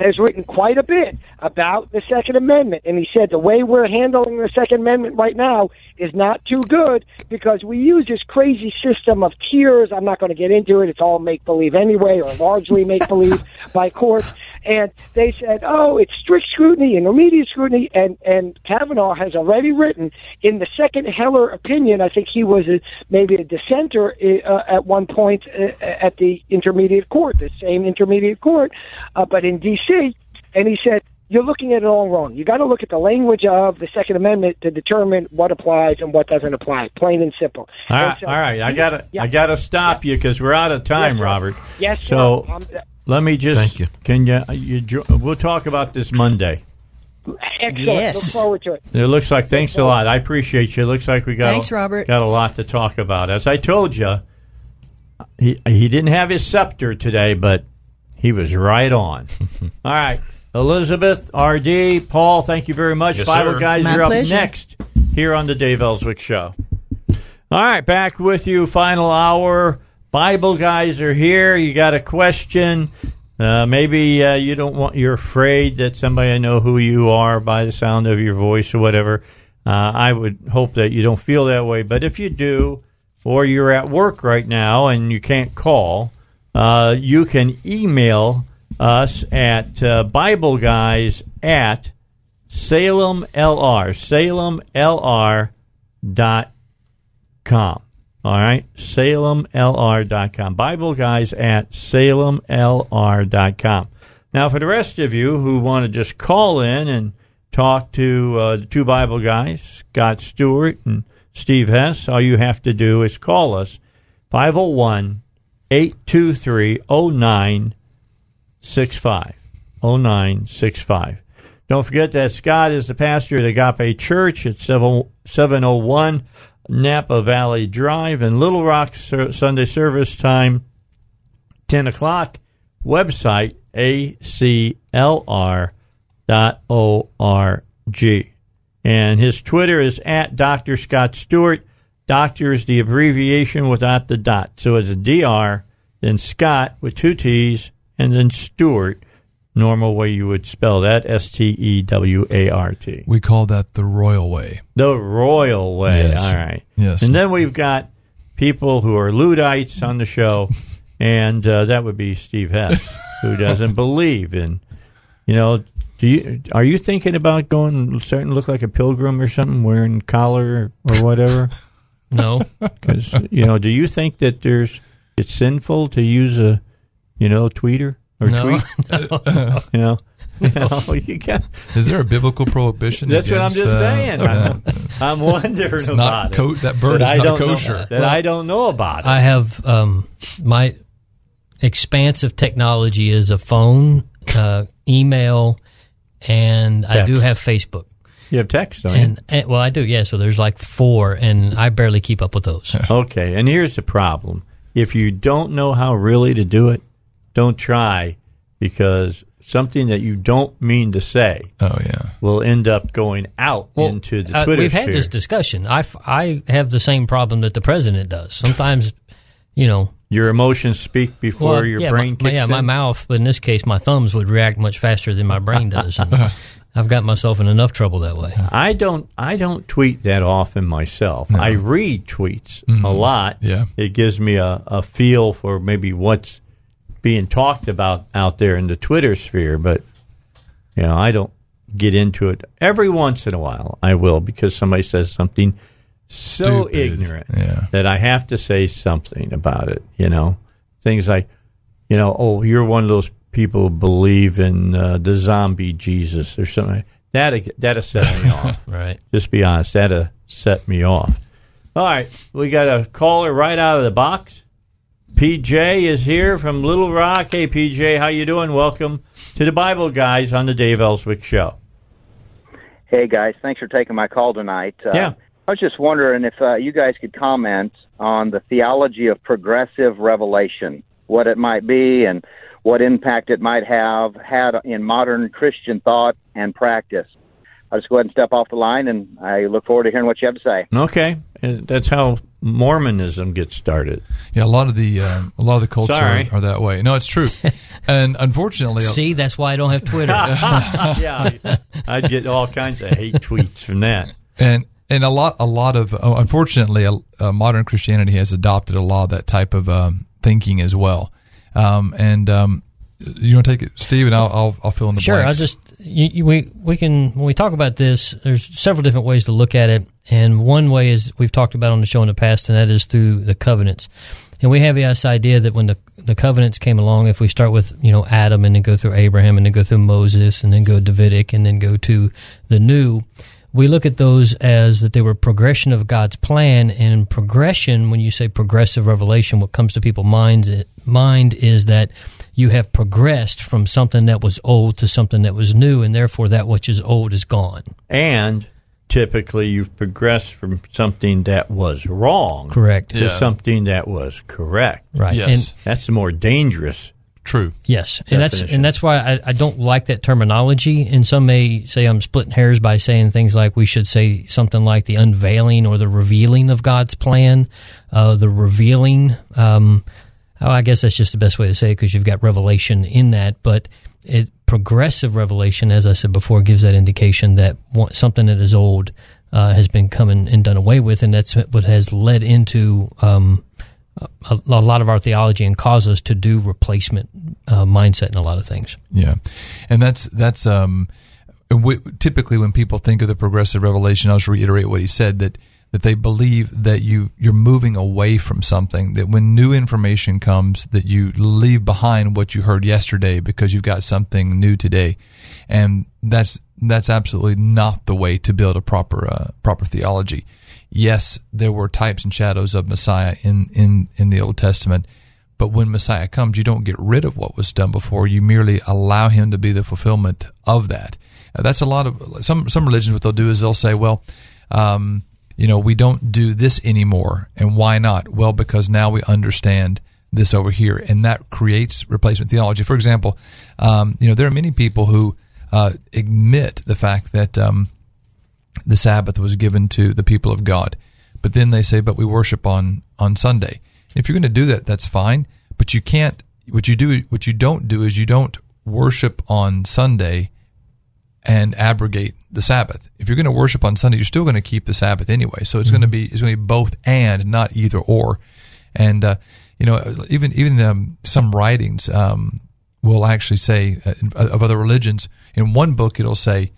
has written quite a bit about the Second Amendment, and he said the way we're handling the Second Amendment right now is not too good because we use this crazy system of tiers. I'm not going to get into it. It's all make-believe anyway, or largely make-believe by courts. And they said, oh, it's strict scrutiny and immediate scrutiny, and Kavanaugh has already written in the second Heller opinion, I think he was maybe a dissenter at one point at the intermediate court, the same intermediate court, but in D.C., and he said, you're looking at it all wrong. You got to look at the language of the Second Amendment to determine what applies and what doesn't apply, plain and simple. All right, so, all right. I gotta stop you because we're out of time, Robert. Yes, sir. So let me just thank you. We'll talk about this Monday. Excellent. Yes. Look forward to it. It looks like. Thanks a lot. I appreciate you. It looks like we got a lot to talk about. As I told you, he didn't have his scepter today, but he was right on. All right. Elizabeth, RD, Paul, thank you very much. Yes, Bible sir. Guys, my you're pleasure. Up next here on the Dave Ellswick Show. All right, back with you, final hour. Bible guys are here. You got a question. Maybe you don't want. You're afraid that somebody I know who you are by the sound of your voice or whatever. I would hope that you don't feel that way. But if you do, or you're at work right now and you can't call, you can email us at BibleGuys at SalemLR.com. All right? SalemLR.com. BibleGuys at SalemLR.com. Now, for the rest of you who want to just call in and talk to the two Bible guys, Scott Stewart and Steve Hess, all you have to do is call us 501-823-0965. Don't forget that Scott is the pastor at Agape Church at 701 Napa Valley Drive in Little Rock. Sunday service time 10 o'clock. Website aclr.org. And his Twitter is at Dr. Scott Stewart. Doctor is the abbreviation without the dot. So it's DR, then Scott with two T's, and then Stewart, normal way you would spell that, S-T-E-W-A-R-T. We call that the Royal Way. The Royal Way. Yes. All right. Yes. And then we've got people who are Luddites on the show, and that would be Steve Hess, who doesn't believe in, are you thinking about going, starting to look like a pilgrim or something, wearing collar or whatever? No. Because, do you think that it's sinful to use a, tweeter or tweet? No. Is there a biblical prohibition? That's what I'm just saying. I'm wondering about it. That bird is not kosher. I don't know about it. I have my expansive technology is a phone, email, and text. I do have Facebook. You have text, don't you? Well, I do, yeah. So there's like 4, and I barely keep up with those. Okay, and here's the problem. If you don't know how really to do it, don't try, because something that you don't mean to say will end up going out into the Twitter We've had this discussion. I have the same problem that the president does. Sometimes, your emotions speak before your brain kicks in. My mouth, but in this case, my thumbs would react much faster than my brain does. And I've got myself in enough trouble that way. I don't tweet that often myself. No. I read tweets a lot. Yeah. It gives me a feel for maybe what's being talked about out there in the Twitter sphere, but I don't get into it. Every once in a while I will, because somebody says something so stupid, ignorant that I have to say something about it. Things like, you're one of those people who believe in the zombie Jesus or something. That'll set me off. Right? Just be honest. That'll set me off. All right, we got a caller right out of the box. PJ is here from Little Rock. Hey, PJ, how you doing? Welcome to the Bible Guys on the Dave Ellswick Show. Hey, guys. Thanks for taking my call tonight. I was just wondering if you guys could comment on the theology of progressive revelation. what it might be and what impact it might have had in modern Christian thought and practice. I'll just go ahead and step off the line, and I look forward to hearing what you have to say. Okay. That's how Mormonism gets started. Yeah, a lot of the cults are that way. No, it's true. And unfortunately... See, that's why I don't have Twitter. Yeah, I get all kinds of hate tweets from that. And a lot of unfortunately, modern Christianity has adopted a lot of that type of thinking as well. You want to take it, Steve, and I'll fill in the blanks. Sure, we can, when we talk about this, there's several different ways to look at it, and one way is we've talked about on the show in the past, and that is through the covenants. And we have this idea that when the covenants came along, if we start with Adam and then go through Abraham and then go through Moses and then go Davidic and then go to the new, we look at those as that they were progression of God's plan. And progression, when you say progressive revelation, what comes to people's mind is that you have progressed from something that was old to something that was new, and therefore that which is old is gone. And typically you've progressed from something that was wrong to something that was correct. Right. Yes. And that's the more dangerous True. Yes. And definition. that's why I don't like that terminology. And some may say I'm splitting hairs by saying things like we should say something like the unveiling or the revealing of God's plan. The revealing, I guess that's just the best way to say it because you've got revelation in that. But progressive revelation, as I said before, gives that indication that something that is old has been come and done away with. And that's what has led into a lot of our theology and cause us to do replacement mindset in a lot of things. Yeah, and that's typically when people think of the progressive revelation. I'll just reiterate what he said, that they believe that you're moving away from something, that when new information comes, that you leave behind what you heard yesterday because you've got something new today. And that's absolutely not the way to build a proper theology. Yes, there were types and shadows of Messiah in the Old Testament, but when Messiah comes, you don't get rid of what was done before. You merely allow him to be the fulfillment of that. That's a lot of some religions. What they'll do is they'll say, "Well, we don't do this anymore, and why not? Well, because now we understand this over here, and that creates replacement theology." For example, there are many people who admit the fact that the Sabbath was given to the people of God. But then they say, but we worship on Sunday. If you're going to do that, that's fine. But you can't, what you don't do is you don't worship on Sunday and abrogate the Sabbath. If you're going to worship on Sunday, you're still going to keep the Sabbath anyway. So it's going to be both and, not either or. And, even some writings, will actually say of other religions, in one book, it'll say,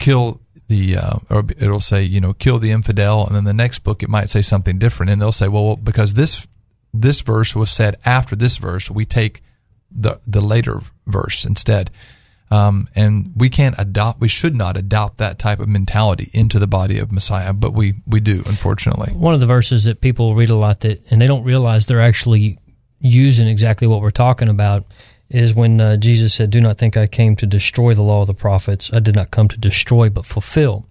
kill the infidel, and then the next book it might say something different, and they'll say, well, because this verse was said after this verse, we take the later verse instead, and we should not adopt that type of mentality into the body of Messiah, but we do, unfortunately. One of the verses that people read a lot that, and they don't realize they're actually using exactly what we're talking about, is when Jesus said, "Do not think I came to destroy the law of the prophets. I did not come to destroy, but fulfill."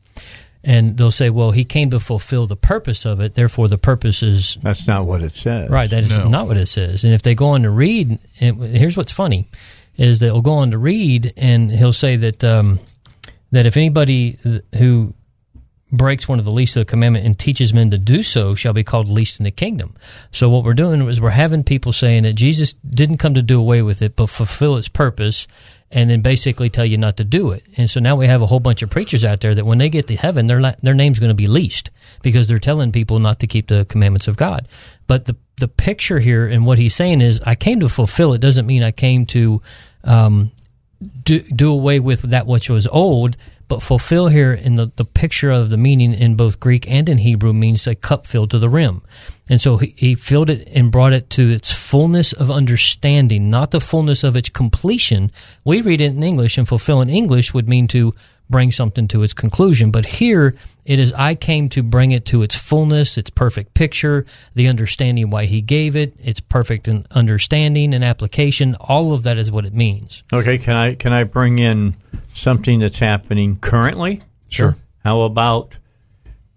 And they'll say, "Well, he came to fulfill the purpose of it. Therefore, the purpose is..." That's not what it says. Right, that is not what it says. And if they go on to read, and here's what's funny, is they'll go on to read, and he'll say that if anybody who breaks one of the least of the commandment and teaches men to do so shall be called least in the kingdom. So what we're doing is we're having people saying that Jesus didn't come to do away with it, but fulfill its purpose, and then basically tell you not to do it. And so now we have a whole bunch of preachers out there that when they get to heaven, their name's going to be least because they're telling people not to keep the commandments of God. But the picture here and what he's saying is, I came to fulfill. It doesn't mean I came to do away with that which was old, but fulfill here in the picture of the meaning in both Greek and in Hebrew means a cup filled to the rim. And so he filled it and brought it to its fullness of understanding, not the fullness of its completion. We read it in English, and fulfill in English would mean to bring something to its conclusion. But here it is, I came to bring it to its fullness, its perfect picture, the understanding why he gave it, its perfect in understanding and application. All of that is what it means. Okay, can I bring in something that's happening currently? Sure. How about,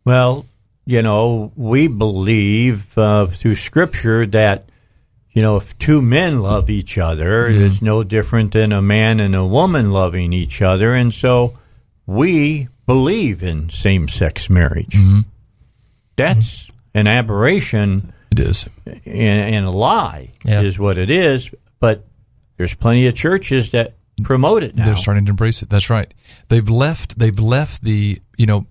we believe through Scripture that you know, if two men love each other, it's no different than a man and a woman loving each other. And so we believe in same-sex marriage. That's an aberration. It is. And a lie is what it is. But there's plenty of churches that promote it now. They're starting to embrace it. That's right. They've left the, you know,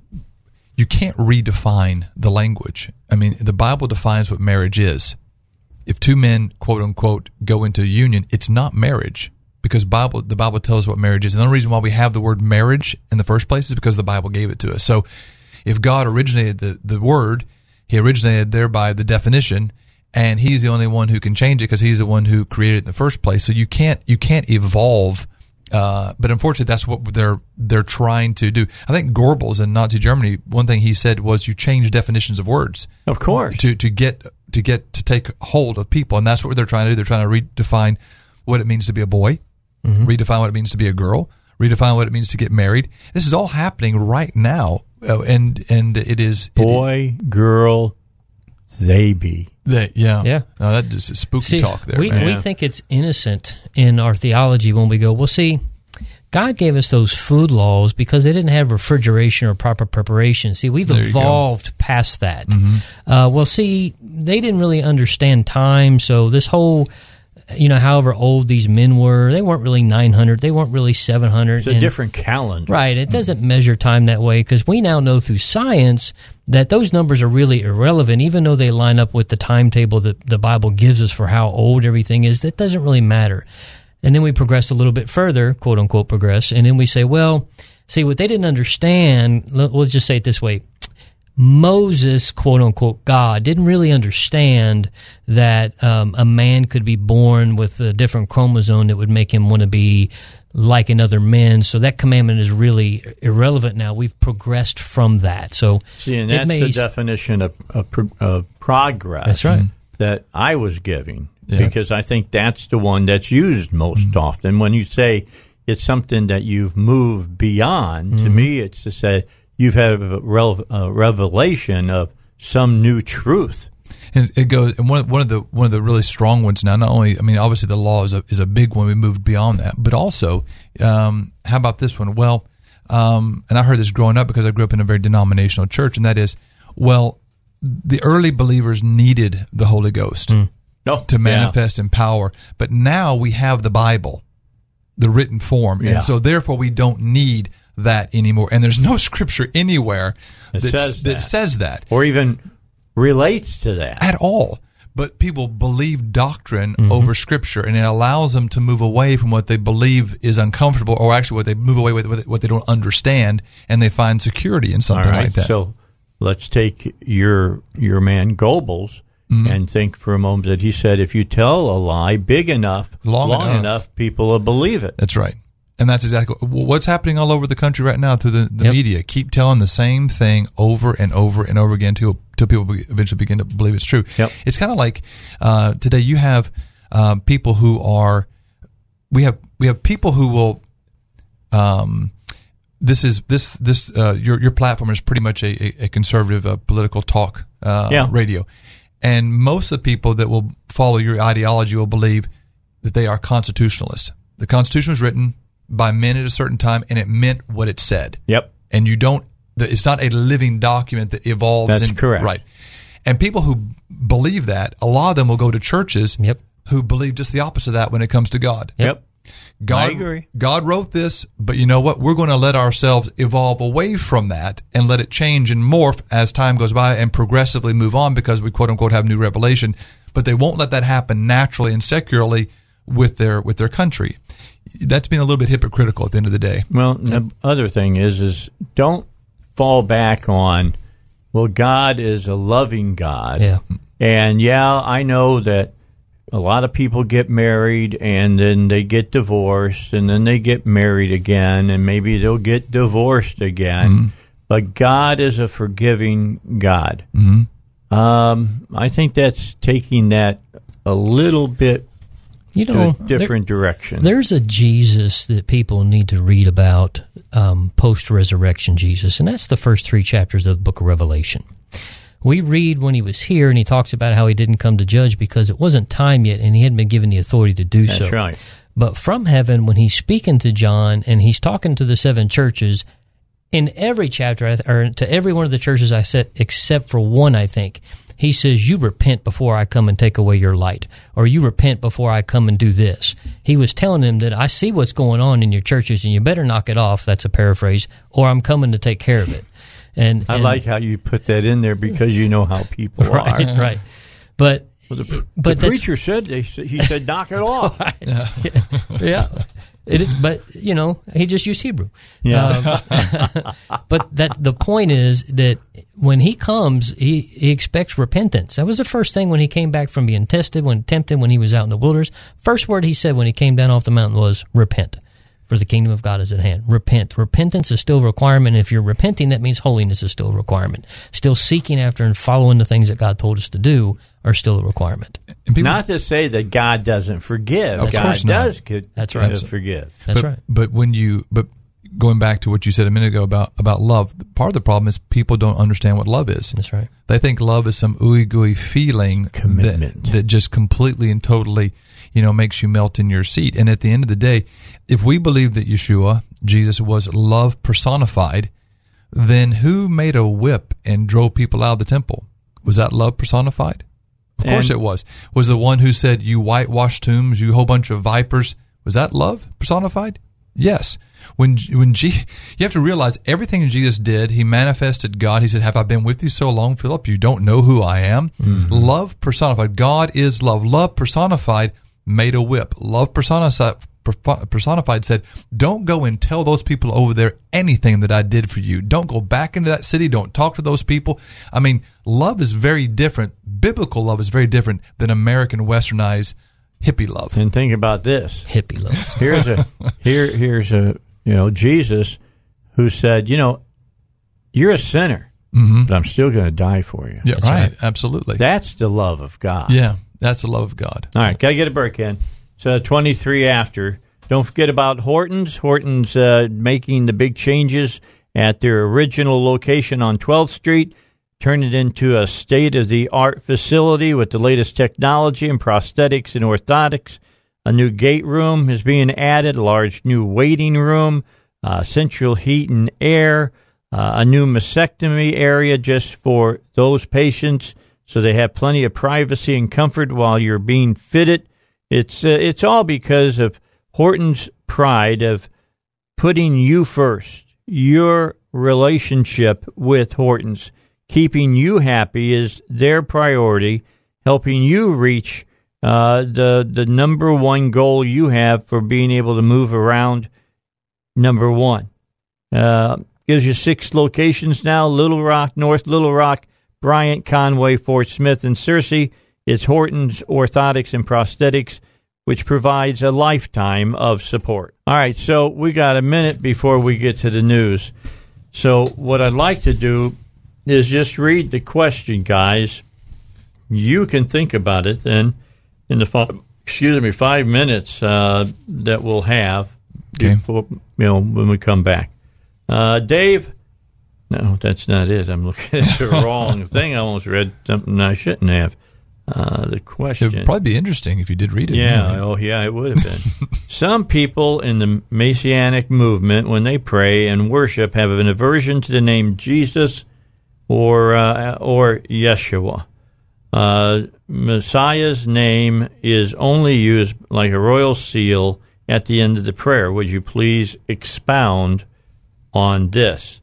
you can't redefine the language. I mean, the Bible defines what marriage is. If two men, quote unquote, go into union, it's not marriage, because the Bible tells us what marriage is. And the only reason why we have the word marriage in the first place is because the Bible gave it to us. So if God originated the word, he originated thereby the definition, and he's the only one who can change it because he's the one who created it in the first place. So you can't evolve. But unfortunately, that's what they're trying to do. I think Goebbels in Nazi Germany, one thing he said was, you change definitions of words, of course, to take hold of people, and that's what they're trying to do. They're trying to redefine what it means to be a boy, redefine what it means to be a girl, redefine what it means to get married. This is all happening right now, and it is boy, girl, Zabe. Yeah. No, that just is spooky talk there. We think it's innocent in our theology when we go, well, see, God gave us those food laws because they didn't have refrigeration or proper preparation. See, we've evolved past that. Well, see, they didn't really understand time, so this whole, you know, however old these men were, they weren't really 900, they weren't really 700. It's a different calendar. Right, it doesn't measure time that way, because we now know through science that those numbers are really irrelevant, even though they line up with the timetable that the Bible gives us for how old everything is. That doesn't really matter. And then we progress a little bit further, quote unquote progress, and then we say, well, see, what they didn't understand, we'll just say it this way. Moses, quote unquote, God, didn't really understand that a man could be born with a different chromosome that would make him want to be like in other men. So that commandment is really irrelevant now. We've progressed from that. So see, and that's the definition of progress. That's right. That I was giving, because I think that's the one that's used most often. When you say it's something that you've moved beyond, to me it's to say you've had a revelation of some new truth. And it goes, and one of the really strong ones now. Not only, I mean, obviously the law is a big one. We moved beyond that, but also, how about this one? Well, and I heard this growing up because I grew up in a very denominational church, and that is, well, the early believers needed the Holy Ghost to manifest in power, but now we have the Bible, the written form, and so therefore we don't need that anymore. And there's no scripture anywhere that says that, or even relates to that at all, but people believe doctrine over scripture, and it allows them to move away from what they believe is uncomfortable, or actually what they move away with what they don't understand, and they find security in something like that. So let's take your man Goebbels and think for a moment that he said, if you tell a lie big enough, long enough, people will believe it. That's right. And that's exactly what's happening all over the country right now through the media. Keep telling the same thing over and over and over again until people eventually begin to believe it's true. Yep. It's kind of like today you have people who are – we have people who will your platform is pretty much a conservative political talk radio. And most of the people that will follow your ideology will believe that they are constitutionalists. The Constitution was written by men at a certain time, and it meant what it said. Yep. And you don't – it's not a living document that evolves. That's correct. Right. And people who believe that, a lot of them will go to churches who believe just the opposite of that when it comes to God. Yep. I agree. God wrote this, but you know what? We're going to let ourselves evolve away from that and let it change and morph as time goes by and progressively move on because we, quote-unquote, have new revelation. But they won't let that happen naturally and secularly with their country. That's been a little bit hypocritical at the end of the day. Well, the other thing is don't fall back on, well, God is a loving God. Yeah. And, I know that a lot of people get married and then they get divorced and then they get married again and maybe they'll get divorced again. But God is a forgiving God. I think that's taking that a little bit to a different direction. There's a Jesus that people need to read about, post-resurrection Jesus, and that's the first 3 chapters of the book of Revelation. We read when he was here, and he talks about how he didn't come to judge because it wasn't time yet, and he hadn't been given the authority to do so. That's right. But from heaven, when he's speaking to John, and he's talking to the seven churches, in every chapter, or to every one of the churches I said, except for one, I think, he says, you repent before I come and take away your light, or you repent before I come and do this. He was telling them that I see what's going on in your churches, and you better knock it off, that's a paraphrase, or I'm coming to take care of it. And I like how you put that in there because you know how people are. Right, but the preacher said he said knock it off. Right. Yeah, it is. But you know, he just used Hebrew. Yeah. But that the point is that when he comes, he expects repentance. That was the first thing when he came back from being tested, when tempted, when he was out in the wilderness. First word he said when he came down off the mountain was repent. For the kingdom of God is at hand. Repent. Repentance is still a requirement. If you're repenting, that means holiness is still a requirement. Still seeking after and following the things that God told us to do are still a requirement. Not to say that God doesn't forgive. Of course not. God does forgive. That's right. But going back to what you said a minute ago about love, part of the problem is people don't understand what love is. That's right. They think love is some ooey-gooey feeling, commitment that just completely and totally, makes you melt in your seat. And at the end of the day, if we believe that Yeshua, Jesus, was love personified, then who made a whip and drove people out of the temple? Was that love personified? Of course it was. Was the one who said, you whitewash tombs, you whole bunch of vipers, was that love personified? Yes. You have to realize everything Jesus did, he manifested God. He said, have I been with you so long, Philip? You don't know who I am. Mm-hmm. Love personified. God is love. Love personified made a whip. Love personified said, don't go and tell those people over there anything that I did for you. Don't go back into that city. Don't talk to those people. I mean, love is very different. Biblical love is very different than American westernized hippie love. And think about this. Hippie love. Here's a Jesus who said, you're a sinner, mm-hmm. but I'm still going to die for you. Yeah, right. Absolutely. That's the love of God. Yeah. That's the love of God. All right. Got to get a break in. So 23 after. Don't forget about Horton's. Horton's making the big changes at their original location on 12th Street. Turn it into a state-of-the-art facility with the latest technology in prosthetics and orthotics. A new gate room is being added, a large new waiting room, central heat and air, a new mastectomy area just for those patients, so they have plenty of privacy and comfort while you're being fitted. It's all because of Horton's pride of putting you first. Your relationship with Horton's, keeping you happy, is their priority, helping you reach the number one goal you have for being able to move around. Number one. Gives you 6 locations now: Little Rock, North Little Rock, Bryant, Conway, Fort Smith, and Searcy. It's Horton's Orthotics and Prosthetics, which provides a lifetime of support. All right, so we got a minute before we get to the news. So what I'd like to do is just read the question, guys. You can think about it, and in the 5 minutes that we'll have, okay, before, when we come back. Dave. No, that's not it. I'm looking at the wrong thing. I almost read something I shouldn't have. The question. It would probably be interesting if you did read it. Yeah, anyway. Oh yeah, it would have been. Some people in the Messianic movement, when they pray and worship, have an aversion to the name Jesus or Yeshua. Messiah's name is only used like a royal seal at the end of the prayer. Would you please expound on this?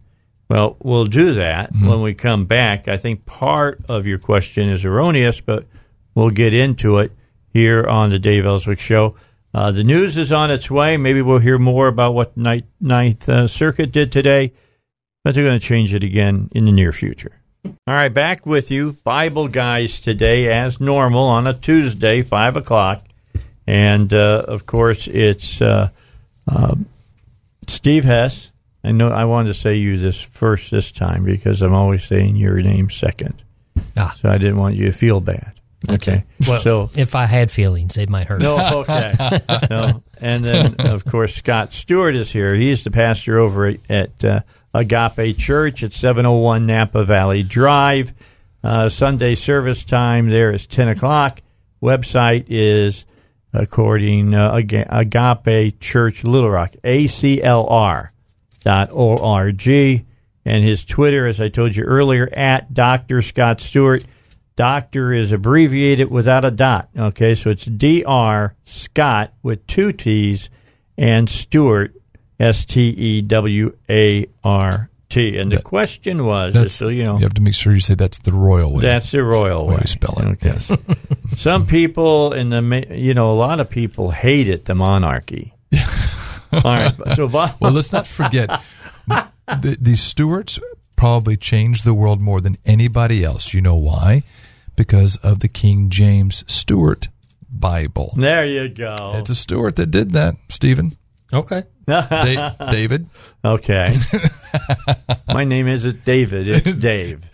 Well, we'll do that when we come back. I think part of your question is erroneous, but we'll get into it here on the Dave Ellswick Show. The news is on its way. Maybe we'll hear more about what Ninth Circuit did today, but they're going to change it again in the near future. All right, back with you, Bible Guys, today as normal on a Tuesday, 5 o'clock. And, of course, it's Steve Hess. I know I wanted to say you this time because I'm always saying your name second. So I didn't want you to feel bad. Okay. Well, so if I had feelings, they might hurt. No, okay. No. And then, of course, Scott Stewart is here. He's the pastor over at Agape Church at 701 Napa Valley Drive. Sunday service time there is 10 o'clock. Website is, according Agape Church Little Rock, aclr.org. And his Twitter, as I told you earlier, at Dr. Scott Stewart. Doctor is abbreviated without a dot. Okay, so it's Dr. Scott with two T's and Stewart, S-T-E-W-A-R-T. And the question was, just so you know. You have to make sure you say that's the royal way. That's the royal way. You spell it, okay. Yes. Some people, in the, you know, a lot of people hated the monarchy. All right. So, well, let's not forget, the Stuarts probably changed the world more than anybody else. You know why? Because of the King James Stuart Bible. There you go. It's a Stuart that did that, Stephen. Okay. David. Okay. My name isn't David. It's Dave.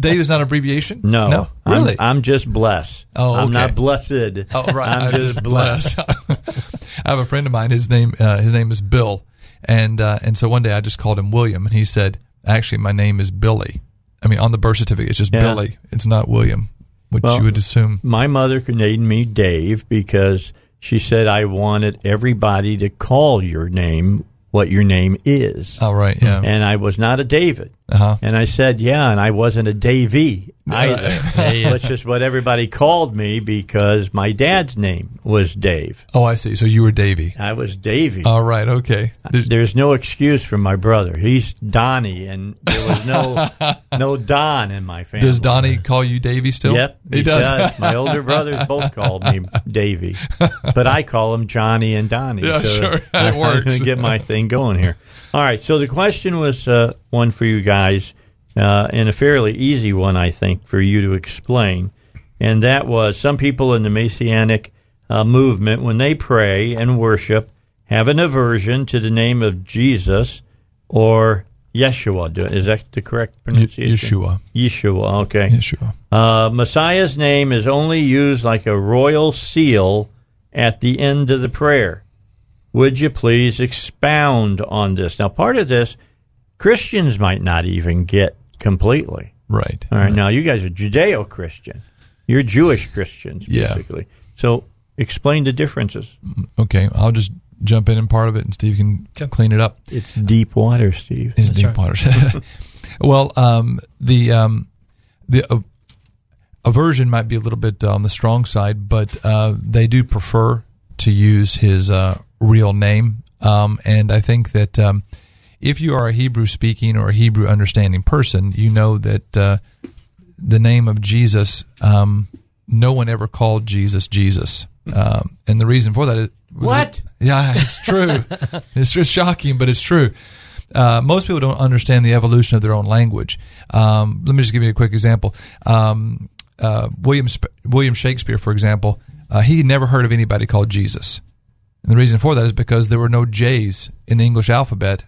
Dave is not an abbreviation? No. No? Really? I'm just blessed. Oh, okay. I'm not blessed. Oh, right. I'm just blessed. I have a friend of mine. His name is Bill. And so one day I just called him William, and he said, actually, my name is Billy. I mean, on the birth certificate, it's just Billy. It's not William, which you would assume. My mother named me Dave because she said I wanted everybody to call your name what your name is. Oh, right, yeah. And I was not a David. Uh-huh. And I said, yeah, and I wasn't a Davey either. That's just what everybody called me because my dad's name was Dave. Oh, I see. So you were Davey. I was Davey. All right, okay. There's no excuse for my brother. He's Donnie, and there was no Don in my family. Does Donnie call you Davey still? Yep, he does. My older brothers both called me Davey, but I call them Johnny and Donnie. Yeah, so sure. That works. I'm going to get my thing going here. All right, so the question was one for you guys, and a fairly easy one, I think, for you to explain. And that was, some people in the Messianic movement, when they pray and worship, have an aversion to the name of Jesus or Yeshua. Is that the correct pronunciation? Yeshua, okay. Yeshua. Messiah's name is only used like a royal seal at the end of the prayer. Would you please expound on this? Now, part of this, Christians might not even get completely. Right. All right. Right. Now, you guys are Judeo-Christian. You're Jewish Christians, basically. Yeah. So explain the differences. Okay. I'll just jump in part of it, and Steve can clean it up. It's deep water, Steve. It's deep water. Well, the aversion might be a little bit on the strong side, but they do prefer to use his real name. And I think that if you are a Hebrew-speaking or a Hebrew-understanding person, you know that the name of Jesus, no one ever called Jesus. And the reason for that is... What? Yeah, it's true. It's just shocking, but it's true. Most people don't understand the evolution of their own language. Let me just give you a quick example. William Shakespeare, for example, he never heard of anybody called Jesus. And the reason for that is because there were no J's in the English alphabet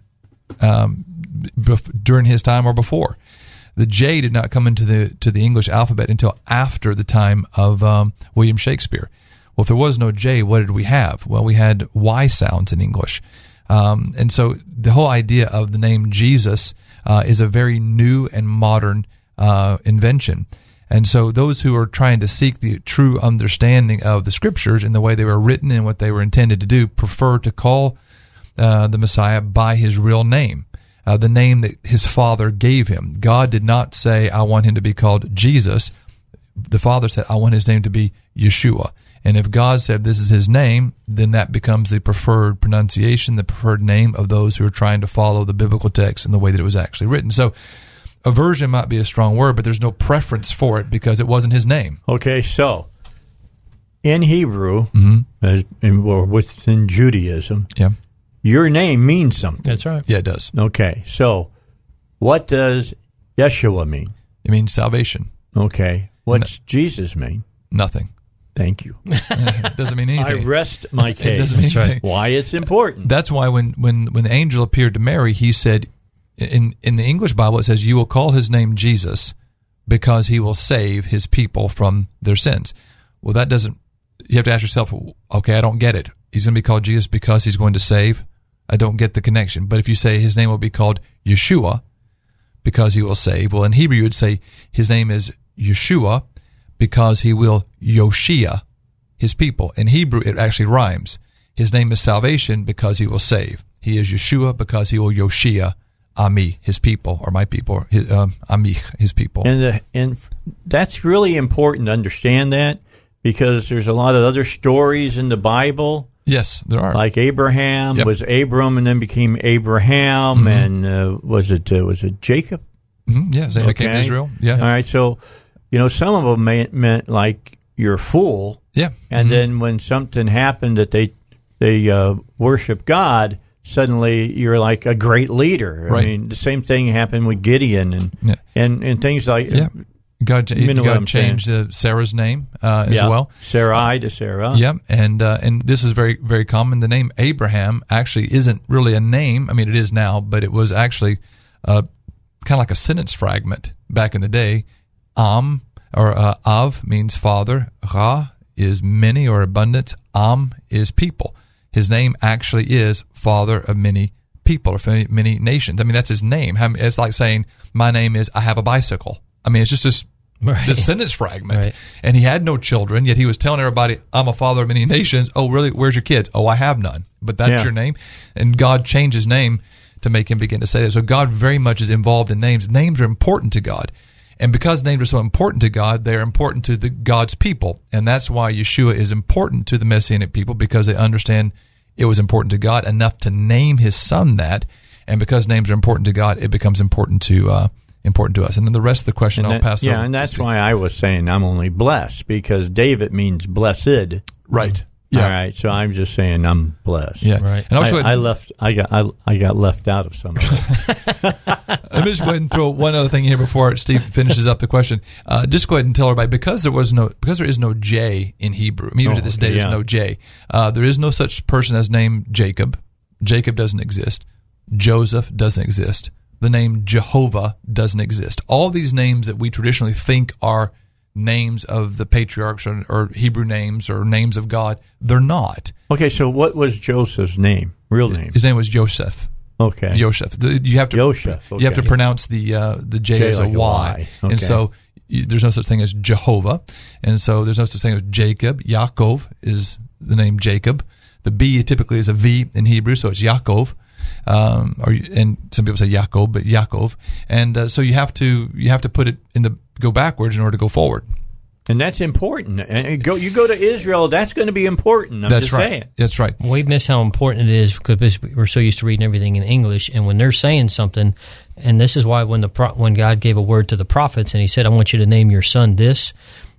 during his time or before. The J did not come into the English alphabet until after the time of William Shakespeare. Well, if there was no J, what did we have? Well, we had Y sounds in English. And so the whole idea of the name Jesus is a very new and modern invention. And so those who are trying to seek the true understanding of the Scriptures and the way they were written and what they were intended to do prefer to call the Messiah by his real name, the name that his Father gave him. God did not say, I want him to be called Jesus. The Father said, I want his name to be Yeshua. And if God said this is his name, then that becomes the preferred pronunciation, the preferred name of those who are trying to follow the biblical text and the way that it was actually written. So aversion might be a strong word, but there's no preference for it because it wasn't his name. Okay, so in Hebrew, or within Judaism, your name means something. That's right. Yeah, it does. Okay, so what does Yeshua mean? It means salvation. Okay, what's Jesus mean? Nothing. Thank you. It doesn't mean anything. I rest my case. It doesn't mean anything. Why it's important. That's why when the angel appeared to Mary, he said, In the English Bible, it says, you will call his name Jesus because he will save his people from their sins. Well, that doesn't, you have to ask yourself, okay, I don't get it. He's going to be called Jesus because he's going to save? I don't get the connection. But if you say his name will be called Yeshua because he will save. Well, in Hebrew, you would say his name is Yeshua because he will Yoshia his people. In Hebrew, it actually rhymes. His name is salvation because he will save. He is Yeshua because he will Yoshia Ami, his people, or my people, Amich, his people. And that's really important to understand that, because there's a lot of other stories in the Bible. Yes, there are. Like Abraham was Abram and then became Abraham, and was it Jacob? Mm-hmm. Yeah, so became Israel. Yeah. All right, so you know some of them meant like you're a fool. Yeah. And then when something happened that they worship God, suddenly you're like a great leader. I mean, the same thing happened with Gideon and things like God changed Sarah's name as well. Sarai to Sarah. Yep, and this is very, very common. The name Abraham actually isn't really a name. I mean, it is now, but it was actually kind of like a sentence fragment back in the day. Am, or Av means father. Ra is many or abundance. Am is people. His name actually is father of many people, or many nations. I mean, that's his name. It's like saying, my name is I have a bicycle. I mean, it's just this sentence fragment. Right. And he had no children, yet he was telling everybody, I'm a father of many nations. Oh, really? Where's your kids? Oh, I have none. But that's your name. And God changed his name to make him begin to say that. So God very much is involved in names. Names are important to God. And because names are so important to God, they're important to God's people. And that's why Yeshua is important to the Messianic people, because they understand it was important to God enough to name his son that. And because names are important to God, it becomes important to us. And then the rest of the question I'll pass on. Yeah, and that's why I was saying I'm only blessed, because David means blessed. Right. Yeah. All right. So I'm just saying I'm blessed. Yeah. Right. And I got left out of some of it. Let me just go ahead and throw one other thing here before Steve finishes up the question. Just go ahead and tell everybody, because there is no J in Hebrew. I mean, even to this day, there's no J. There is no such person as named Jacob. Jacob doesn't exist. Joseph doesn't exist. The name Jehovah doesn't exist. All these names that we traditionally think are names of the patriarchs or Hebrew names or names of God, they're not. Okay, so what was Joseph's name, real name? His name was Joseph. Okay. Joseph. You have to pronounce the J as like a Y. Okay. And so there's no such thing as Jehovah. And so there's no such thing as Jacob. Yaakov is the name Jacob. The B typically is a V in Hebrew, so it's Yaakov. And some people say Yaakov, but Yaakov, and so you have to put it go backwards in order to go forward, and that's important. And you go to Israel, that's going to be important. I'm just saying. That's right. We miss how important it is because we're so used to reading everything in English, and when they're saying something, and this is why when God gave a word to the prophets and He said, "I want you to name your son this."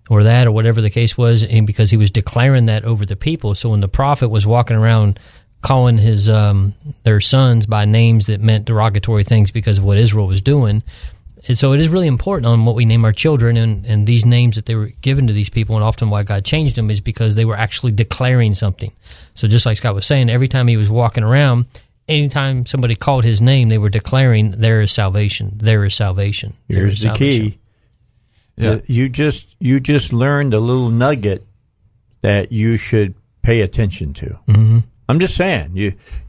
Or that, or whatever the case was, and because he was declaring that over the people. So when the prophet was walking around calling his their sons by names that meant derogatory things because of what Israel was doing, and so it is really important on what we name our children, and these names that they were given to these people, and often why God changed them is because they were actually declaring something. So just like Scott was saying, every time he was walking around, anytime somebody called his name, they were declaring, there is salvation, there is salvation. Here's the key. Yeah. You just learned a little nugget that you should pay attention to. Mm-hmm. I'm just saying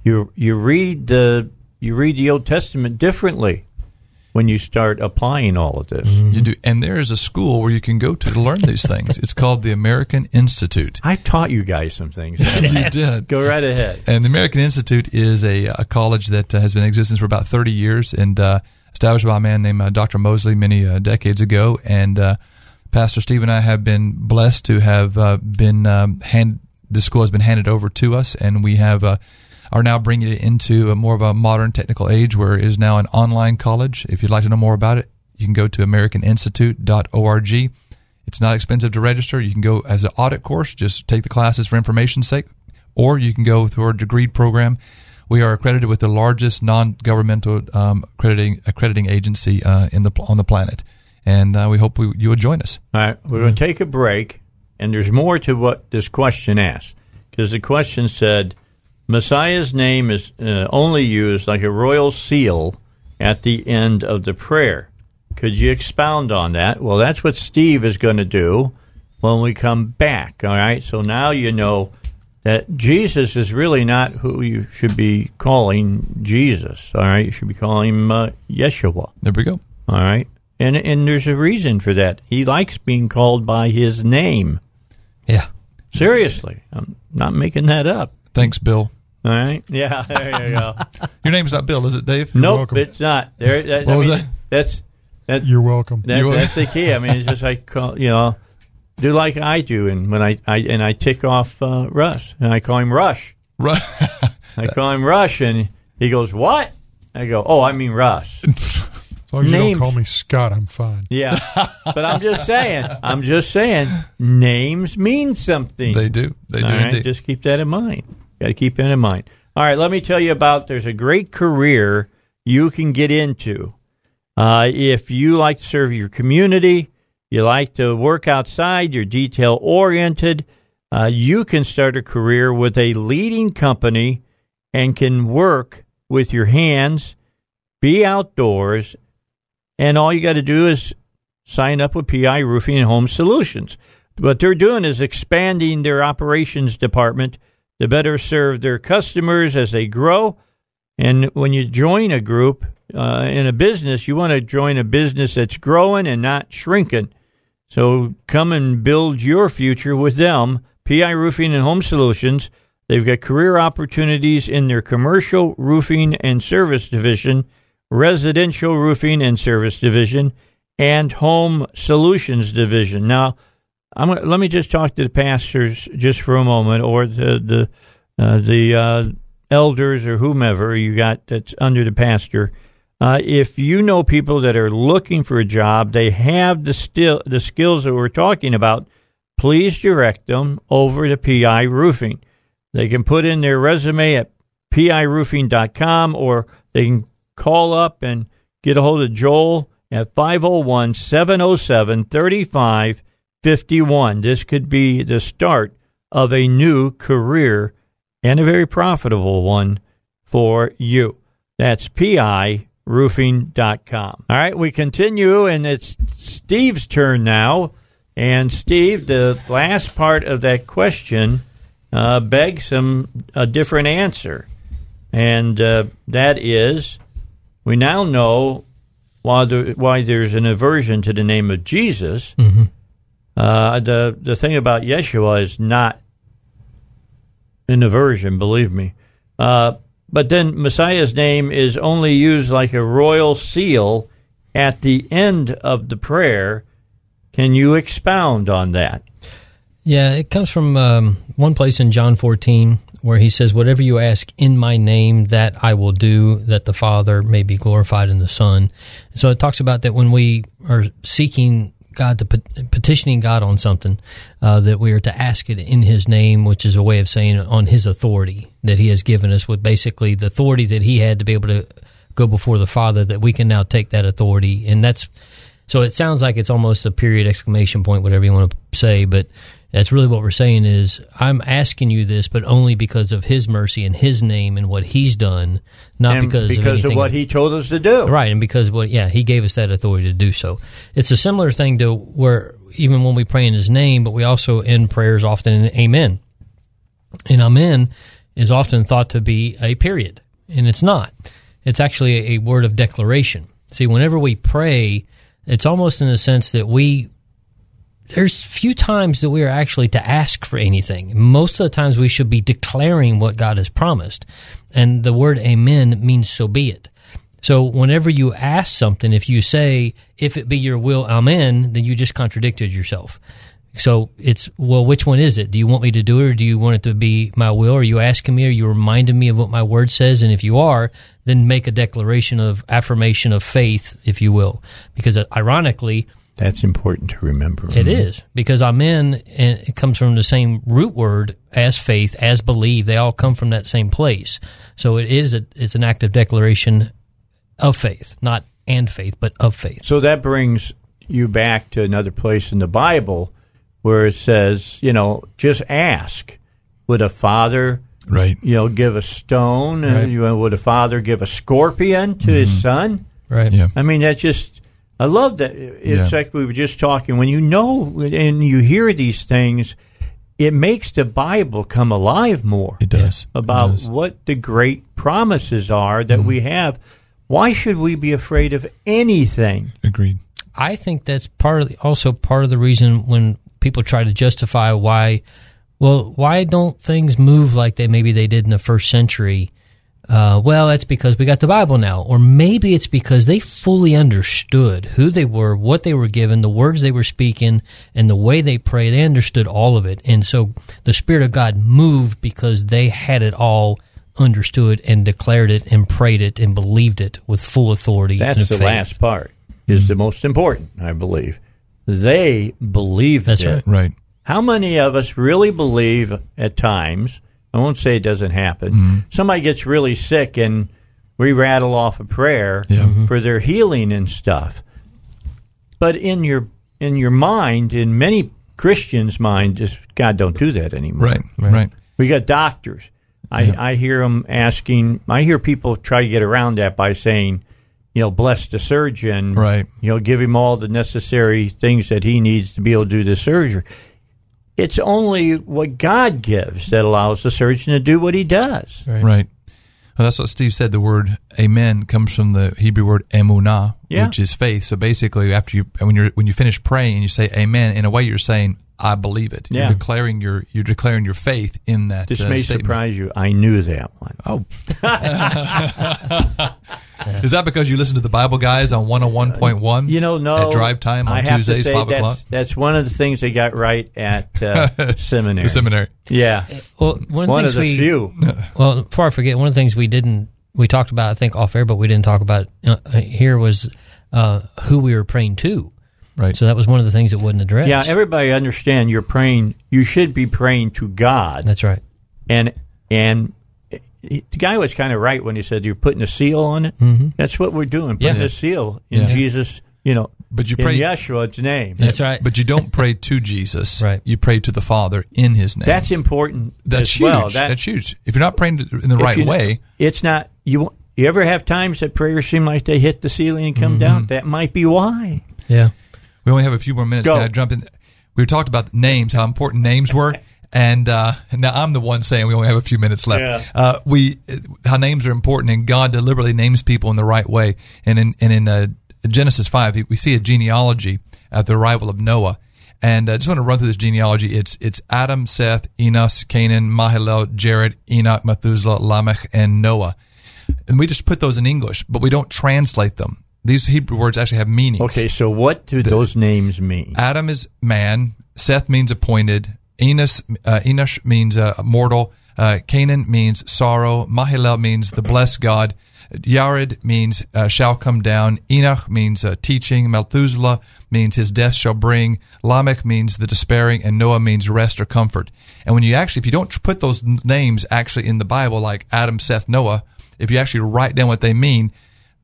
you read the Old Testament differently when you start applying all of this. Mm-hmm. You do, and there is a school where you can go to learn these things. It's called the American Institute. I taught you guys some things. You did. Go right ahead. And the American Institute is a college that has been in existence for about 30 years, and established by a man named Dr. Mosley many decades ago, and Pastor Steve and I have been blessed to have the school has been handed over to us, and we have are now bringing it into a more of a modern technical age where it is now an online college. If you'd like to know more about it, you can go to americaninstitute.org. It's not expensive to register. You can go as an audit course, just take the classes for information's sake, or you can go through our degree program. We are accredited with the largest non-governmental accrediting agency on the planet, and we hope you will join us. All right, we're going to take a break, and there's more to what this question asks, because the question said, Messiah's name is only used like a royal seal at the end of the prayer. Could you expound on that? Well, that's what Steve is going to do when we come back, all right? So now you know that Jesus is really not who you should be calling Jesus, all right? You should be calling him Yeshua. There we go. All right? And there's a reason for that. He likes being called by his name. Yeah. Seriously. I'm not making that up. Thanks, Bill. All right? Yeah, there you go. Your name's not Bill, is it, Dave? You're welcome. It's not. What was that? That's you're welcome. That's the key. I mean, it's just like, you know, do like I do, and when I tick off Russ, and I call him Rush. I call him Rush, and he goes, "What?" I go, "Oh, I mean Russ." As long as you don't call me Scott, I'm fine. Yeah, but I'm just saying, names mean something. They do. They do. Right? Indeed. Just keep that in mind. Got to keep that in mind. All right, let me tell you about. There's a great career you can get into if you like to serve your community. You like to work outside, you're detail-oriented, you can start a career with a leading company and can work with your hands, be outdoors, and all you got to do is sign up with PI Roofing and Home Solutions. What they're doing is expanding their operations department to better serve their customers as they grow. And when you join a group in a business, you want to join a business that's growing and not shrinking. So come and build your future with them, PI Roofing and Home Solutions. They've got career opportunities in their commercial roofing and service division, residential roofing and service division, and home solutions division. Now, let me just talk to the pastors just for a moment, or the elders or whomever you got that's under the pastor. If you know people that are looking for a job, they have the skills that we're talking about, please direct them over to PI Roofing. They can put in their resume at piroofing.com, or they can call up and get a hold of Joel at 501-707-3551. This could be the start of a new career and a very profitable one for you. That's piroofing.com. All right, we continue, and it's Steve's turn now. And, Steve, the last part of that question begs a different answer. And that is, we now know why there's an aversion to the name of Jesus. Mm-hmm. The thing about Yeshua is not an aversion, believe me. But then Messiah's name is only used like a royal seal at the end of the prayer. Can you expound on that? Yeah, it comes from one place in John 14 where he says, "Whatever you ask in my name, that I will do, that the Father may be glorified in the Son." So it talks about that when we are seeking God, petitioning God on something, that we are to ask it in his name, which is a way of saying on his authority that he has given us, with basically the authority that he had to be able to go before the Father, that we can now take that authority. And that's, so it sounds like it's almost a period, exclamation point, whatever you want to say, but that's really what we're saying is, I'm asking you this, but only because of his mercy and his name and what he's done, not because of what he told us to do. Right, and he gave us that authority to do so. It's a similar thing to where even when we pray in his name, but we also end prayers often in amen. And amen is often thought to be a period, and it's not. It's actually a word of declaration. See, whenever we pray, it's almost in the sense that there's few times that we are actually to ask for anything. Most of the times we should be declaring what God has promised. And the word amen means so be it. So whenever you ask something, if you say, if it be your will, amen, then you just contradicted yourself. So it's, well, which one is it? Do you want me to do it, or do you want it to be my will? Are you asking me? Are you reminding me of what my word says? And if you are, then make a declaration of affirmation of faith, if you will. Because ironically, that's important to remember. It is, because amen, and it comes from the same root word as faith, as believe. They all come from that same place. So it's an act of declaration of faith, not and faith, but of faith. So that brings you back to another place in the Bible where it says, you know, just ask. Would a father, right, you know, give a stone? Right. Would a father give a scorpion to his son? Right. Yeah. I mean, that's just, I love that. It's like we were just talking. When you know and you hear these things, it makes the Bible come alive more. It does. About it does. What the great promises are that we have. Why should we be afraid of anything? Agreed. I think that's part of part of the reason when people try to justify why don't things move like they did in the first century? Well, that's because we got the Bible now. Or maybe it's because they fully understood who they were, what they were given, the words they were speaking, and the way they pray. They understood all of it. And so the Spirit of God moved because they had it all understood and declared it and prayed it and believed it with full authority. That's the faith. Last part is the most important, I believe. They believed it. That's right. How many of us really believe at times? I won't say it doesn't happen. Mm-hmm. Somebody gets really sick and we rattle off a prayer for their healing and stuff. But in your mind, in many Christians' mind, just God don't do that anymore. Right. We got doctors. I hear them asking. I hear people try to get around that by saying, bless the surgeon. Right. Give him all the necessary things that he needs to be able to do the surgery. It's only what God gives that allows the surgeon to do what he does. Right. Well, that's what Steve said. The word amen comes from the Hebrew word emunah, which is faith. So basically, after when you finish praying and you say amen, in a way you're saying, I believe it. Yeah. You're declaring your faith in that. This may statement. Surprise you. I knew that one. Oh. Is that because you listen to the Bible guys on 101.1? No. At drive time on Tuesdays, 5 o'clock? That's one of the things they got right at seminary. The seminary. Yeah. Well, one of the few. Well, before I forget, one of the things we talked about, I think, off air, but we didn't talk about here was who we were praying to. Right. So that was one of the things it wouldn't address. Yeah, everybody understand you should be praying to God. That's right. And the guy was kind of right when he said you're putting a seal on it. Mm-hmm. That's what we're doing, putting a seal in Jesus, but you pray in Yeshua's name. That's right. But you don't pray to Jesus. Right. You pray to the Father in his name. That's important. That's huge. Well. That's huge. If you're not praying in the right way. It's not – you ever have times that prayers seem like they hit the ceiling and come down? That might be why. Yeah. We only have a few more minutes. Can I jump in? We talked about names, how important names were, and now I'm the one saying we only have a few minutes left. Yeah. How names are important, and God deliberately names people in the right way. And in Genesis 5, we see a genealogy at the arrival of Noah. And I just want to run through this genealogy. It's Adam, Seth, Enos, Canaan, Mahalalel, Jared, Enoch, Methuselah, Lamech, and Noah. And we just put those in English, but we don't translate them. These Hebrew words actually have meanings. Okay, so what do those names mean? Adam is man. Seth means appointed. Enosh means mortal. Canaan means sorrow. Mahalalel means the blessed God. Yared means shall come down. Enoch means teaching. Methuselah means his death shall bring. Lamech means the despairing. And Noah means rest or comfort. And if you don't put those names actually in the Bible, like Adam, Seth, Noah, if you actually write down what they mean,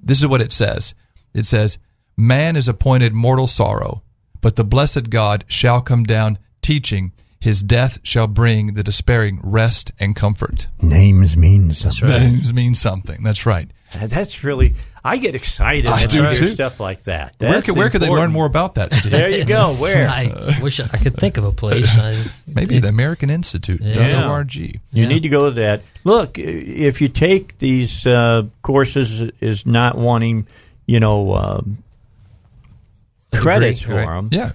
this is what it says. It says, man is appointed mortal sorrow, but the blessed God shall come down teaching. His death shall bring the despairing rest and comfort. Names mean something. Right. Names mean something. That's right. That's really, I get excited when I hear stuff like that. Where could they learn more about that, Steve? There you go. Where? I wish I could think of a place. Maybe the American Institute, .org. You need to go to that. Look, if you take these courses is not wanting, credits for them. Yeah.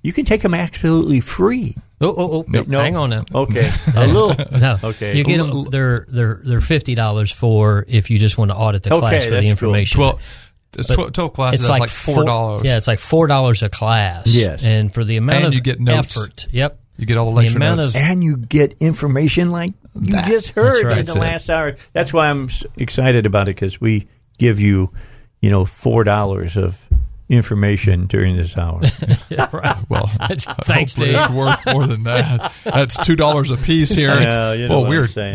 You can take them absolutely free. No. Hang on now. Okay. A little. No. Okay. You get them, they're $50 for if you just want to audit the class for the information. Cool. 12 classes, that's like $4. Yeah, it's like $4 a class. Yes. And for the amount of you get notes. Effort. Yep. You get all the lecture notes. And you get information like you just heard in the last hour. That's why I'm excited about it, because we give you, $4 of information during this hour. Yeah, right. Well, thanks, Dave. It's worth more than that. That's $2 a piece here.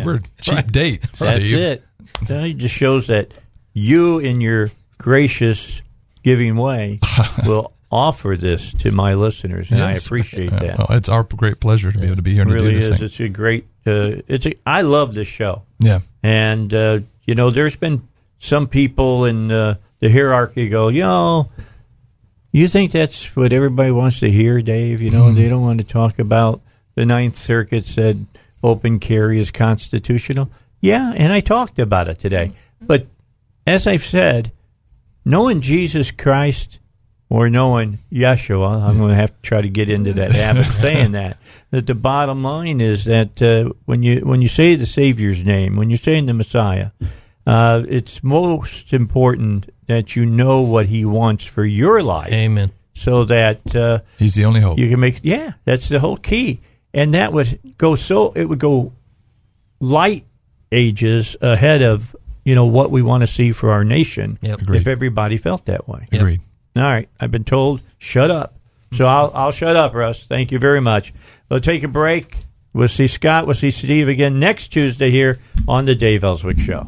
We're cheap date, That's Steve. It. That just shows that you, in your gracious giving way, will offer this to my listeners, and I appreciate that. Well, it's our great pleasure to be able to be here and to do this. It really is. It's a great. I love this show. Yeah, and there's been some people in the hierarchy go, you think that's what everybody wants to hear, Dave? They don't want to talk about the Ninth Circuit said open carry is constitutional. Yeah, and I talked about it today. But as I've said, knowing Jesus Christ or knowing Yeshua, I'm going to have to try to get into that habit of saying that, that the bottom line is that when you say the Savior's name, when you're saying the Messiah, it's most important that you know what he wants for your life. Amen. So that he's the only hope. You can make that's the whole key. And that would go it would go light ages ahead of, you know, what we want to see for our nation. Yep. If everybody felt that way. Yep. Agreed. All right. I've been told shut up. So I'll shut up, Russ. Thank you very much. We'll take a break. We'll see Scott. We'll see Steve again next Tuesday here on the Dave Ellswick Show.